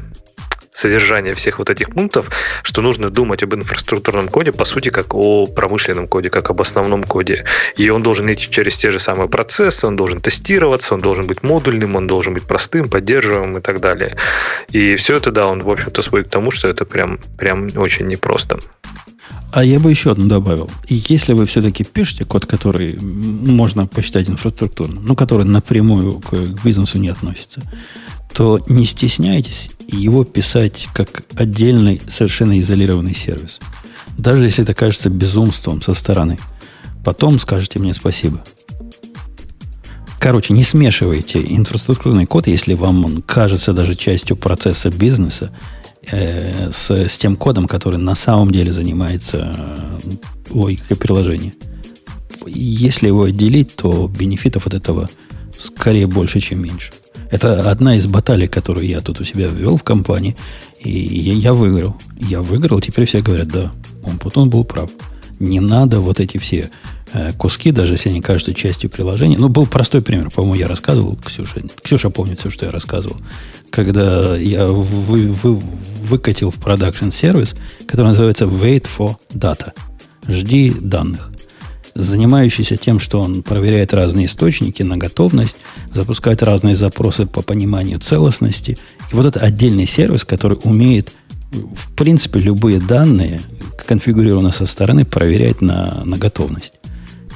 содержание всех вот этих пунктов, что нужно думать об инфраструктурном коде, по сути, как о промышленном коде, как об основном коде. И он должен идти через те же самые процессы, он должен тестироваться, он должен быть модульным, он должен быть простым, поддерживаемым и так далее. И все это, да, он, в общем-то, сводит к тому, что это прям, прям очень непросто. А я бы еще одну добавил. И если вы все-таки пишете код, который можно посчитать инфраструктурным, но который напрямую к бизнесу не относится, то не стесняйтесь его писать как отдельный, совершенно изолированный сервис. Даже если это кажется безумством со стороны. Потом скажете мне спасибо. Короче, не смешивайте инфраструктурный код, если вам он кажется даже частью процесса бизнеса, э, с, с тем кодом, который на самом деле занимается э, логикой приложения. Если его отделить, то бенефитов от этого скорее больше, чем меньше. Это одна из баталий, которую я тут у себя ввел в компании, и я выиграл. Я выиграл, теперь все говорят, да, он, он был прав. Не надо вот эти все куски, даже если они кажутся частью приложения. Ну, был простой пример, по-моему, я рассказывал, Ксюша, Ксюша помнит все, что я рассказывал. Когда я вы, вы, выкатил в продакшн сервис, который называется Wait for Data. Жди данных. Занимающийся тем, что он проверяет разные источники на готовность, запускает разные запросы по пониманию целостности. И вот это отдельный сервис, который умеет, в принципе, любые данные, конфигурированные со стороны, проверять на, на готовность.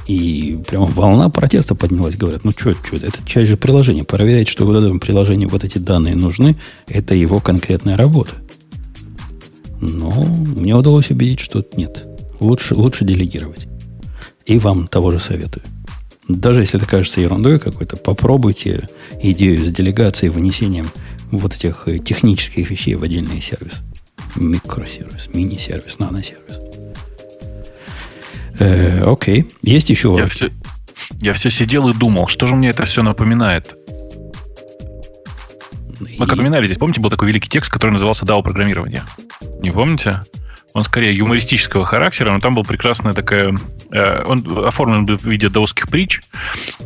И прямо волна протеста поднялась. Говорят, ну что, что, это часть же приложения. Проверять, что вот этому приложению вот эти данные нужны, это его конкретная работа. Но мне удалось убедить, что нет. Лучше, лучше делегировать. И вам того же советую. Даже если это кажется ерундой какой-то, попробуйте идею с делегацией, вынесением вот этих технических вещей в отдельный сервис. Микросервис, мини-сервис, нано-сервис. Э, окей. Есть еще... Я все, я все сидел и думал, что же мне это все напоминает. Мы как упоминали здесь, помните, был такой великий текст, который назывался «дао-программирование». Не помните? Он скорее юмористического характера, но там был прекрасная такая... Э, он оформлен был в виде даосских притч.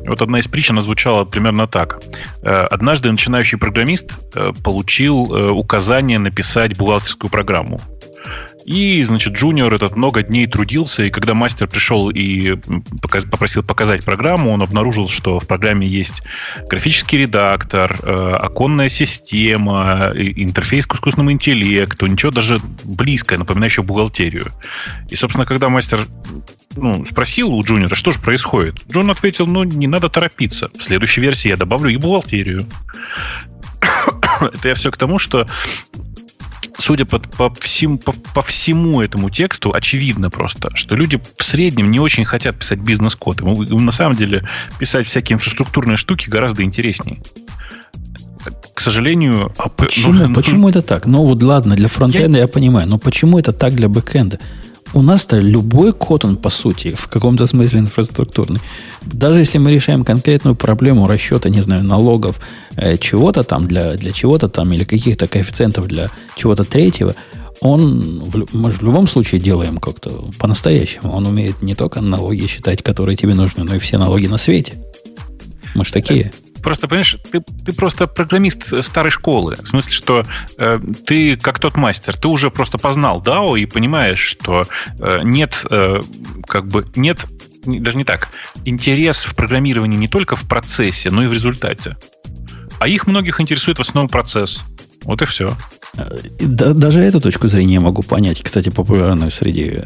Вот одна из притч, она звучала примерно так. Э, однажды начинающий программист э, получил э, указание написать бухгалтерскую программу. И, значит, джуниор этот много дней трудился, и когда мастер пришел и показ- попросил показать программу, он обнаружил, что в программе есть графический редактор, э, оконная система, интерфейс к искусственному интеллекту, ничего даже близкое, напоминающее бухгалтерию. И, собственно, когда мастер ну, спросил у джуниора, что же происходит, Джон ответил, ну, не надо торопиться, в следующей версии я добавлю и бухгалтерию. Это я все к тому, что судя по, по, всему, по, по всему этому тексту, очевидно просто, что люди в среднем не очень хотят писать бизнес-код. Им, им на самом деле писать всякие инфраструктурные штуки гораздо интереснее. К сожалению... А почему, нужно, почему нужно... это так? Ну вот ладно, для фронтенда я... я понимаю, но почему это так для бэкенда? У нас-то любой код, он по сути, в каком-то смысле инфраструктурный. Даже если мы решаем конкретную проблему расчета, не знаю, налогов, э, чего-то там для, для чего-то там, или каких-то коэффициентов для чего-то третьего, он, в, мы в любом случае делаем как-то по-настоящему. Он умеет не только налоги считать, которые тебе нужны, но и все налоги на свете. Мы ж такие... Просто, понимаешь, ты, ты просто программист старой школы. В смысле, что э, ты, как тот мастер, ты уже просто познал дао и понимаешь, что э, нет, э, как бы, нет, даже не так, интерес в программировании не только в процессе, но и в результате. А их многих интересует в основном процесс. Вот и все. Даже эту точку зрения я могу понять, кстати, популярную среди,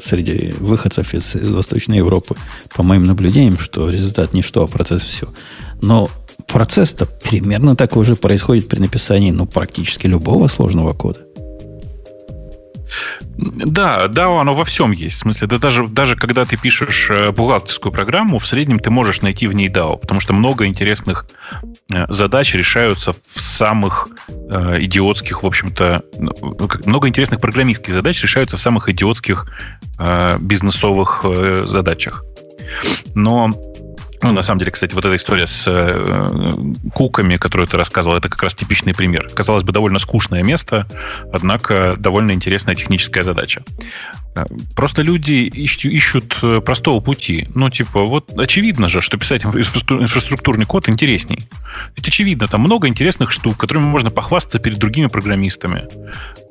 среди выходцев из Восточной Европы, по моим наблюдениям, что результат ничто, а процесс все. Но процесс-то примерно такой же происходит при написании ну, практически любого сложного кода. Да, да, оно во всем есть. В смысле, да даже, даже когда ты пишешь бухгалтерскую программу, в среднем ты можешь найти в ней дао, потому что много интересных задач решаются в самых э, идиотских, в общем-то, много интересных программистских задач решаются в самых идиотских э, бизнесовых э, задачах. Но ну, на самом деле, кстати, вот эта история с э, куками, которую ты рассказывал, это как раз типичный пример. Казалось бы, довольно скучное место, однако довольно интересная техническая задача. Просто люди ищут простого пути. Ну, типа, вот очевидно же, что писать инфраструктурный код интересней. Ведь очевидно, там много интересных штук, которыми можно похвастаться перед другими программистами.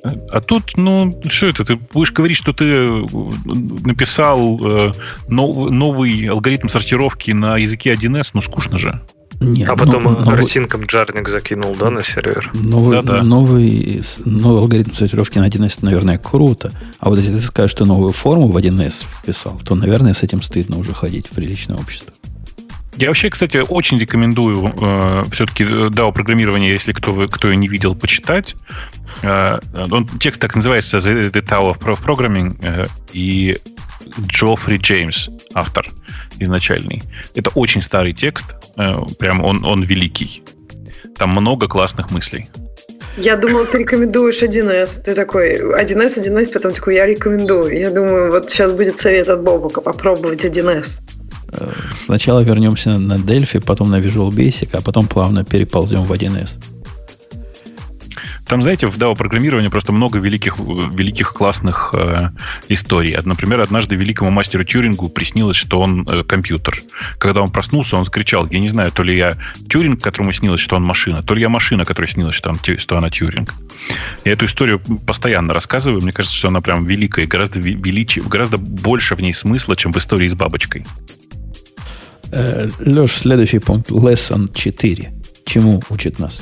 А тут, ну, что это? Ты будешь говорить, что ты написал новый алгоритм сортировки на языке один эс? Ну, скучно же. Нет, а потом ну, росинком джарник закинул, да, на сервер? Новый, да, да. Новый, новый алгоритм сортировки на один эс, наверное, круто. А вот если ты скажешь, что новую форму в один эс вписал, то, наверное, с этим стыдно уже ходить в приличное общество. Я вообще, кстати, очень рекомендую э, все-таки дао-программирование, если кто, кто ее не видел, почитать. Э, он, текст так называется «The Tao of Programming», э, и Джоффри Джеймс, автор изначальный. Это очень старый текст, э, прям он, он великий. Там много классных мыслей. Я думала, ты рекомендуешь один эс. Ты такой, один эс, один эс, потом такой, я рекомендую. Я думаю, вот сейчас будет совет от Бобука, попробовать один эс. Сначала вернемся на Delphi, потом на Visual Basic, а потом плавно переползем в один эс. Там, знаете, в дао-программировании просто много великих, великих классных э, историй. Например, однажды великому мастеру Тьюрингу приснилось, что он э, компьютер. Когда он проснулся, он скричал, я не знаю, то ли я Тьюринг, которому снилось, что он машина, то ли я машина, которой снилось, что, он, что она Тьюринг. Я эту историю постоянно рассказываю. Мне кажется, что она прям великая, гораздо, величи, гораздо больше в ней смысла, чем в истории с бабочкой. Леш, следующий пункт. Lesson четыре. Чему учит нас?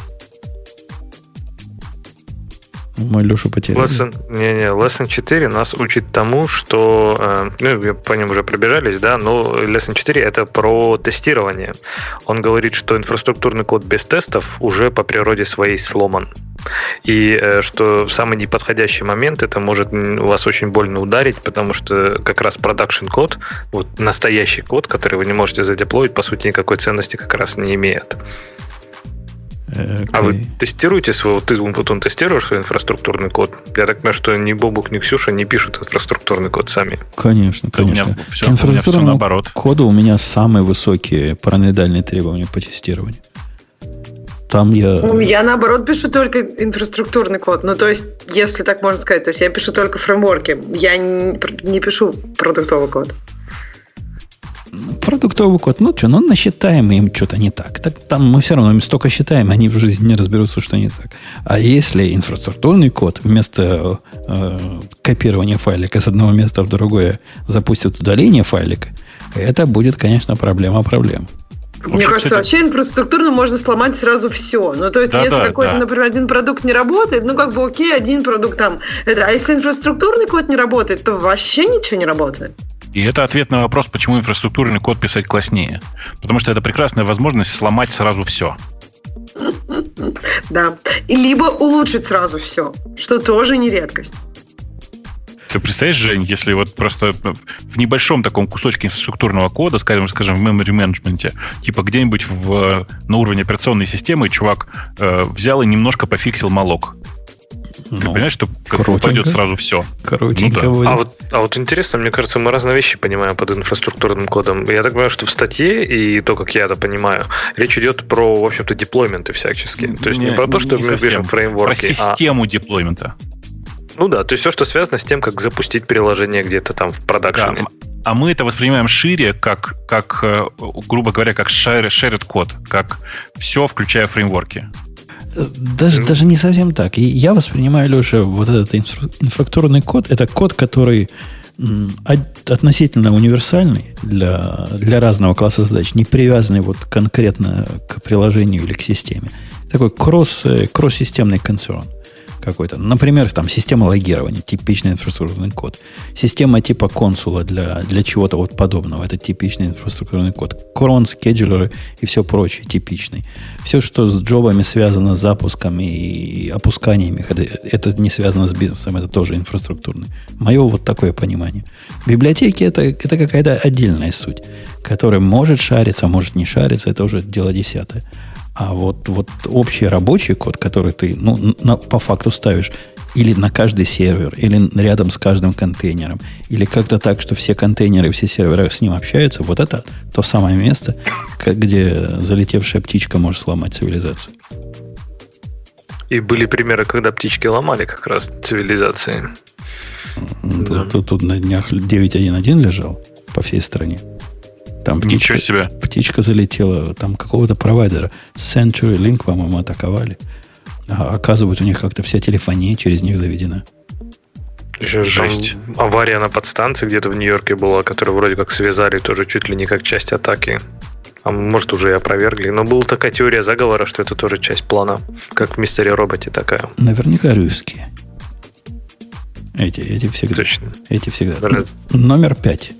Мы Лешу потеряли. Lesson, не-не, Lesson четыре нас учит тому, что... Ну, по ним уже пробежались, да, но Lesson четыре — это про тестирование. Он говорит, что инфраструктурный код без тестов уже по природе своей сломан. И что в самый неподходящий момент это может вас очень больно ударить, потому что как раз продакшн-код, вот настоящий код, который вы не можете задеплоить, по сути, никакой ценности как раз не имеет. Э, а вы тестируете свой, ты, Умпутун, тестируешь свой инфраструктурный код? Я так понимаю, что ни Бобук, ни Ксюша не пишут инфраструктурный код сами. Конечно, конечно. У меня все, к инфраструктурному у меня все коду у меня самые высокие параноидальные требования по тестированию. Там я... я, наоборот, пишу только инфраструктурный код. Ну, то есть, если так можно сказать, то есть я пишу только фреймворки. Я не пишу продуктовый код. Продуктовый код, ну что, ну насчитаем им что-то не так. так. Там мы все равно им столько считаем, они в жизни не разберутся, что не так. А если инфраструктурный код вместо э, копирования файлика с одного места в другое запустит удаление файлика, это будет, конечно, проблема проблем. Мне кажется, кстати... вообще инфраструктурно можно сломать сразу все. Ну, то есть, да, если да, какой-то, да. например, один продукт не работает, ну, как бы, окей, один продукт там. А если инфраструктурный код не работает, то вообще ничего не работает. И это ответ на вопрос, почему инфраструктурный код писать класснее. Потому что это прекрасная возможность сломать сразу все. Да. И либо улучшить сразу все, что тоже не редкость. Ты представляешь, Жень, если вот просто в небольшом таком кусочке инфраструктурного кода, скажем, скажем, в memory management, типа где-нибудь в, на уровне операционной системы чувак э, взял и немножко пофиксил молок. Ты ну, понимаешь, что пойдет сразу все. Коротенько. Ну, да. а, вот, а вот интересно, мне кажется, мы разные вещи понимаем под инфраструктурным кодом. Я так понимаю, что в статье, и то, как я это понимаю, речь идет про, в общем-то, деплойменты всяческие. То есть не, не про то, что мы пишем фреймворки. Про систему а... деплоймента. Ну да, то есть все, что связано с тем, как запустить приложение где-то там в продакшене. Да, а мы это воспринимаем шире, как, как грубо говоря, как shared код, как все, включая фреймворки. Даже, mm-hmm. даже не совсем так. И я воспринимаю, Леша, вот этот инфраструктурный код, это код, который относительно универсальный для, для разного класса задач, не привязанный вот конкретно к приложению или к системе. Такой кросс, кросс-системный концерн какой-то. Например, там система логирования, типичный инфраструктурный код. Система типа консула для, для чего-то вот подобного, это типичный инфраструктурный код. Крон, скеджулеры и все прочее типичный. Все, что с джобами связано, с запусками и опусканиями, это, это не связано с бизнесом, это тоже инфраструктурный. Мое вот такое понимание. Библиотеки это, это какая-то отдельная суть, которая может шариться, может не шариться, это уже дело десятое. А вот, вот общий рабочий код, который ты ну, на, по факту ставишь или на каждый сервер, или рядом с каждым контейнером, или как-то так, что все контейнеры, все серверы с ним общаются, вот это то самое место, где залетевшая птичка может сломать цивилизацию. И были примеры, когда птички ломали как раз цивилизации. Тут, да. тут, тут на днях девять точка один точка один лежал по всей стране. Там птичка, Ничего себе. Птичка залетела, там какого-то провайдера. CenturyLink, по-моему, атаковали. А оказывается, у них как-то вся телефония через них заведена. Жесть. Авария на подстанции где-то в Нью-Йорке была, которую вроде как связали тоже чуть ли не как часть атаки. А может, уже и опровергли. Но была такая теория заговора, что это тоже часть плана. Как в «Мистере Роботе» такая. Наверняка русские. Эти, эти всегда. Точно. Эти всегда. Раз. Номер пять.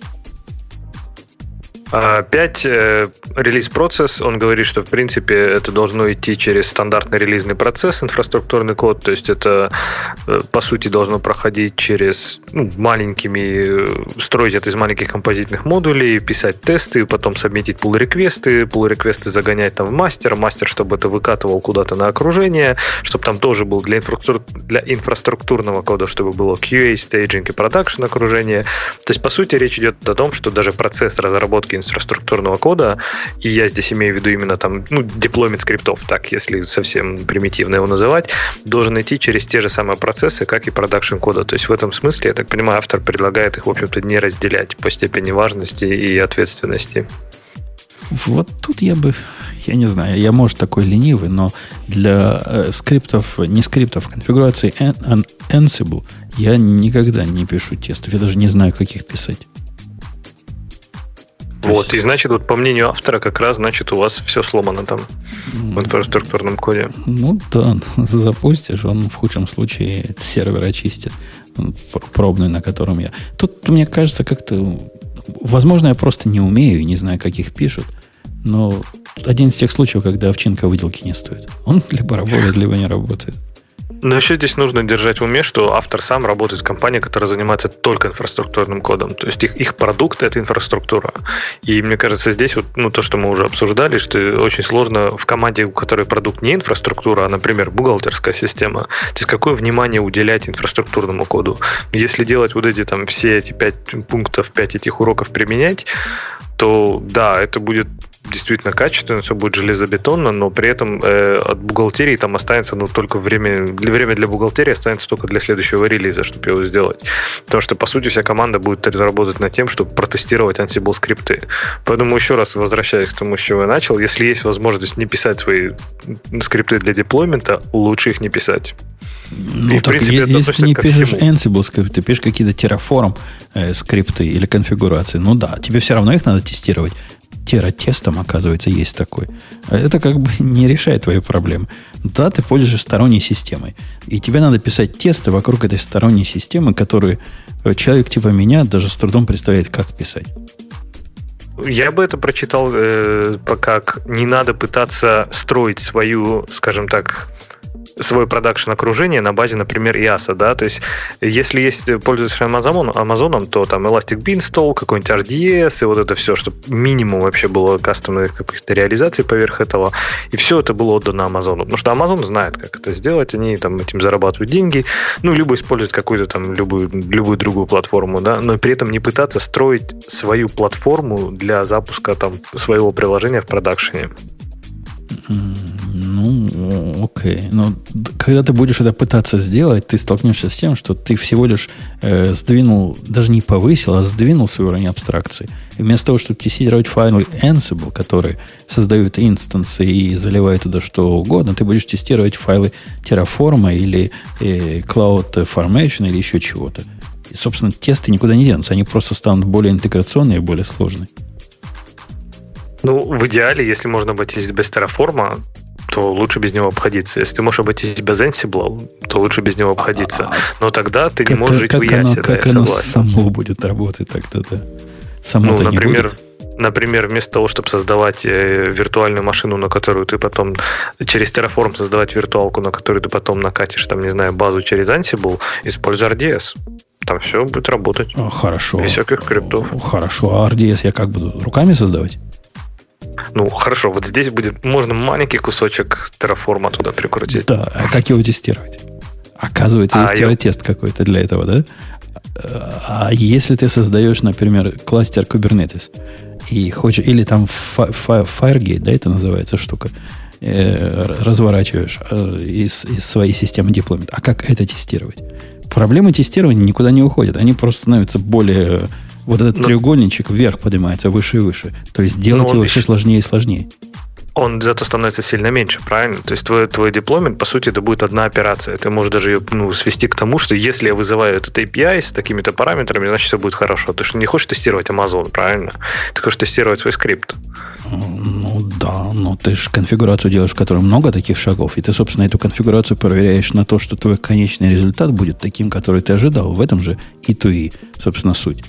пять релиз-процесс, он говорит, что, в принципе, это должно идти через стандартный релизный процесс, инфраструктурный код, то есть это, по сути, должно проходить через ну, маленькими, строить это из маленьких композитных модулей, писать тесты, потом сабмитить pull-реквесты, pull-реквесты загонять там в мастер, мастер, чтобы это выкатывал куда-то на окружение, чтобы там тоже был для, инфраструк... для инфраструктурного кода, чтобы было кью эй, стейджинг и продакшн окружение. То есть, по сути, речь идет о том, что даже процесс разработки инфраструктурного кода, и я здесь имею в виду именно там, ну, деплоймент скриптов, так, если совсем примитивно его называть, должен идти через те же самые процессы, как и продакшн кода. То есть в этом смысле, я так понимаю, автор предлагает их, в общем-то, не разделять по степени важности и ответственности. Вот тут я бы, я не знаю, я, может, такой ленивый, но для э, скриптов, не скриптов, конфигурации Ansible я никогда не пишу тестов, я даже не знаю, как их писать. Вот, и значит, вот по мнению автора, как раз, значит, у вас все сломано там в инфраструктурном коде. Ну да, запустишь, он в худшем случае сервер очистит, пробный, на котором я. Тут, мне кажется, как-то... Возможно, я просто не умею и не знаю, как их пишут, но один из тех случаев, когда овчинка выделки не стоит. Он либо работает, либо не работает. Но еще здесь нужно держать в уме, что автор сам работает в компании, которая занимается только инфраструктурным кодом. То есть их, их продукт – это инфраструктура. И мне кажется, здесь вот, ну, то, что мы уже обсуждали, что очень сложно в команде, у которой продукт не инфраструктура, а, например, бухгалтерская система, здесь какое внимание уделять инфраструктурному коду? Если делать вот эти там все эти пять пунктов, пять этих уроков применять, то да, это будет действительно качественно, все будет железобетонно, но при этом э, от бухгалтерии там останется, ну, только время, для, время для бухгалтерии останется только для следующего релиза, чтобы его сделать. Потому что, по сути, вся команда будет работать над тем, чтобы протестировать Ansible скрипты. Поэтому еще раз возвращаясь к тому, с чего я начал, если есть возможность не писать свои скрипты для деплоймента, лучше их не писать. Ну, и, так, в принципе, е- если не пишешь всему. Ansible скрипты, пишешь какие-то Terraform э, скрипты или конфигурации, ну да, тебе все равно их надо тестировать. Терра-тестом, оказывается, есть такой. Это как бы не решает твою проблему. Да, ты пользуешься сторонней системой. И тебе надо писать тесты вокруг этой сторонней системы, которую человек типа меня даже с трудом представляет, как писать. Я бы это прочитал э, как не надо пытаться строить свою, скажем так, свой продакшн-окружение на базе, например, ИАСа, да, то есть если есть пользуешься Амазоном, Амазоном, то там Elastic Beanstalk, какой-нибудь ар ди эс и вот это все, чтобы минимум вообще было кастомных каких-то реализаций поверх этого, и все это было отдано Амазону, потому что Амазон знает, как это сделать, они там этим зарабатывают деньги, ну, либо используют какую-то там любую, любую другую платформу, да, но при этом не пытаться строить свою платформу для запуска там своего приложения в продакшене. Ну, окей. Но когда ты будешь это пытаться сделать, ты столкнешься с тем, что ты всего лишь э, сдвинул, даже не повысил, а сдвинул свой уровень абстракции. И вместо того, чтобы тестировать файлы Ansible, которые создают инстансы и заливают туда что угодно, ты будешь тестировать файлы Terraform или э, Cloud Formation или еще чего-то. И, собственно, тесты никуда не денутся. Они просто станут более интеграционные и более сложные. Ну, в идеале, если можно обойтись без Terraform, то лучше без него обходиться. Если ты можешь обойтись без Ansible, то лучше без него обходиться. Но тогда ты как, не можешь как, жить в ИАСе. Оно, да, как оно само будет работать так-то, да? Само-то ну, например, не будет. Например, вместо того, чтобы создавать виртуальную машину, на которую ты потом через Terraform создавать виртуалку, на которую ты потом накатишь, там, не знаю, базу через Ansible, используй ар ди эс. Там все будет работать. Хорошо. Без всяких криптов. Хорошо. А ар ди эс я как буду? Руками создавать? Ну, хорошо, вот здесь будет, можно маленький кусочек Terraform туда прикрутить. Да, а как его тестировать? Оказывается, а есть терра-тест я... какой-то для этого, да? А если ты создаешь, например, кластер Kubernetes, и хочешь, или там Firegate, да, это называется штука, разворачиваешь из, из своей системы деплоймента. А как это тестировать? Проблемы тестирования никуда не уходят, они просто становятся более... Вот этот но... треугольничек вверх поднимается, выше и выше. То есть делать его еще сложнее и сложнее. Он зато становится сильно меньше, правильно? То есть твой, твой деплоймент, по сути, это будет одна операция. Ты можешь даже ее, ну, свести к тому, что если я вызываю этот эй пи ай с такими-то параметрами, значит, все будет хорошо. Ты же не хочешь тестировать Amazon, правильно? Ты хочешь тестировать свой скрипт. Ну да, но ты же конфигурацию делаешь, в которой много таких шагов, и ты, собственно, эту конфигурацию проверяешь на то, что твой конечный результат будет таким, который ты ожидал. В этом же и ту и, собственно, суть.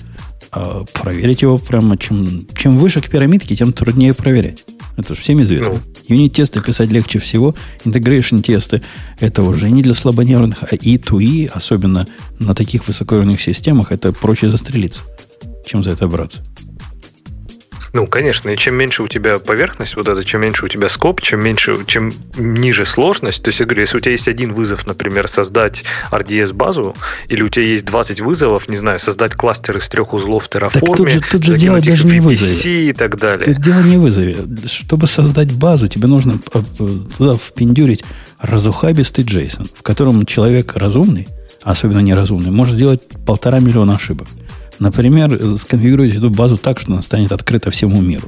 А проверить его прямо чем, чем выше к пирамидке, тем труднее проверять. Это же всем известно. Ну. Юнит-тесты писать легче всего. Интегрейшн-тесты – это уже не для слабонервных, а и ту и, особенно на таких высокоуровневых системах, это проще застрелиться, чем за это браться. Ну, конечно, и чем меньше у тебя поверхность, вот это, чем меньше у тебя скоб, чем меньше, чем ниже сложность, то есть, я говорю, если у тебя есть один вызов, например, создать ар ди эс-базу, или у тебя есть двадцать вызовов, не знаю, создать кластер из трех узлов в Terraform, тут же дело даже не в ви пи си и так далее. Это дело не в вызове. Чтобы создать базу, тебе нужно туда впендюрить разухабистый JSON, в котором человек разумный, особенно неразумный, может сделать полтора миллиона ошибок. Например, сконфигурируйте эту базу так, что она станет открыта всему миру.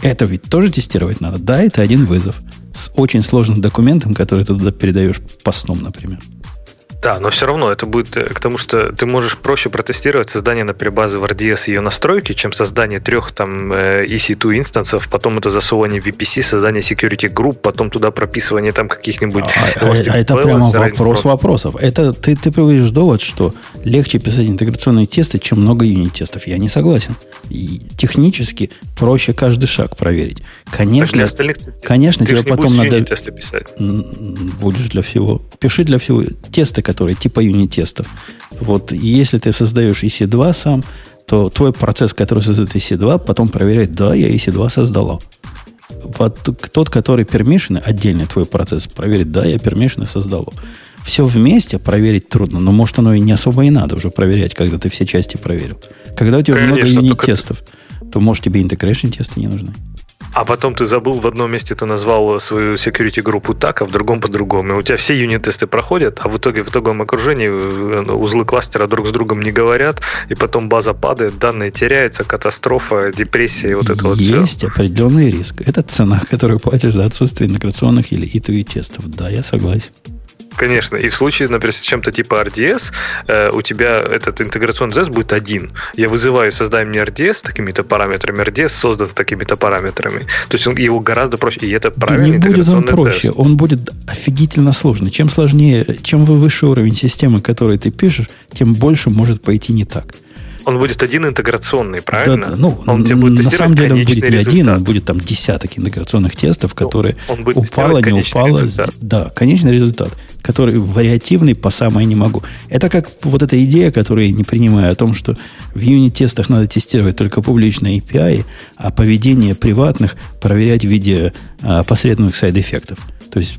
Это ведь тоже тестировать надо. Да, это один вызов с очень сложным документом, который ты туда передаешь постом, например. Да, но все равно это будет к тому, что ты можешь проще протестировать создание, например, базы в эр ди эс и ее настройки, чем создание трех там и си два инстансов, потом это засовывание в ви пи си, создание security group, потом туда прописывание там каких-нибудь... А, а, а это прямо вопрос вопросов. Это ты, ты приводишь довод, что легче писать интеграционные тесты, чем много юнит-тестов. Я не согласен. И технически проще каждый шаг проверить. Конечно, для остальных, конечно, тебе потом надо... юнит-тесты писать. Будешь для всего. Пиши для всего тесты, которые типа юнит-тестов. Вот если ты создаешь и си два сам, то твой процесс, который создает и си два, потом проверяет, да, я и си два создала. Вот тот, который permission, отдельный твой процесс, проверит, да, я permission создала. Все вместе проверить трудно, но, может, оно и не особо и надо уже проверять, когда ты все части проверил. Когда у тебя конечно, много юнит-тестов, только... то, может, тебе integration-тесты не нужны. А потом ты забыл, в одном месте ты назвал свою security-группу так, а в другом по-другому. И у тебя все юнит-тесты проходят, а в итоге в итоговом окружении узлы кластера друг с другом не говорят, и потом база падает, данные теряются, катастрофа, депрессия, вот это вот все. Есть определенный риск. Это цена, которую платишь за отсутствие интеграционных или и два и-тестов. Да, я согласен. Конечно. И в случае, например, с чем-то типа эр ди эс, э, у тебя этот интеграционный тест будет один. Я вызываю, создай мне эр ди эс с такими-то параметрами. эр ди эс создан с такими-то параметрами. То есть он, его гораздо проще. И это правильный интеграционный тест. Да не будет он проще. Тест. Он будет офигительно сложный. Чем сложнее, чем выше уровень системы, которую ты пишешь, тем больше может пойти не так. Он будет один интеграционный, правильно? Да, ну, он тебе будет на самом деле он будет не результат. Один, он будет там десяток интеграционных тестов, которые упало, не упало. Результат. Да, конечный результат, который вариативный по самое не могу. Это как вот эта идея, которую я не принимаю, о том, что в юнит-тестах надо тестировать только публичные эй пи ай, а поведение приватных проверять в виде а, посредственных сайд-эффектов. То есть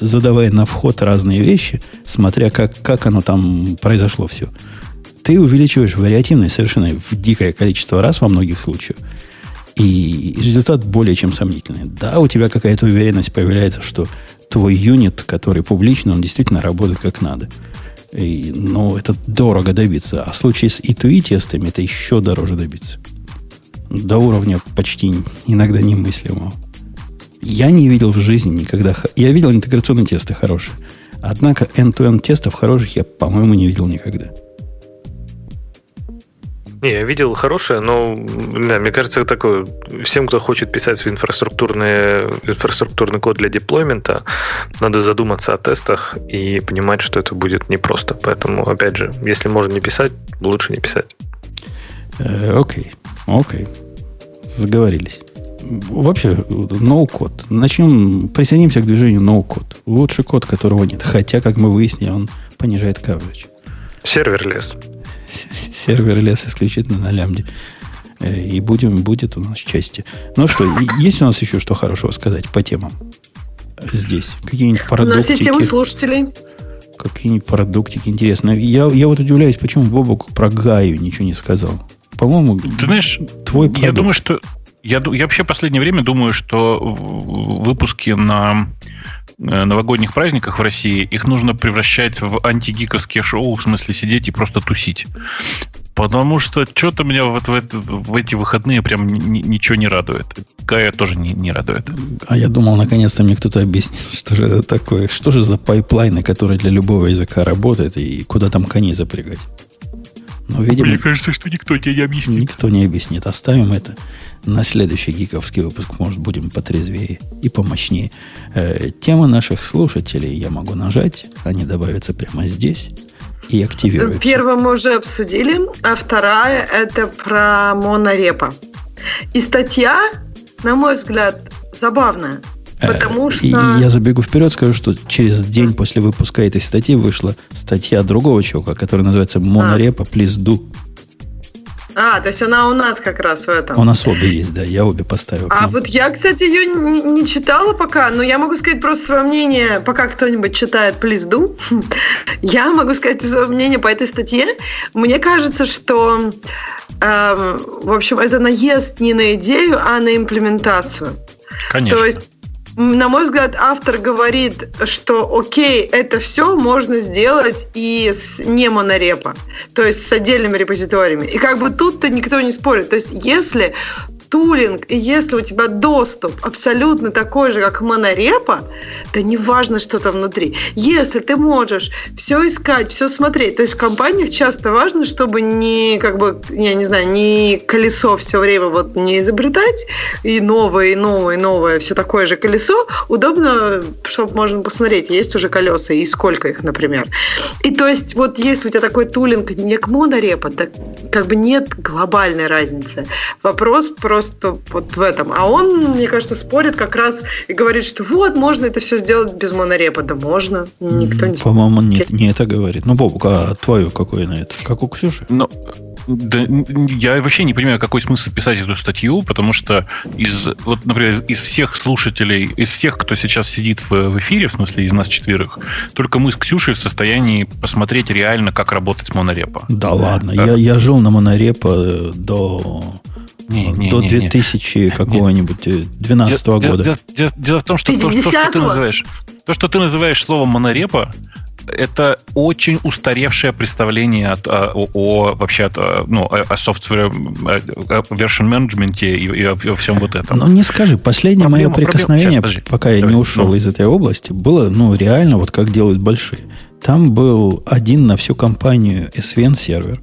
задавая на вход разные вещи, смотря как, как оно там произошло все. Ты увеличиваешь вариативность совершенно в дикое количество раз во многих случаях. И результат более чем сомнительный. Да, у тебя какая-то уверенность появляется, что твой юнит, который публичный, он действительно работает как надо. И, но это дорого добиться. А в случае с и два и-тестами это еще дороже добиться. До уровня почти иногда немыслимого. Я не видел в жизни никогда... Я видел интеграционные тесты хорошие. Однако end-to-end тестов хороших я, по-моему, не видел никогда. Не, я видел хорошее, но да, мне кажется, такое, всем, кто хочет писать свой инфраструктурный, инфраструктурный код для деплоймента, надо задуматься о тестах и понимать, что это будет непросто. Поэтому, опять же, если можно не писать, лучше не писать. Окей, okay, окей. Okay. Заговорились. Вообще, no-code. Начнем, присоединимся к движению no-code. Лучший код, которого нет. Хотя, как мы выяснили, он понижает coverage. Серверлес. Сервер лес исключительно на лямбде. И будем, будет у нас части. Ну что, есть у нас еще что хорошего сказать по темам? Здесь какие-нибудь парадоктики. У нас есть темы слушателей. Какие-нибудь парадоктики интересные. Я, я вот удивляюсь, почему Бобок про Гаю ничего не сказал. По-моему, ты знаешь, твой продукт. Я думаю, что... Я, я вообще в последнее время думаю, что выпуски на новогодних праздниках в России, их нужно превращать в антигиковские шоу, в смысле сидеть и просто тусить. Потому что что-то меня вот в, это, в эти выходные прям ни, ничего не радует. Гая тоже не, не радует. А я думал, наконец-то мне кто-то объяснил, что же это такое. Что же за пайплайны, которые для любого языка работают, и куда там коней запрягать? Но, видимо, мне кажется, что никто тебе не объяснит. Никто не объяснит. Оставим это на следующий гиковский выпуск. Может, будем потрезвее и помощнее. Э, тема наших слушателей я могу нажать. Они добавятся прямо здесь и активируются. Первую мы уже обсудили, а вторая – это про монорепо. И статья, на мой взгляд, забавная. Потому что... И я забегу вперед, скажу, что через день после выпуска этой статьи вышла статья другого чувака, которая называется «Монорепо, please do». А, то есть она у нас как раз в этом. У нас обе есть, да, я обе поставил. А вот я, кстати, ее не, не читала пока, но я могу сказать просто свое мнение, пока кто-нибудь читает please do, я могу сказать свое мнение по этой статье. Мне кажется, что, э, в общем, это наезд не на идею, а на имплементацию. Конечно. То есть, на мой взгляд, автор говорит, что окей, это все можно сделать и с не монорепо, то есть с отдельными репозиториями. И как бы тут-то никто не спорит. То есть если тулинг, и если у тебя доступ абсолютно такой же, как монорепа, да не важно, что там внутри. Если ты можешь все искать, все смотреть, то есть в компаниях часто важно, чтобы не, как бы, я не знаю, не колесо все время вот не изобретать, и новое, и новое, и новое, все такое же колесо, удобно, чтобы можно посмотреть, есть уже колеса и сколько их, например. И то есть вот если у тебя такой тулинг не к монорепа, так как бы нет глобальной разницы. Вопрос просто вот в этом. А он, мне кажется, спорит как раз и говорит, что вот, можно это все сделать без монорепа. Да можно. Никто не... По-моему, он не, не это говорит. Ну, Бобук, а твое какое на это? Как у Ксюши? Ну, да, я вообще не понимаю, какой смысл писать эту статью, потому что из, вот, например, из всех слушателей, из всех, кто сейчас сидит в, в эфире, в смысле, из нас четверых, только мы с Ксюшей в состоянии посмотреть реально, как работать монорепа. Да, да. ладно. Я, я жил на монорепа до... Не, не, до две тысячи какого-нибудь двенадцатого года. Дело, дело, дело в том, что то, что, что ты называешь, то, что ты называешь словом монорепа, это очень устаревшее представление от, о, о вообще от, ну, о, о софтвере, о version management и, и о, о всем вот этом. Ну, не скажи, последнее проблема, мое прикосновение, проблема, сейчас, пока я давай, не ушел ну. из этой области, было, ну, реально вот как делают большие. Там был один на всю компанию эс ви эн-сервер,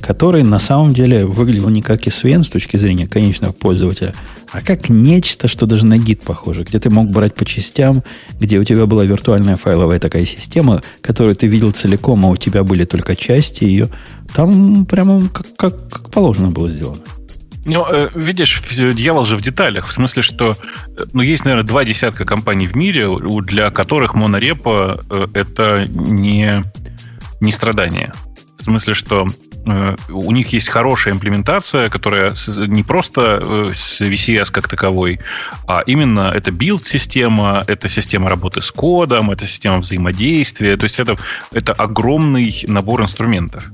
который на самом деле выглядел не как эс ви эн с точки зрения конечного пользователя, а как нечто, что даже на Git похоже, где ты мог брать по частям, где у тебя была виртуальная файловая такая система, которую ты видел целиком, а у тебя были только части ее. Там прямо как, как, как положено было сделано. Ну, видишь, дьявол же в деталях. В смысле, что ну, есть, наверное, два десятка компаний в мире, для которых монорепа – это не, не страдание. В смысле, что у них есть хорошая имплементация, которая не просто с ви си эс как таковой, а именно это билд-система, это система работы с кодом, это система взаимодействия. То есть это, это огромный набор инструментов.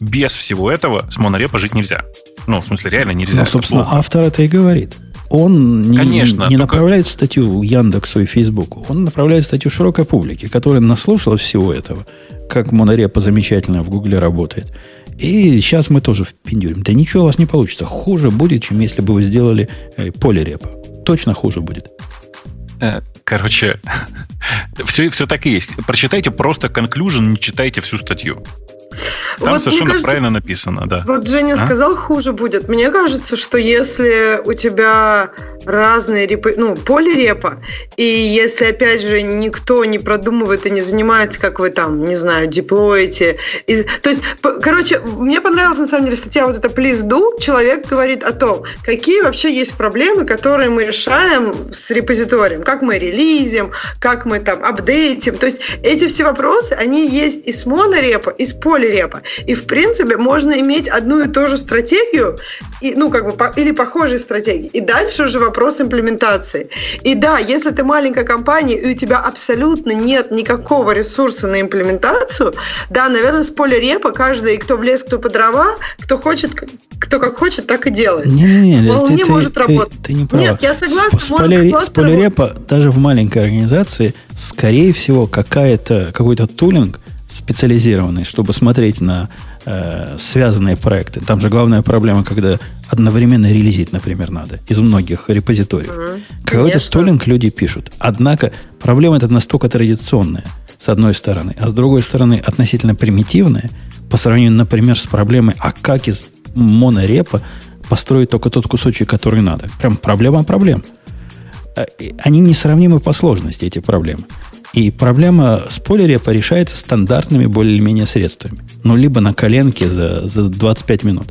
Без всего этого с монорепа жить нельзя. Ну, в смысле, реально нельзя. Ну, собственно, это автор это и говорит. Он не, Конечно, не только... направляет статью Яндексу и Фейсбуку, он направляет статью широкой публике, которая наслушалась всего этого, как монорепа замечательно в Гугле работает. И сейчас мы тоже впендюрим. Да ничего у вас не получится. Хуже будет, чем если бы вы сделали полирепа. Точно хуже будет. Короче, все, все так и есть. Прочитайте просто conclusion, не читайте всю статью. Там вот совершенно кажется, правильно написано, да. Вот Женя а? сказал, хуже будет. Мне кажется, что если у тебя разные репы, ну, полирепа, и если, опять же, никто не продумывает и не занимается, как вы там, не знаю, деплоите. И, то есть, по, короче, мне понравилась, на самом деле, статья вот эта «Please do». Человек говорит о том, какие вообще есть проблемы, которые мы решаем с репозиторием. Как мы релизим, как мы там апдейтим. То есть, эти все вопросы, они есть и с монорепа, и с полирепа. Репа. И, в принципе, можно иметь одну и ту же стратегию, и, ну, как бы, по, или похожие стратегии. И дальше уже вопрос имплементации. И да, если ты маленькая компания, и у тебя абсолютно нет никакого ресурса на имплементацию, да, наверное, с поля репа каждый, кто в лес, кто по дрова, кто хочет, кто как хочет, так и делает. Не-не-не, Мол, ты, не ты, может ты, работать. Ты не права. Нет, я согласна. С, с поля репа даже в маленькой организации, скорее всего, какая-то, какой-то тулинг специализированный, чтобы смотреть на э, связанные проекты. Там же главная проблема, когда одновременно релизить, например, надо из многих репозиториев. Mm-hmm. Какой-то тулинг люди пишут. Однако проблема эта настолько традиционная, с одной стороны, а с другой стороны относительно примитивная, по сравнению, например, с проблемой, а как из монорепа построить только тот кусочек, который надо. Прям проблема проблем. Они несравнимы по сложности, эти проблемы. И проблема с полирепа решается стандартными более-менее средствами. Ну, либо на коленке за, за двадцать пять минут.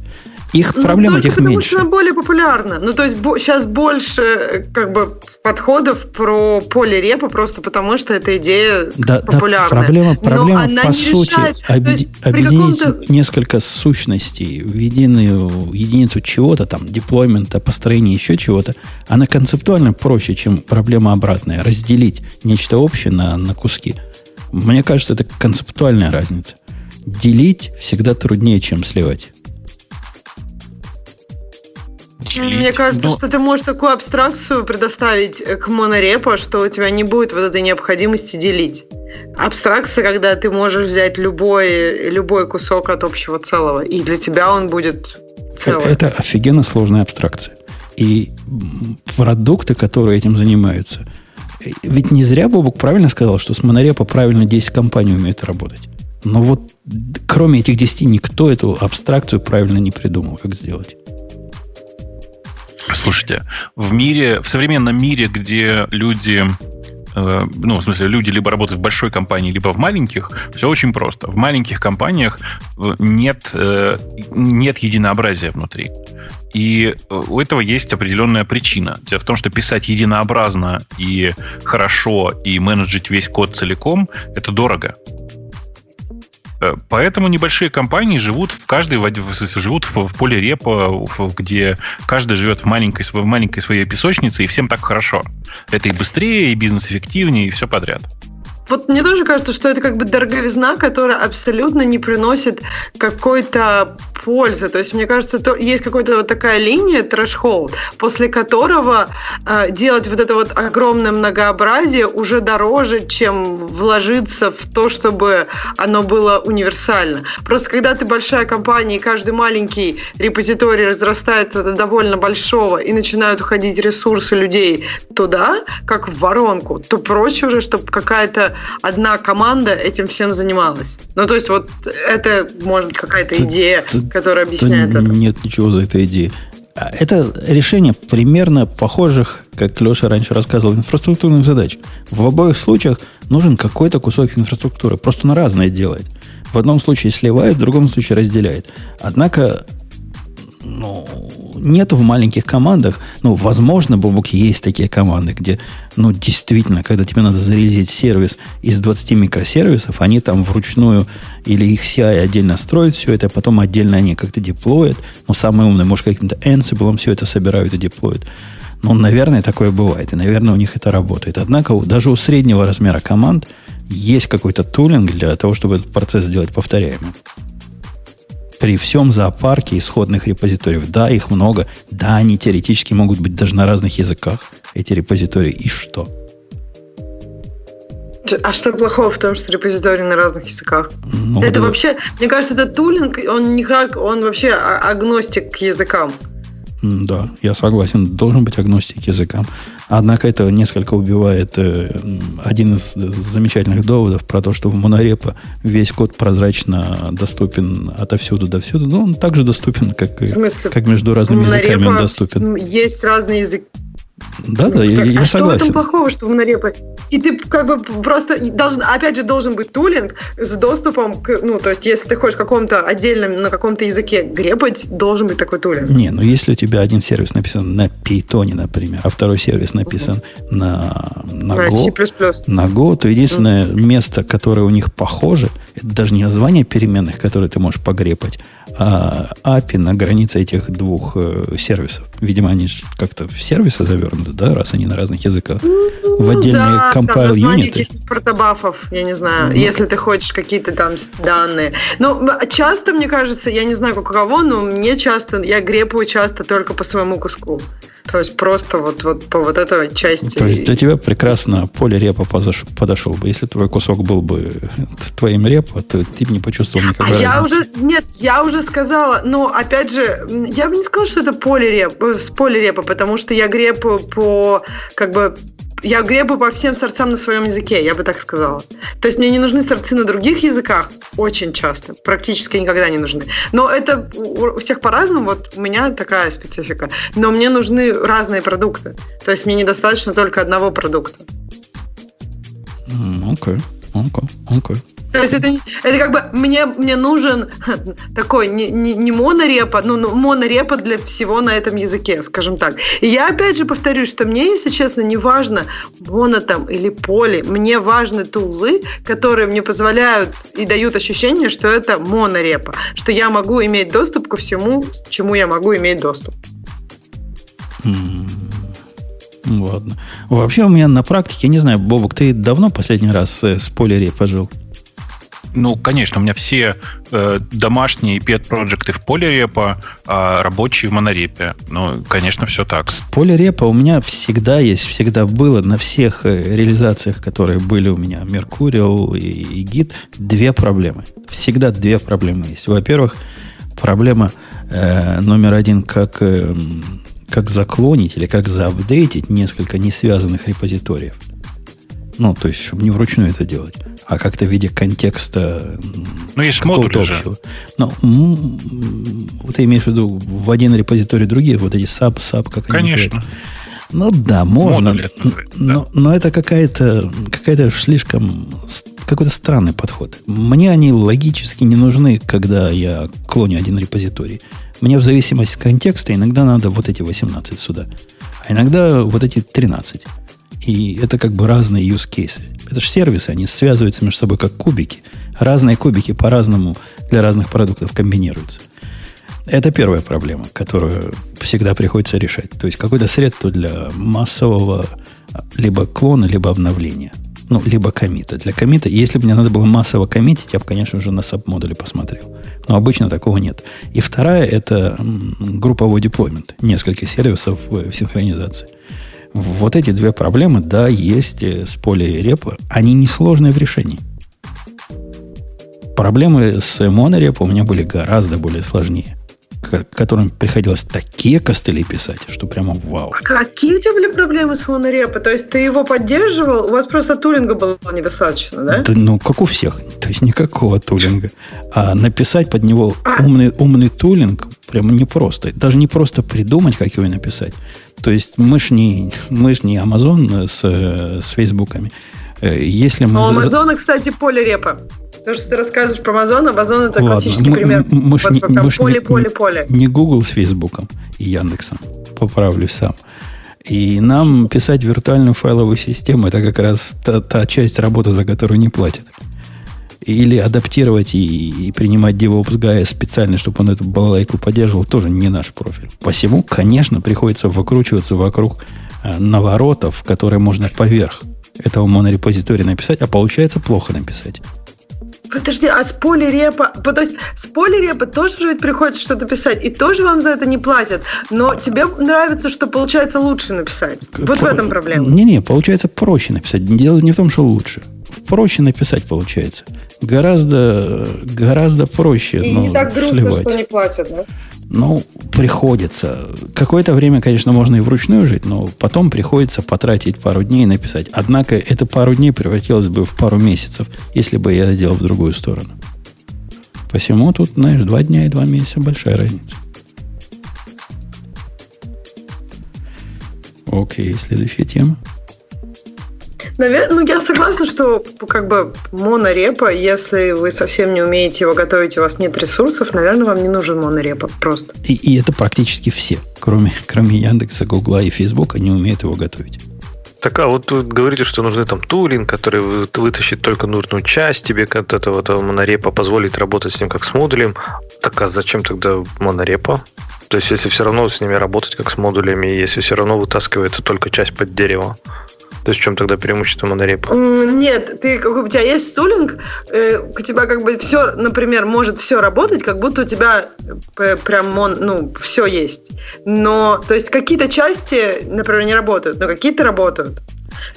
Их ну, проблем этих потому, меньше. Потому что она более популярна. Ну, то есть, бо- сейчас больше как бы подходов про полирепа просто потому, что эта идея да, популярна. Да, проблема, проблема она по сути, решает, объединить есть, каком-то... несколько сущностей в единую единицу чего-то, там, деплоймента, построения, еще чего-то, она концептуально проще, чем проблема обратная. Разделить нечто общее на, на куски. Мне кажется, это концептуальная разница. Делить всегда труднее, чем сливать. Мне кажется, Но... что ты можешь такую абстракцию предоставить к монорепу, что у тебя не будет вот этой необходимости делить. Абстракция, когда ты можешь взять любой, любой кусок от общего целого, и для тебя он будет целым. Это офигенно сложная абстракция. и продукты, которые этим занимаются. Ведь не зря Бобок правильно сказал, что с монорепа правильно десять компаний умеют работать. Но вот кроме этих десяти никто эту абстракцию правильно не придумал, как сделать. Слушайте, в мире, в современном мире, где люди, э, ну, в смысле, люди либо работают в большой компании, либо в маленьких, все очень просто. В маленьких компаниях нет, э, нет единообразия внутри. И у этого есть определенная причина. Дело в том, что писать единообразно и хорошо, и менеджить весь код целиком – это дорого. Поэтому небольшие компании живут в каждой живут в, в поле репа, в, где каждый живет в маленькой, в маленькой своей песочнице, и всем так хорошо. Это и быстрее, и бизнес эффективнее, и все подряд. Вот мне тоже кажется, что это как бы дороговизна, которая абсолютно не приносит какой-то пользы. То есть, мне кажется, то, есть какая-то вот такая линия, трэш-холд, после которого э, делать вот это вот огромное многообразие уже дороже, чем вложиться в то, чтобы оно было универсально. Просто когда ты большая компания, и каждый маленький репозиторий разрастается до довольно большого, и начинают уходить ресурсы людей туда, как в воронку, то проще уже, чтобы какая-то одна команда этим всем занималась. Ну, то есть, вот это, может, какая-то это, идея, это, которая объясняет это. Нет ничего за этой идеей. Это решение примерно похожих, как Леша раньше рассказывал, инфраструктурных задач. В обоих случаях нужен какой-то кусок инфраструктуры. Просто на разное делает. В одном случае сливает, в другом случае разделяет. Однако, ну, нету в маленьких командах, ну, возможно, Бобук, есть такие команды, где, ну, действительно, когда тебе надо зарелизить сервис из двадцати микросервисов, они там вручную или их си ай отдельно строят все это, а потом отдельно они как-то деплоят. Ну, самые умные, может, каким-то Ansible все это собирают и деплоят. Ну, наверное, такое бывает, и, наверное, у них это работает. Однако даже у среднего размера команд есть какой-то тулинг для того, чтобы этот процесс сделать повторяемым. При всем зоопарке исходных репозиториев. Да, их много. Да, они теоретически могут быть даже на разных языках, эти репозитории. И что? А что плохого в том, что репозитории на разных языках? Ну, это да. Вообще, мне кажется, этот тулинг, он никак, он вообще агностик к языкам. Да, я согласен, должен быть агностик к языкам. Однако это несколько убивает э, один из замечательных доводов про то, что в монорепо весь код прозрачно доступен отовсюду до всюду. Но он также доступен, как, и, как между разными языками он доступен. Есть разные языки. Да, да, ну, я, я а согласен. А что в этом плохого, что в монорепо? И ты как бы просто должен, опять же, должен быть тулинг с доступом к, ну, то есть, если ты хочешь каком-то отдельном, на каком-то языке грепать, должен быть такой тулинг. Не, ну если у тебя один сервис написан на Python, например, а второй сервис написан uh-huh. на, на, на Go, на Go, то единственное uh-huh. место, которое у них похоже, это даже не название переменных, которые ты можешь погрепать, а эй пи ай на границе этих двух э, сервисов. Видимо, они как-то в сервисы завернуты, да, раз они на разных языках. Ну, в отдельные да, компайл-юниты. Каких-то протобафов, я не знаю, ну, если ты хочешь какие-то там данные. Ну, часто, мне кажется, я не знаю, как у кого, но мне часто, я грепаю часто только по своему куску. То есть просто вот, вот по вот этой части. То есть для тебя прекрасно поле репа подошел бы. Если твой кусок был бы твоим репо, то ты бы не почувствовал никакой а разницы. Я уже, нет, я уже сказала, но опять же, я бы не сказала, что это поле репа, с поле репа, потому что я грепаю по, как бы, я гребу по всем сорцам на своем языке, я бы так сказала. То есть мне не нужны сорцы на других языках очень часто, практически никогда не нужны. Но это у всех по-разному, вот у меня такая специфика. Но мне нужны разные продукты. То есть мне недостаточно только одного продукта. Окей, окей, окей. То есть это, это как бы мне, мне нужен такой не, не, не монорепа, но ну, монорепа для всего на этом языке, скажем так. И я опять же повторюсь, что мне, если честно, не важно моно там или поли, мне важны тулзы, которые мне позволяют и дают ощущение, что это монорепа, что я могу иметь доступ ко всему, к чему я могу иметь доступ. Mm-hmm. Ладно. Вообще у меня на практике, я не знаю, Бобок, ты давно последний раз с поли репа жил? Ну, конечно, у меня все э, домашние пет-проджекты в полирепо, а рабочие в монорепе. Ну, конечно, все так. Полирепо у меня всегда есть, всегда было на всех реализациях, которые были у меня, Mercurial и, и Git, две проблемы. Всегда две проблемы есть. Во-первых, проблема э, номер один, как, э, как заклонить или как заапдейтить несколько несвязанных репозиториев. Ну, то есть, чтобы не вручную это делать, а как-то в виде контекста ну, есть какого-то общего. Ну, ты имеешь в виду в один репозиторий другие, вот эти саб, саб, как они называются? Конечно. Ну да, можно, модули, это называется, но, да. но это какая-то, какая-то слишком, какой-то странный подход. Мне они логически не нужны, когда я клоню один репозиторий. Мне в зависимости от контекста иногда надо вот эти восемнадцать сюда, а иногда вот эти тринадцать. И это как бы разные use cases. Это же сервисы, они связываются между собой как кубики. Разные кубики по-разному для разных продуктов комбинируются. Это первая проблема, которую всегда приходится решать. То есть какое-то средство для массового либо клона, либо обновления. Ну, либо коммита. Для коммита, если бы мне надо было массово коммитить, я бы, конечно, уже на саб-модуле посмотрел. Но обычно такого нет. И вторая – это групповой деплоймент нескольких сервисов в синхронизации. Вот эти две проблемы, да, есть с полирепо. Они несложные в решении. Проблемы с монорепо у меня были гораздо более сложнее, к которым приходилось такие костыли писать, что прямо вау. А какие у тебя были проблемы с монорепо? То есть ты его поддерживал? У вас просто тулинга было недостаточно, да? Да ну, как у всех. То есть никакого тулинга. А написать под него а. умный, умный тулинг прямо непросто. Даже не просто придумать, как его написать. То есть мы ж не, мы ж не Amazon с, с фейсбуками. Если мы... У Амазона, кстати, поле репа. Потому что ты рассказываешь про Амазон, Амазон это Ладно, классический мы, пример. Мы вот не, мы поле, не, поле, поле. Не Google с Фейсбуком и Яндексом. Поправлюсь сам. И нам писать виртуальную файловую систему, это как раз та, та часть работы, за которую не платят. Или адаптировать и, и принимать DevOps Guy специально, чтобы он эту балалайку поддерживал, тоже не наш профиль. Посему, конечно, приходится выкручиваться вокруг э, наворотов, которые можно поверх этого монорепозитория написать, а получается плохо написать. Подожди, а с полирепа... То есть с полирепа тоже ведь приходится что-то писать, и тоже вам за это не платят, но тебе нравится, что получается лучше написать. Вот По... в этом проблема. Не-не, получается проще написать. Дело не в том, что лучше. Проще написать получается. Гораздо, гораздо проще. И ну, не так грустно, сливать. Что не платят, да? Ну, приходится. Какое-то время, конечно, можно и вручную жить, но потом приходится потратить пару дней и написать. Однако это пару дней превратилось бы в пару месяцев, если бы я это делал в другую сторону. Посему тут, знаешь, два дня и два месяца большая разница. Окей, следующая тема. Наверное, ну я согласна, что как бы монорепо, если вы совсем не умеете его готовить, у вас нет ресурсов, наверное, вам не нужен монорепо просто. И, и это практически все, кроме, кроме Яндекса, Гугла и Фейсбука, не умеют его готовить. Так, а вот вы говорите, что нужны там тулинг, который вытащит только нужную часть, тебе от этого там, монорепо позволит работать с ним как с модулем. Так, а зачем тогда монорепо? То есть, если все равно с ними работать как с модулями, если все равно вытаскивается только часть под дерево. То есть в чем тогда преимущество монорепа? Нет, ты, у тебя есть тулинг, э, у тебя как бы все, например, может все работать, как будто у тебя э, прям мон, ну, все есть. Но, то есть какие-то части, например, не работают, но какие-то работают.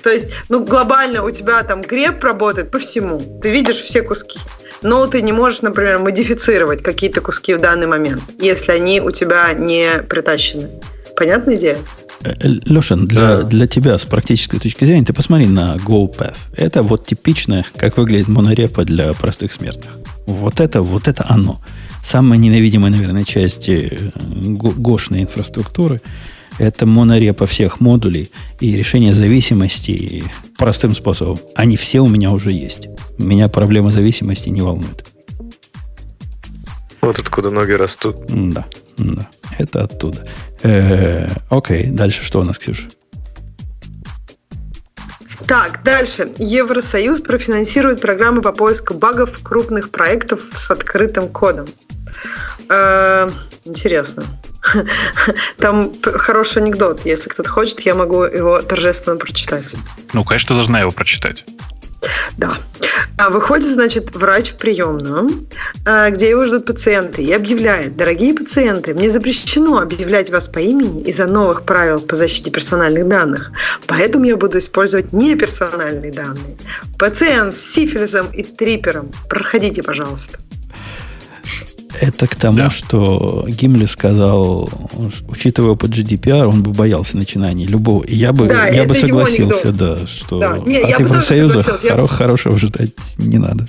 То есть, ну, глобально у тебя там греб работает по всему. Ты видишь все куски. Но ты не можешь, например, модифицировать какие-то куски в данный момент, если они у тебя не притащены. Понятная идея? Леша, для, да. для тебя с практической точки зрения, ты посмотри на GoPath. Это вот типично, как выглядит монорепо для простых смертных. Вот это, вот это оно. Самая ненавидимая, наверное, часть гошной инфраструктуры – это монорепо всех модулей и решение зависимости простым способом. Они все у меня уже есть. Меня проблема зависимости не волнует. Вот откуда ноги растут. Да, да. Это оттуда. Э-э, окей, дальше что у нас, Ксюша? Так, дальше. Евросоюз профинансирует программы по поиску багов крупных проектов с открытым кодом. Э-э, интересно. Там хороший анекдот. Если кто-то хочет, я могу его торжественно прочитать. Ну, конечно, должна его прочитать. Да. Выходит, значит, врач в приемную, где его ждут пациенты, и объявляет: дорогие пациенты, мне запрещено объявлять вас по имени из-за новых правил по защите персональных данных, поэтому я буду использовать неперсональные данные. Пациент с сифилисом и трипером, проходите, пожалуйста. Это к тому, да. что Гимли сказал, учитывая опыт джи ди пи ар, он бы боялся начинаний любого. Я бы, да, я бы согласился, да, что да. Не, от Евросоюза хоро- я... хорошего ждать не надо.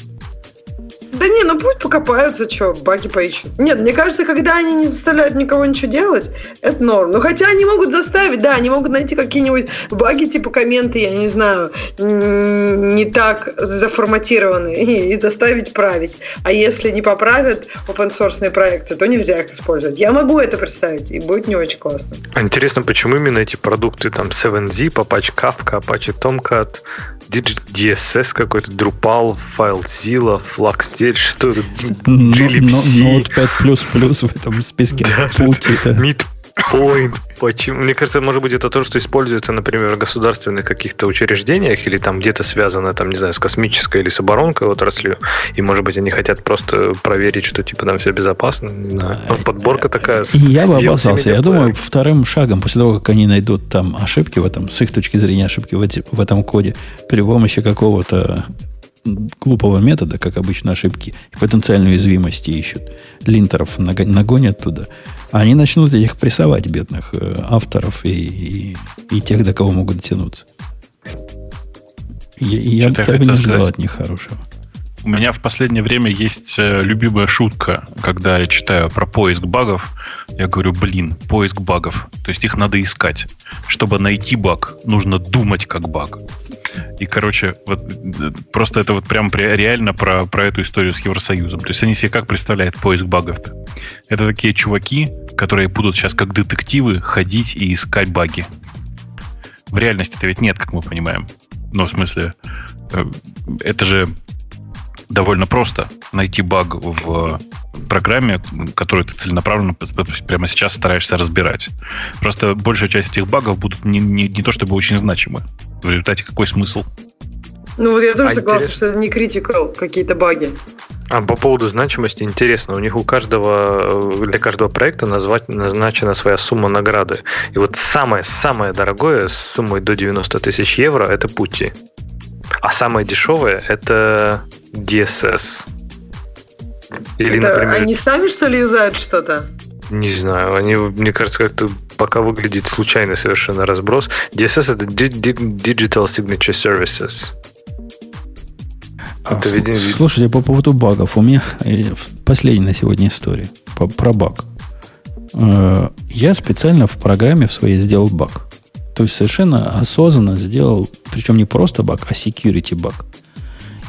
Да не, ну пусть покопаются, что, баги поищут. Нет, мне кажется, когда они не заставляют никого ничего делать, это норм. Ну, хотя они могут заставить, да, они могут найти какие-нибудь баги, типа комменты, я не знаю, не так заформатированные, и заставить править. А если не поправят опенсорсные проекты, то нельзя их использовать. Я могу это представить, и будет не очень классно. Интересно, почему именно эти продукты, там, севен зип, Apache Kafka, Apache Tomcat, ди эс эс какой-то, Drupal, FileZilla, Fluxtel, что это? Note пять плюс плюс в этом списке. Midpoint. Почему? Мне кажется, может быть, это то, что используется, например, в государственных каких-то учреждениях или там где-то связано, там, не знаю, с космической или с оборонкой отраслью. И, может быть, они хотят просто проверить, что типа там все безопасно. Но подборка такая. Я бы опасался. Я думаю, вторым шагом, после того, как они найдут там ошибки в этом, с их точки зрения ошибки в этом коде, при помощи какого-то глупого метода, как обычно, ошибки и потенциальную уязвимость ищут. Линтеров нагонят туда. Они начнут их прессовать, бедных авторов и, и, и тех, до кого могут тянуться. Я, я бы не ждал от них хорошего. У меня в последнее время есть любимая шутка, когда я читаю про поиск багов, я говорю, блин, поиск багов. То есть их надо искать. Чтобы найти баг, нужно думать как баг. И, короче, вот, просто это вот прям реально про, про эту историю с Евросоюзом. То есть они себе как представляют поиск багов-то? Это такие чуваки, которые будут сейчас как детективы ходить и искать баги. В реальности это ведь нет, как мы понимаем. Ну, в смысле, это же довольно просто найти баг в программе, которую ты целенаправленно прямо сейчас стараешься разбирать. Просто большая часть этих багов будут не, не, не то чтобы очень значимы. В результате какой смысл? Ну вот я тоже а согласна, интерес... что это не critical какие-то баги. А по поводу значимости интересно, у них у каждого, для каждого проекта назвать, назначена своя сумма награды. И вот самое-самое дорогое с суммой до девяносто тысяч евро это пути. А самое дешевое это ди эс эс. Или, это например, они сами, что ли, юзают что-то? Не знаю. Они, мне кажется, как-то пока выглядит случайный совершенно разброс. ди эс эс — это Digital Signature Services. А, это, видимо, слушайте, по поводу багов. У меня последняя на сегодня история про баг. Я специально в программе в своей сделал баг. То есть совершенно осознанно сделал, причем не просто баг, а security баг.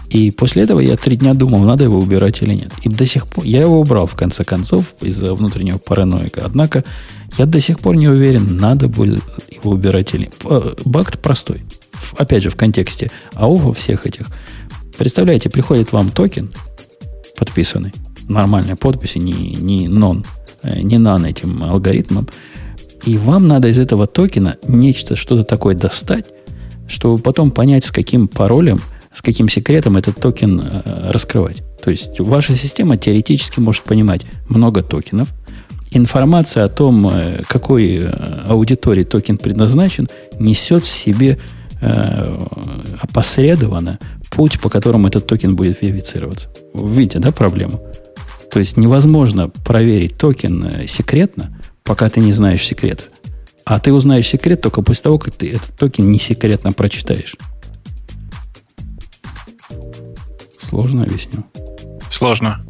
И после этого я три дня думал, надо его убирать или нет. И до сих пор я его убрал, в конце концов, из-за внутреннего параноика. Однако я до сих пор не уверен, надо было его убирать или нет. Баг-то простой. Опять же, в контексте АОФа всех этих. Представляете, приходит вам токен, подписанный, нормальной подписи, не, не нон, не нан этим алгоритмом, и вам надо из этого токена нечто, что-то такое достать, чтобы потом понять, с каким паролем, с каким секретом этот токен раскрывать. То есть ваша система теоретически может понимать много токенов. Информация о том, какой аудитории токен предназначен, несет в себе опосредованно путь, по которому этот токен будет верифицироваться. Видите, да, проблему? То есть невозможно проверить токен секретно, пока ты не знаешь секрета. А ты узнаешь секрет только после того, как ты этот токен не секретно прочитаешь. Сложно объясню. Сложно.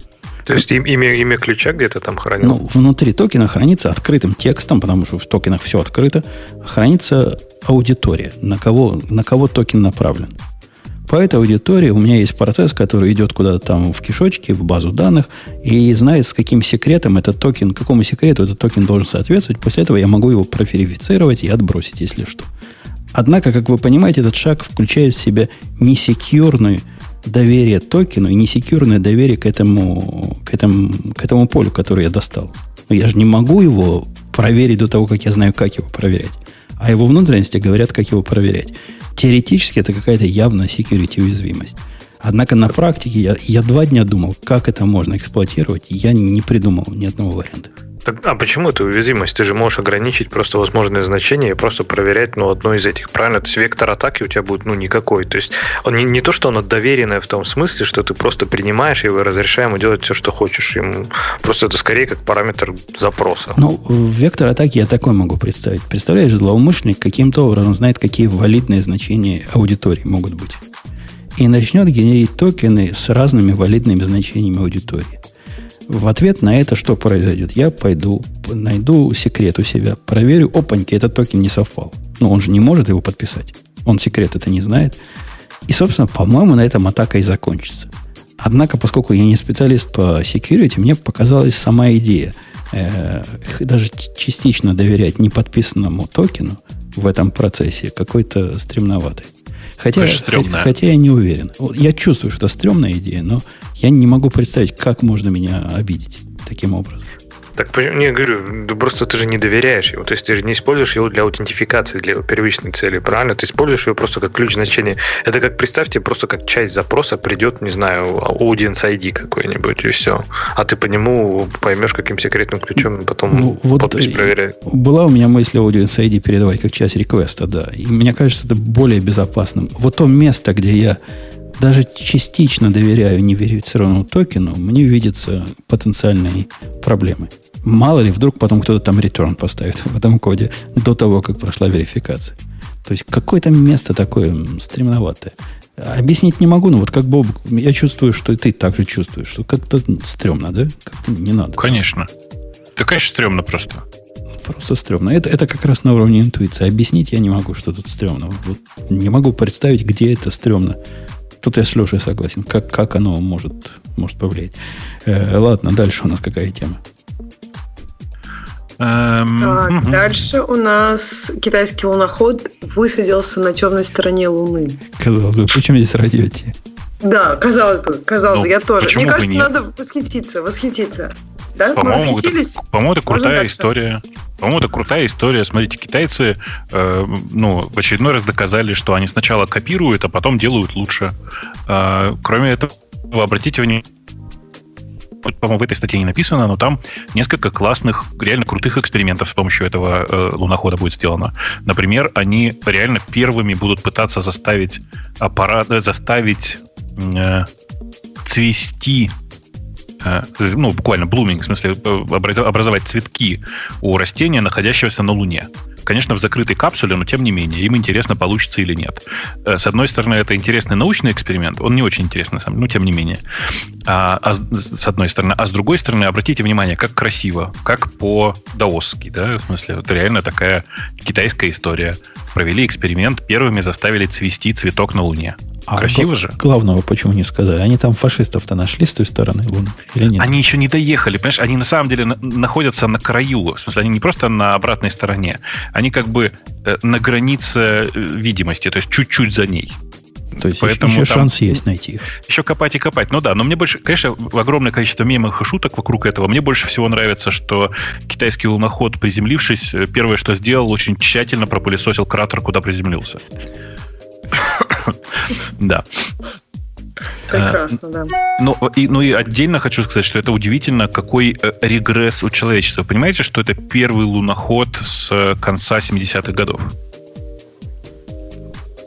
То есть имя, имя ключа где-то там хранится? Ну, внутри токена хранится открытым текстом, потому что в токенах все открыто, хранится аудитория, на кого, на кого токен направлен. По этой аудитории у меня есть процесс, который идет куда-то там в кишочки, в базу данных, и знает, с каким секретом этот токен, какому секрету этот токен должен соответствовать. После этого я могу его проверифицировать и отбросить, если что. Однако, как вы понимаете, этот шаг включает в себя несекьюрную доверие токену и несекьюрное доверие к этому, к этому, к этому полю, который я достал. Но я же не могу его проверить до того, как я знаю, как его проверять. А его внутренности говорят, как его проверять. Теоретически это какая-то явная security уязвимость. Однако на практике я, я два дня думал, как это можно эксплуатировать. Я не придумал ни одного варианта. Так, а почему это уязвимость? Ты же можешь ограничить просто возможные значения и просто проверять, ну, одно из этих, правильно? То есть вектор атаки у тебя будет, ну, никакой. То есть он, не, не то, что оно доверенное в том смысле, что ты просто принимаешь его и разрешаешь ему делать все, что хочешь. Ему просто это скорее как параметр запроса. Ну, вектор атаки я такой могу представить. Представляешь, злоумышленник каким-то образом знает, какие валидные значения аудитории могут быть. И начнет генерить токены с разными валидными значениями аудитории. В ответ на это что произойдет? Я пойду, найду секрет у себя, проверю, опаньки, этот токен не совпал. Но он же не может его подписать. Он секрет это не знает. И, собственно, по-моему, на этом атака и закончится. Однако, поскольку я не специалист по security, мне показалась сама идея э, даже частично доверять неподписанному токену в этом процессе какой-то стремноватой. Хотя, хотя я не уверен. Я чувствую, что это стрёмная идея, но я не могу представить, как можно меня обидеть таким образом. Так, я говорю, да просто ты же не доверяешь его. То есть ты же не используешь его для аутентификации, для его первичной цели, правильно? Ты используешь его просто как ключ значения. Это как, представьте, просто как часть запроса придет, не знаю, audience ай ди какой-нибудь, и все. А ты по нему поймешь, каким секретным ключом потом, ну, вот подпись проверяет. Была у меня мысль audience ай ди передавать как часть реквеста, да. И мне кажется, это более безопасным. Вот то место, где я даже частично доверяю неверифицированному токену, мне видятся потенциальные проблемы. Мало ли, вдруг потом кто-то там return поставит в этом коде до того, как прошла верификация. То есть какое-то место такое стремноватое. Объяснить не могу, но вот как Боб, я чувствую, что и ты так же чувствуешь, что как-то стрёмно, да? Как-то не надо. Конечно. Да, конечно, стрёмно просто. Просто стрёмно. Это, это как раз на уровне интуиции. Объяснить я не могу, что тут стрёмно. Вот не могу представить, где это стрёмно. Тут я с Лешей согласен. Как, как оно может, может повлиять. Э, ладно, дальше у нас какая тема? Um, дальше uh-huh. у нас китайский луноход высадился на темной стороне Луны. Казалось бы, почему здесь радиоте? Да, казалось бы, казалось ну, бы, я тоже. Мне кажется, не? надо восхититься, восхититься. Да? По-моему, это, по-моему, это крутая Можно история. По-моему, это крутая история. Смотрите, китайцы э, ну, в очередной раз доказали, что они сначала копируют, а потом делают лучше. Э, кроме этого, обратите внимание, по-моему, в этой статье не написано, но там несколько классных, реально крутых экспериментов с помощью этого э, лунохода будет сделано. Например, они реально первыми будут пытаться заставить аппарат, заставить э, цвести, э, ну, буквально blooming, в смысле, образовать цветки у растения, находящегося на Луне. Конечно, в закрытой капсуле, но тем не менее, им интересно, получится или нет. С одной стороны, это интересный научный эксперимент, он не очень интересный, сам, но тем не менее. А, а, с одной стороны. А с другой стороны, обратите внимание, как красиво, как по-даосски, да, в смысле, это реально такая китайская история. Провели эксперимент, первыми заставили цвести цветок на Луне. А красиво же. Главного почему не сказали? Они там фашистов-то нашли с той стороны Луны или нет? Они еще не доехали, понимаешь? Они на самом деле на- находятся на краю. В смысле, они не просто на обратной стороне. Они как бы э, на границе видимости, то есть чуть-чуть за ней. То есть Поэтому еще там шанс есть найти их. Еще копать и копать. Ну да, но мне больше, конечно, огромное количество мемов и шуток вокруг этого. Мне больше всего нравится, что китайский луноход, приземлившись, первое, что сделал, очень тщательно пропылесосил кратер, куда приземлился. Да. Прекрасно, да. Ну и, ну и отдельно хочу сказать, что это удивительно, какой регресс у человечества. Понимаете, что это первый луноход с конца семидесятых годов?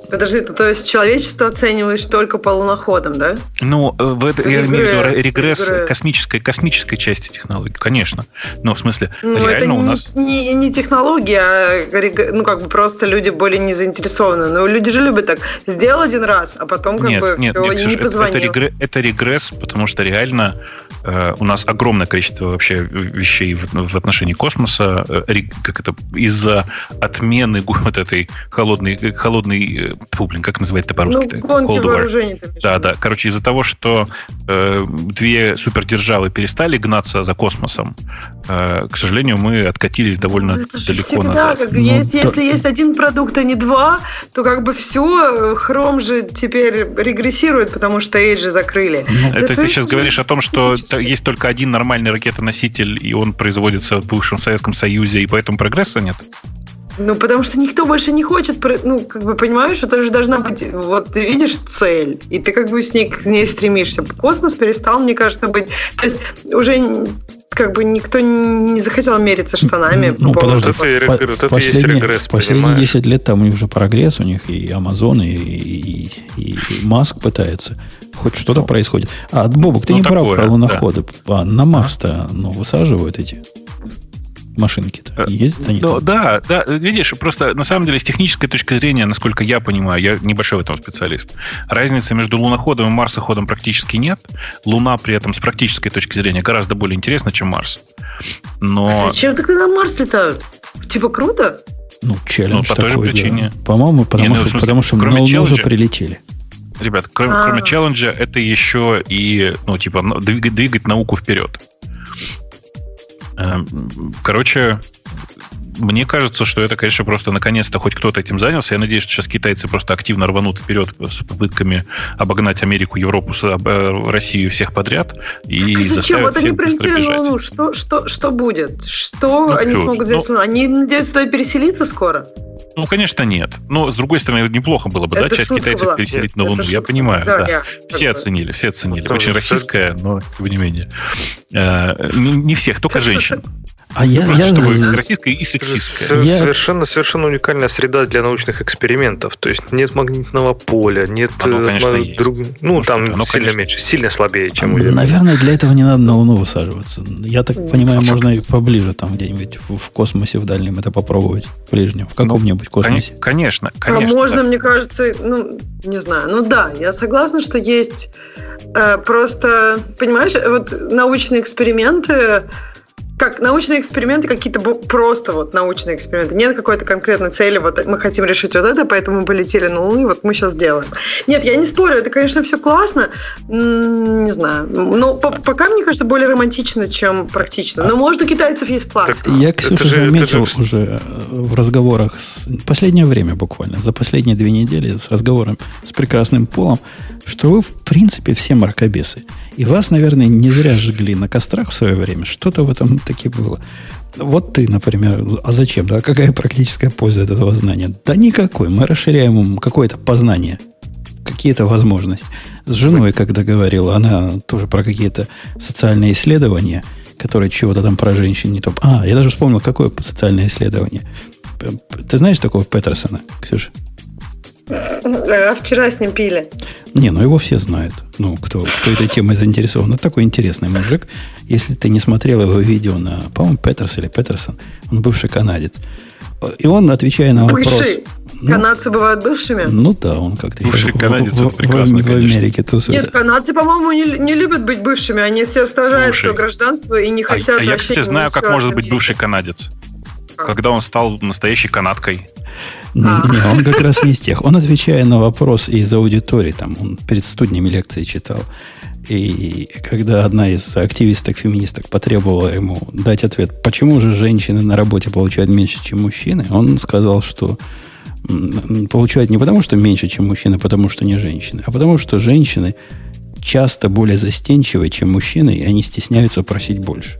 Подожди, ты, то есть человечество оцениваешь только по луноходам, да? Ну, в это, регресс, я имею в виду регресс, регресс. Космической, космической части технологий, конечно. Но в смысле, ну, реально это не, у нас... Не, не технология, а ну, как бы просто люди более не заинтересованы. Но люди же любят так, сделал один раз, а потом как нет, бы нет, все, нет, не, не позвонил. Это, это, регресс, это регресс, потому что реально э, у нас огромное количество вообще вещей в, в отношении космоса э, как это, из-за отмены вот этой холодной... холодной Публин, как называется это по-русски? Ну, гонки вооружений. Да, да. Короче, из-за того, что э, две супердержавы перестали гнаться за космосом, э, к сожалению, мы откатились довольно это далеко всегда, назад. Как, ну, есть, да. Если есть один продукт, а не два, то как бы все, Chrome же теперь регрессирует, потому что Edge закрыли. Это, это ты это сейчас говоришь о том, что есть только один нормальный ракетоноситель, и он производится в бывшем Советском Союзе, и поэтому прогресса нет? Ну, потому что никто больше не хочет, ну, как бы, понимаешь, это же должна быть, вот, ты видишь цель, и ты как бы с ней, к ней стремишься. Космос перестал, мне кажется, быть, то есть уже как бы никто не захотел мериться штанами. Ну, по подожди, по- это по- есть регресс, последние десять лет там у них уже прогресс, у них и Amazon, и, и, и, и Маск пытается. Хоть что-то ну. происходит. А, Бобок, ты ну, не такое, прав про луноходы. Да. А на Марс-то ну, высаживают эти машинки-то. Ездят они? Ну, да, да, видишь, просто на самом деле с технической точки зрения, насколько я понимаю, я небольшой в этом специалист, разницы между луноходом и марсоходом практически нет. Луна при этом с практической точки зрения гораздо более интересна, чем Марс. Но... А зачем тогда на Марс летают? Типа круто? Ну, челлендж ну, по такой, той же причине. Да. По-моему, потому, не, ну, что, смысле, потому что на Луну уже прилетели. Ребят, кроме, а-а-а. кроме челленджа, это еще и, ну, типа, двигать, двигать науку вперед. Короче, мне кажется, что это, конечно, просто наконец-то хоть кто-то этим занялся. Я надеюсь, что сейчас китайцы просто активно рванут вперед с попытками обогнать Америку, Европу, Россию, всех подряд. И так зачем? Вот они прилетели на Луну. Что, что, что будет? Что ну, они все, смогут сделать? Ну, они надеются туда переселиться скоро? Ну, конечно, нет. Но, с другой стороны, неплохо было бы, это да, часть китайцев была. переселить это на Луну. Шутка. Я понимаю, да. да. Я, все оценили, все оценили. Очень российская, но, тем не менее. А, не, не всех, только женщин. А я, я... Российская и сексистская. Я... Совершенно, совершенно уникальная среда для научных экспериментов. То есть нет магнитного поля, нет... Оно, конечно, друг... Ну, может, там оно, сильно конечно... меньше, сильно слабее, чем у людей. Наверное, для этого не надо на Луну высаживаться. Я так понимаю, можно и поближе там где-нибудь в космосе, в дальнем это попробовать. В ближнем, в каком-нибудь космосе. Конечно, конечно. А можно, да. мне кажется, ну, не знаю. Ну да, я согласна, что есть э, просто, понимаешь, вот научные эксперименты... Как научные эксперименты, какие-то просто вот научные эксперименты. Нет какой-то конкретной цели, вот мы хотим решить вот это, поэтому мы полетели на Луну, и вот мы сейчас делаем. Нет, я не спорю, это, конечно, все классно, не знаю, но по- пока, мне кажется, более романтично, чем практично. Но, может, у китайцев есть план. Так, я, Ксюша, же, заметил же... уже в разговорах с... последнее время буквально, за последние две недели с разговором с прекрасным полом, что вы, в принципе, все мракобесы. И вас, наверное, не зря жгли на кострах в свое время. Что-то в этом таки было. Вот ты, например, а зачем? Да? Какая практическая польза от этого знания? Да никакой. Мы расширяем им какое-то познание, какие-то возможности. С женой, когда говорила, она тоже про какие-то социальные исследования, которые чего-то там про женщин не то. А, я даже вспомнил, какое социальное исследование. Ты знаешь такого Петерсона, Ксюша? А вчера с ним пили. Не, ну его все знают. Ну, кто, кто этой темой заинтересован. Это такой интересный мужик. Если ты не смотрел его видео на, по-моему, Петерс или Петерсон, он бывший канадец. И он, отвечая на вопрос... Бывший? Ну, канадцы бывают бывшими? Ну да, он как-то... Бывший канадец, он прекрасно, в, в Америке тусует. Нет, канадцы, по-моему, не, не любят быть бывшими. Они все сражают свое гражданство и не хотят... А, а я, кстати, знаю, как может быть бывший канадец. Когда он стал настоящей канадкой. А. Не, он как раз не из тех. Он, отвечая на вопрос из аудитории, там, он перед студнями лекции читал, и когда одна из активисток-феминисток потребовала ему дать ответ, почему же женщины на работе получают меньше, чем мужчины, он сказал, что получают не потому, что меньше, чем мужчины, потому что не женщины, а потому что женщины часто более застенчивы, чем мужчины, и они стесняются просить больше.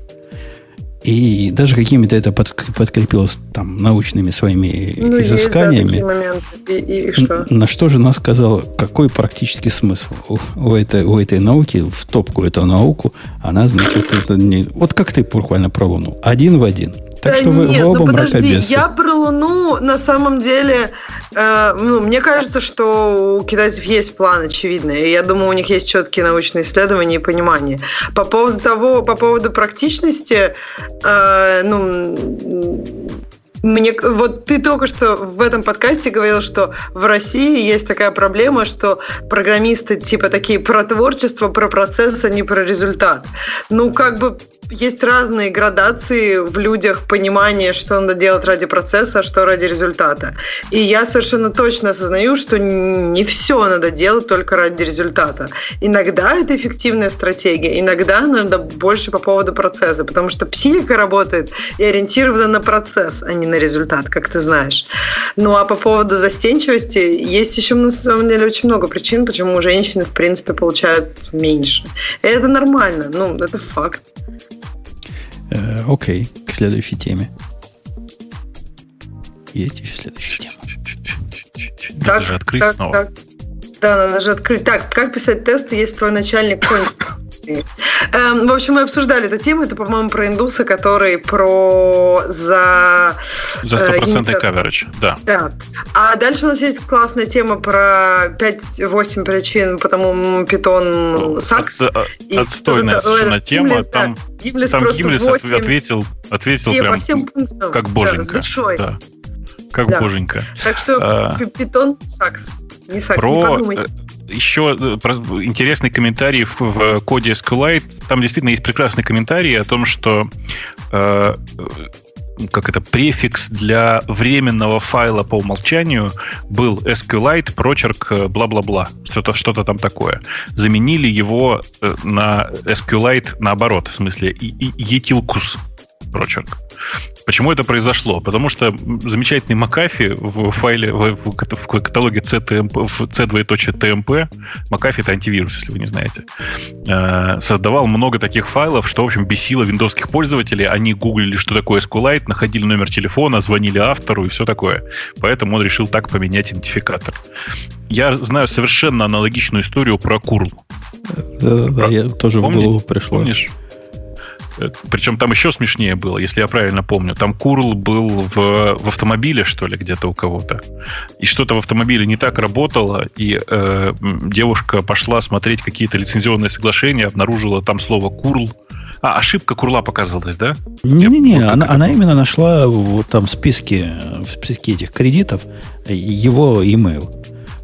И даже какими-то это подкрепилось там научными своими ну, изысканиями. Да, и, и что? На что жена сказала, какой практический смысл у, у, этой, у этой науки, в топку эту науку, она, значит, это не... Вот как ты буквально про Луну. Один в один. Так да что вы, нет, вы оба ну подожди, мракобесы. Я про Луну на самом деле, э, ну, мне кажется, что у китайцев есть план очевидный, и я думаю, у них есть четкие научные исследования и понимание. По поводу того, по поводу практичности, э, ну... Мне, вот ты только что в этом подкасте говорил, что в России есть такая проблема, что программисты типа такие про творчество, про процесс, а не про результат. Ну, как бы есть разные градации в людях понимания, что надо делать ради процесса, а что ради результата. И я совершенно точно осознаю, что не все надо делать только ради результата. Иногда это эффективная стратегия, иногда надо больше по поводу процесса, потому что психика работает и ориентирована на процесс, а не на результат, как ты знаешь. Ну, а по поводу застенчивости есть еще, на самом деле, очень много причин, почему женщины, в принципе, получают меньше. И это нормально. Ну, это факт. Э, окей. К следующей теме. Есть еще следующая тема. Так, надо же открыть так, снова. Так. Да, надо же открыть. Так, как писать тесты, если твой начальник конь? В общем, мы обсуждали эту тему. Это, по-моему, про индуса, который про за... За стопроцентный coverage, да. Да. А дальше у нас есть классная тема про пять-восемь причин, потому Python sucks. От, и отстойная совершенно тема. Гимлис, там Гимлис, там Гимлис ответил, ответил прям пунктам, как боженька. Да, да. Как да. боженька. Так что а... Python sucks. Не sucks, про... не подумай. Еще интересный комментарий в, в коде SQLite. Там действительно есть прекрасный комментарий о том, что э, как это, префикс для временного файла по умолчанию был SQLite, прочерк, бла-бла-бла. Что-то, что-то там такое. Заменили его на SQLite наоборот, в смысле и, и, етилкус прочерк. Почему это произошло? Потому что замечательный Макафи в файле, в, в, в каталоге си два точка ти эм пи, Макафи — это антивирус, если вы не знаете, э, создавал много таких файлов, что, в общем, бесило виндовских пользователей. Они гуглили, что такое SQLite, находили номер телефона, звонили автору и все такое. Поэтому он решил так поменять идентификатор. Я знаю совершенно аналогичную историю про курл. Да-да-да, я тоже Помни? в голову пришло. Помнишь? Причем там еще смешнее было, если я правильно помню. Там курл был в, в автомобиле, что ли, где-то у кого-то. И что-то в автомобиле не так работало, и э, девушка пошла смотреть какие-то лицензионные соглашения, обнаружила там слово «курл». А, ошибка курла показалась, да? Не-не-не, она, она именно нашла вот там в списке, в списке этих кредитов его имейл.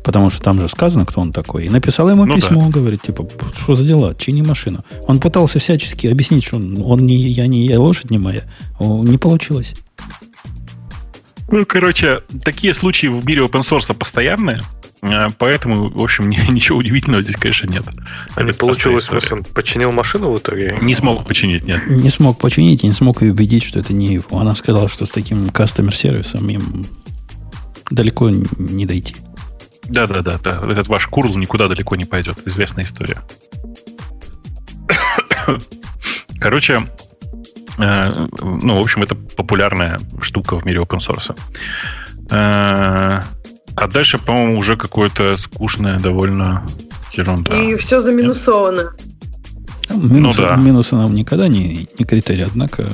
Потому что там же сказано, кто он такой. И написал ему ну письмо, да. говорит, типа, что за дела, чини машину. Он пытался всячески объяснить, что он, он не я, не я, лошадь не моя. Не получилось. Ну, короче, такие случаи в мире опенсорса постоянные. Поэтому, в общем, ничего удивительного здесь, конечно, нет. А не получилось, в смысле, он починил машину в итоге? Не смог починить, нет. Не смог починить и не смог ее убедить, что это не его. Она сказала, что с таким кастомер-сервисом им далеко не дойти. Да-да-да, этот ваш курл никуда далеко не пойдет. Известная история. Короче, э, ну, в общем, это популярная штука в мире опенсорса. Э, а дальше, по-моему, уже какое-то скучное довольно ерунда. И все заминусовано. Минус, ну, да. Минусы нам никогда не, не критерий, однако,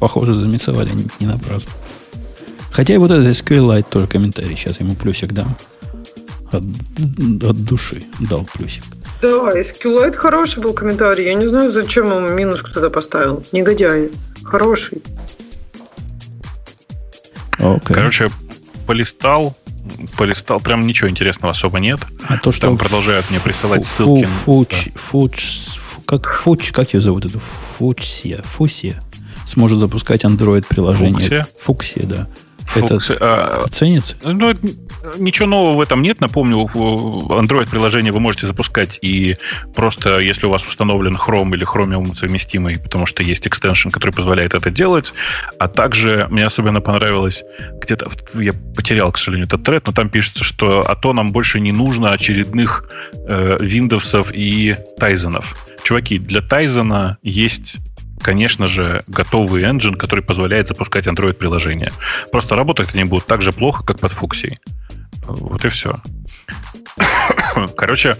похоже, заминусовали не, не напрасно. Хотя и вот этот SQLite тоже комментарий. Сейчас ему плюсик дам. От, от души дал плюсик. Да, SQLite хороший был комментарий. Я не знаю, зачем ему минус кто-то поставил. Негодяй. Хороший. Okay. Короче, полистал, полистал. Прям ничего интересного особо нет. А то, что там продолжают фу- мне присылать фу- ссылки. Фуч, да. фуч, фу, как, фуч, как ее зовут? Эту? Фуксия. Фуксия. Сможет запускать Android-приложение. Фуксия? Фуксия, да. Фокс, это а, ценится? Ну, ничего нового в этом нет. Напомню, Android-приложение вы можете запускать и просто, если у вас установлен Chrome или Chromium совместимый, потому что есть экстеншн, который позволяет это делать. А также мне особенно понравилось, где-то я потерял, к сожалению, этот тред, но там пишется, что а то нам больше не нужно очередных э, Windows'ов и Тайзенов. Чуваки, для Тайзена есть... конечно же, готовый engine, который позволяет запускать Android-приложения. Просто работать они будут так же плохо, как под Фуксией. Вот и все. Короче,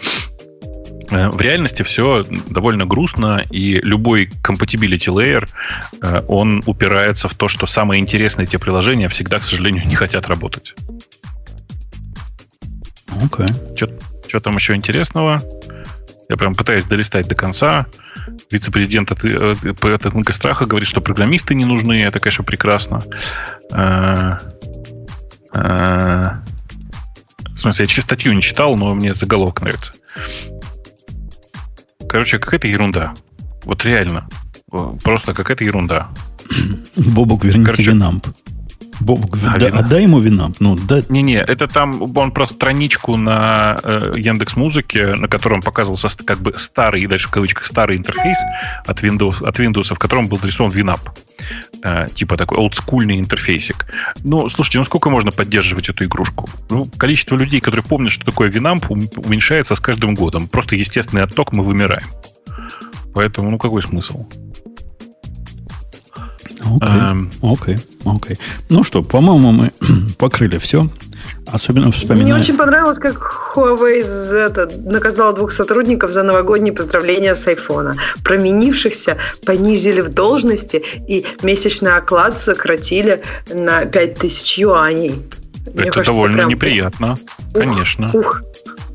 в реальности все довольно грустно, и любой compatibility layer, он упирается в то, что самые интересные те приложения всегда, к сожалению, не хотят работать. Окей. Okay. Что там еще интересного? Я прям пытаюсь долистать до конца. Вице-президент от, от, от Инкостраха говорит, что программисты не нужны. Это, конечно, прекрасно. А, а, в смысле, я статью не читал, но мне заголовок нравится. Короче, какая-то ерунда. Вот реально. Просто какая-то ерунда. Бобок, верните Короче, Винамп. Бобок, а, да, отдай ему Винамп. Ну, да. Не-не, это там он про страничку на э, Яндекс.Музыке, на котором показывался как бы старый, и дальше в кавычках старый интерфейс от Windows, от Windows, в котором был нарисован Винамп. Э, типа такой олдскульный интерфейсик. Ну, слушайте, ну сколько можно поддерживать эту игрушку? Ну, количество людей, которые помнят, что такое Винамп, уменьшается с каждым годом. Просто естественный отток, мы вымираем. Поэтому, ну, какой смысл? Окей, окей, окей. Ну что, по-моему, мы покрыли все. Особенно вспоминаю. Мне очень понравилось, как Huawei Z наказала двух сотрудников за новогодние поздравления с айфона. Променившихся понизили в должности и месячный оклад сократили на пять тысяч юаней. Это мне кажется, довольно прям... неприятно, ух, конечно. Ух,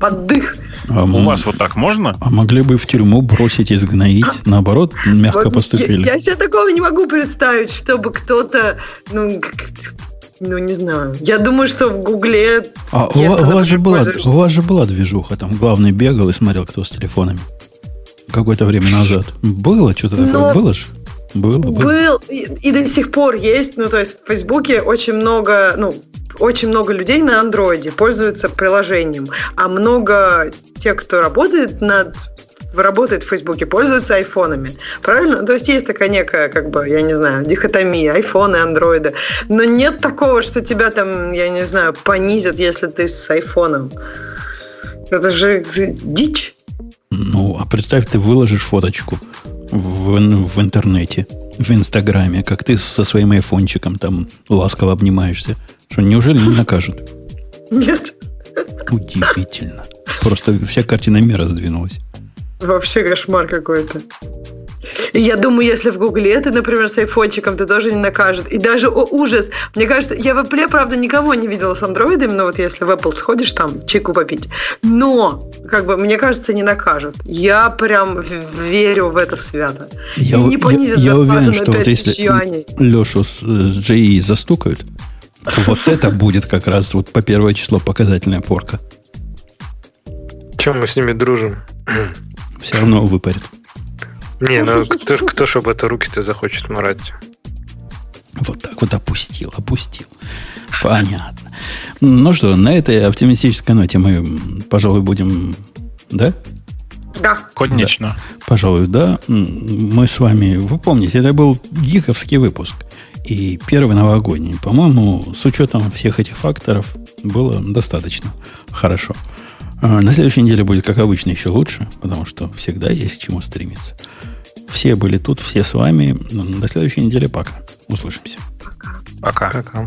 поддых. А у вас вот так можно? А могли бы в тюрьму бросить, изгноить. Наоборот, мягко вот поступили. Я, я себе такого не могу представить, чтобы кто-то... Ну, Ну, не знаю. Я думаю, что в Гугле... А, у, у, вас же была, у вас же была движуха. Там главный бегал и смотрел, кто с телефонами. Какое-то время назад. Было что-то Но... такое? Было же? Было, было. Был. И, и до сих пор есть. Ну, то есть, в Фейсбуке очень много... Ну, очень много людей на андроиде пользуются приложением. А много тех, кто работает над... работает в Фейсбуке, пользуются айфонами. Правильно? То есть есть такая некая, как бы, я не знаю, дихотомия, айфоны, андроиды. Но нет такого, что тебя там, я не знаю, понизят, если ты с айфоном. Это же дичь. Ну, а представь, ты выложишь фоточку в, в интернете, в Инстаграме, как ты со своим айфончиком там ласково обнимаешься. Что, неужели не накажут? Нет. Удивительно. Просто вся картина мира сдвинулась. Вообще кошмар какой-то. И я думаю, если в Гугле ты, например, с айфончиком, ты тоже не накажут. И даже, о, ужас, мне кажется, я в Apple, правда, никого не видела с андроидом, но вот если в Apple сходишь, там, чайку попить. Но, как бы, мне кажется, не накажут. Я прям верю в это свято. Я, и не понизят я, я зарплату уверен, что на пять тысяч юаней. Лешу с, с джи и застукают, то вот это будет как раз вот по первое число показательная порка. Чем мы с ними дружим? Все равно выпарит. Не, ну кто, кто ж об это руки-то захочет марать? Вот так вот опустил, опустил. Понятно. Ну что, на этой оптимистической ноте мы, пожалуй, будем... Да? Да. Конечно. Да. Пожалуй, да. Мы с вами... Вы помните, это был гиковский выпуск. И первый новогодний. По-моему, с учетом всех этих факторов было достаточно хорошо. На следующей неделе будет, как обычно, еще лучше, потому что всегда есть к чему стремиться. Все были тут, все с вами. До следующей недели. Пока. Услышимся. Пока. Пока.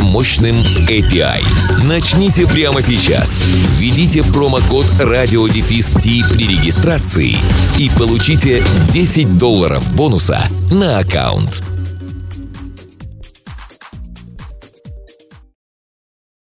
мощностью эй пи ай. Начните прямо сейчас. Введите промокод радио-ти при регистрации и получите десять долларов бонуса на аккаунт.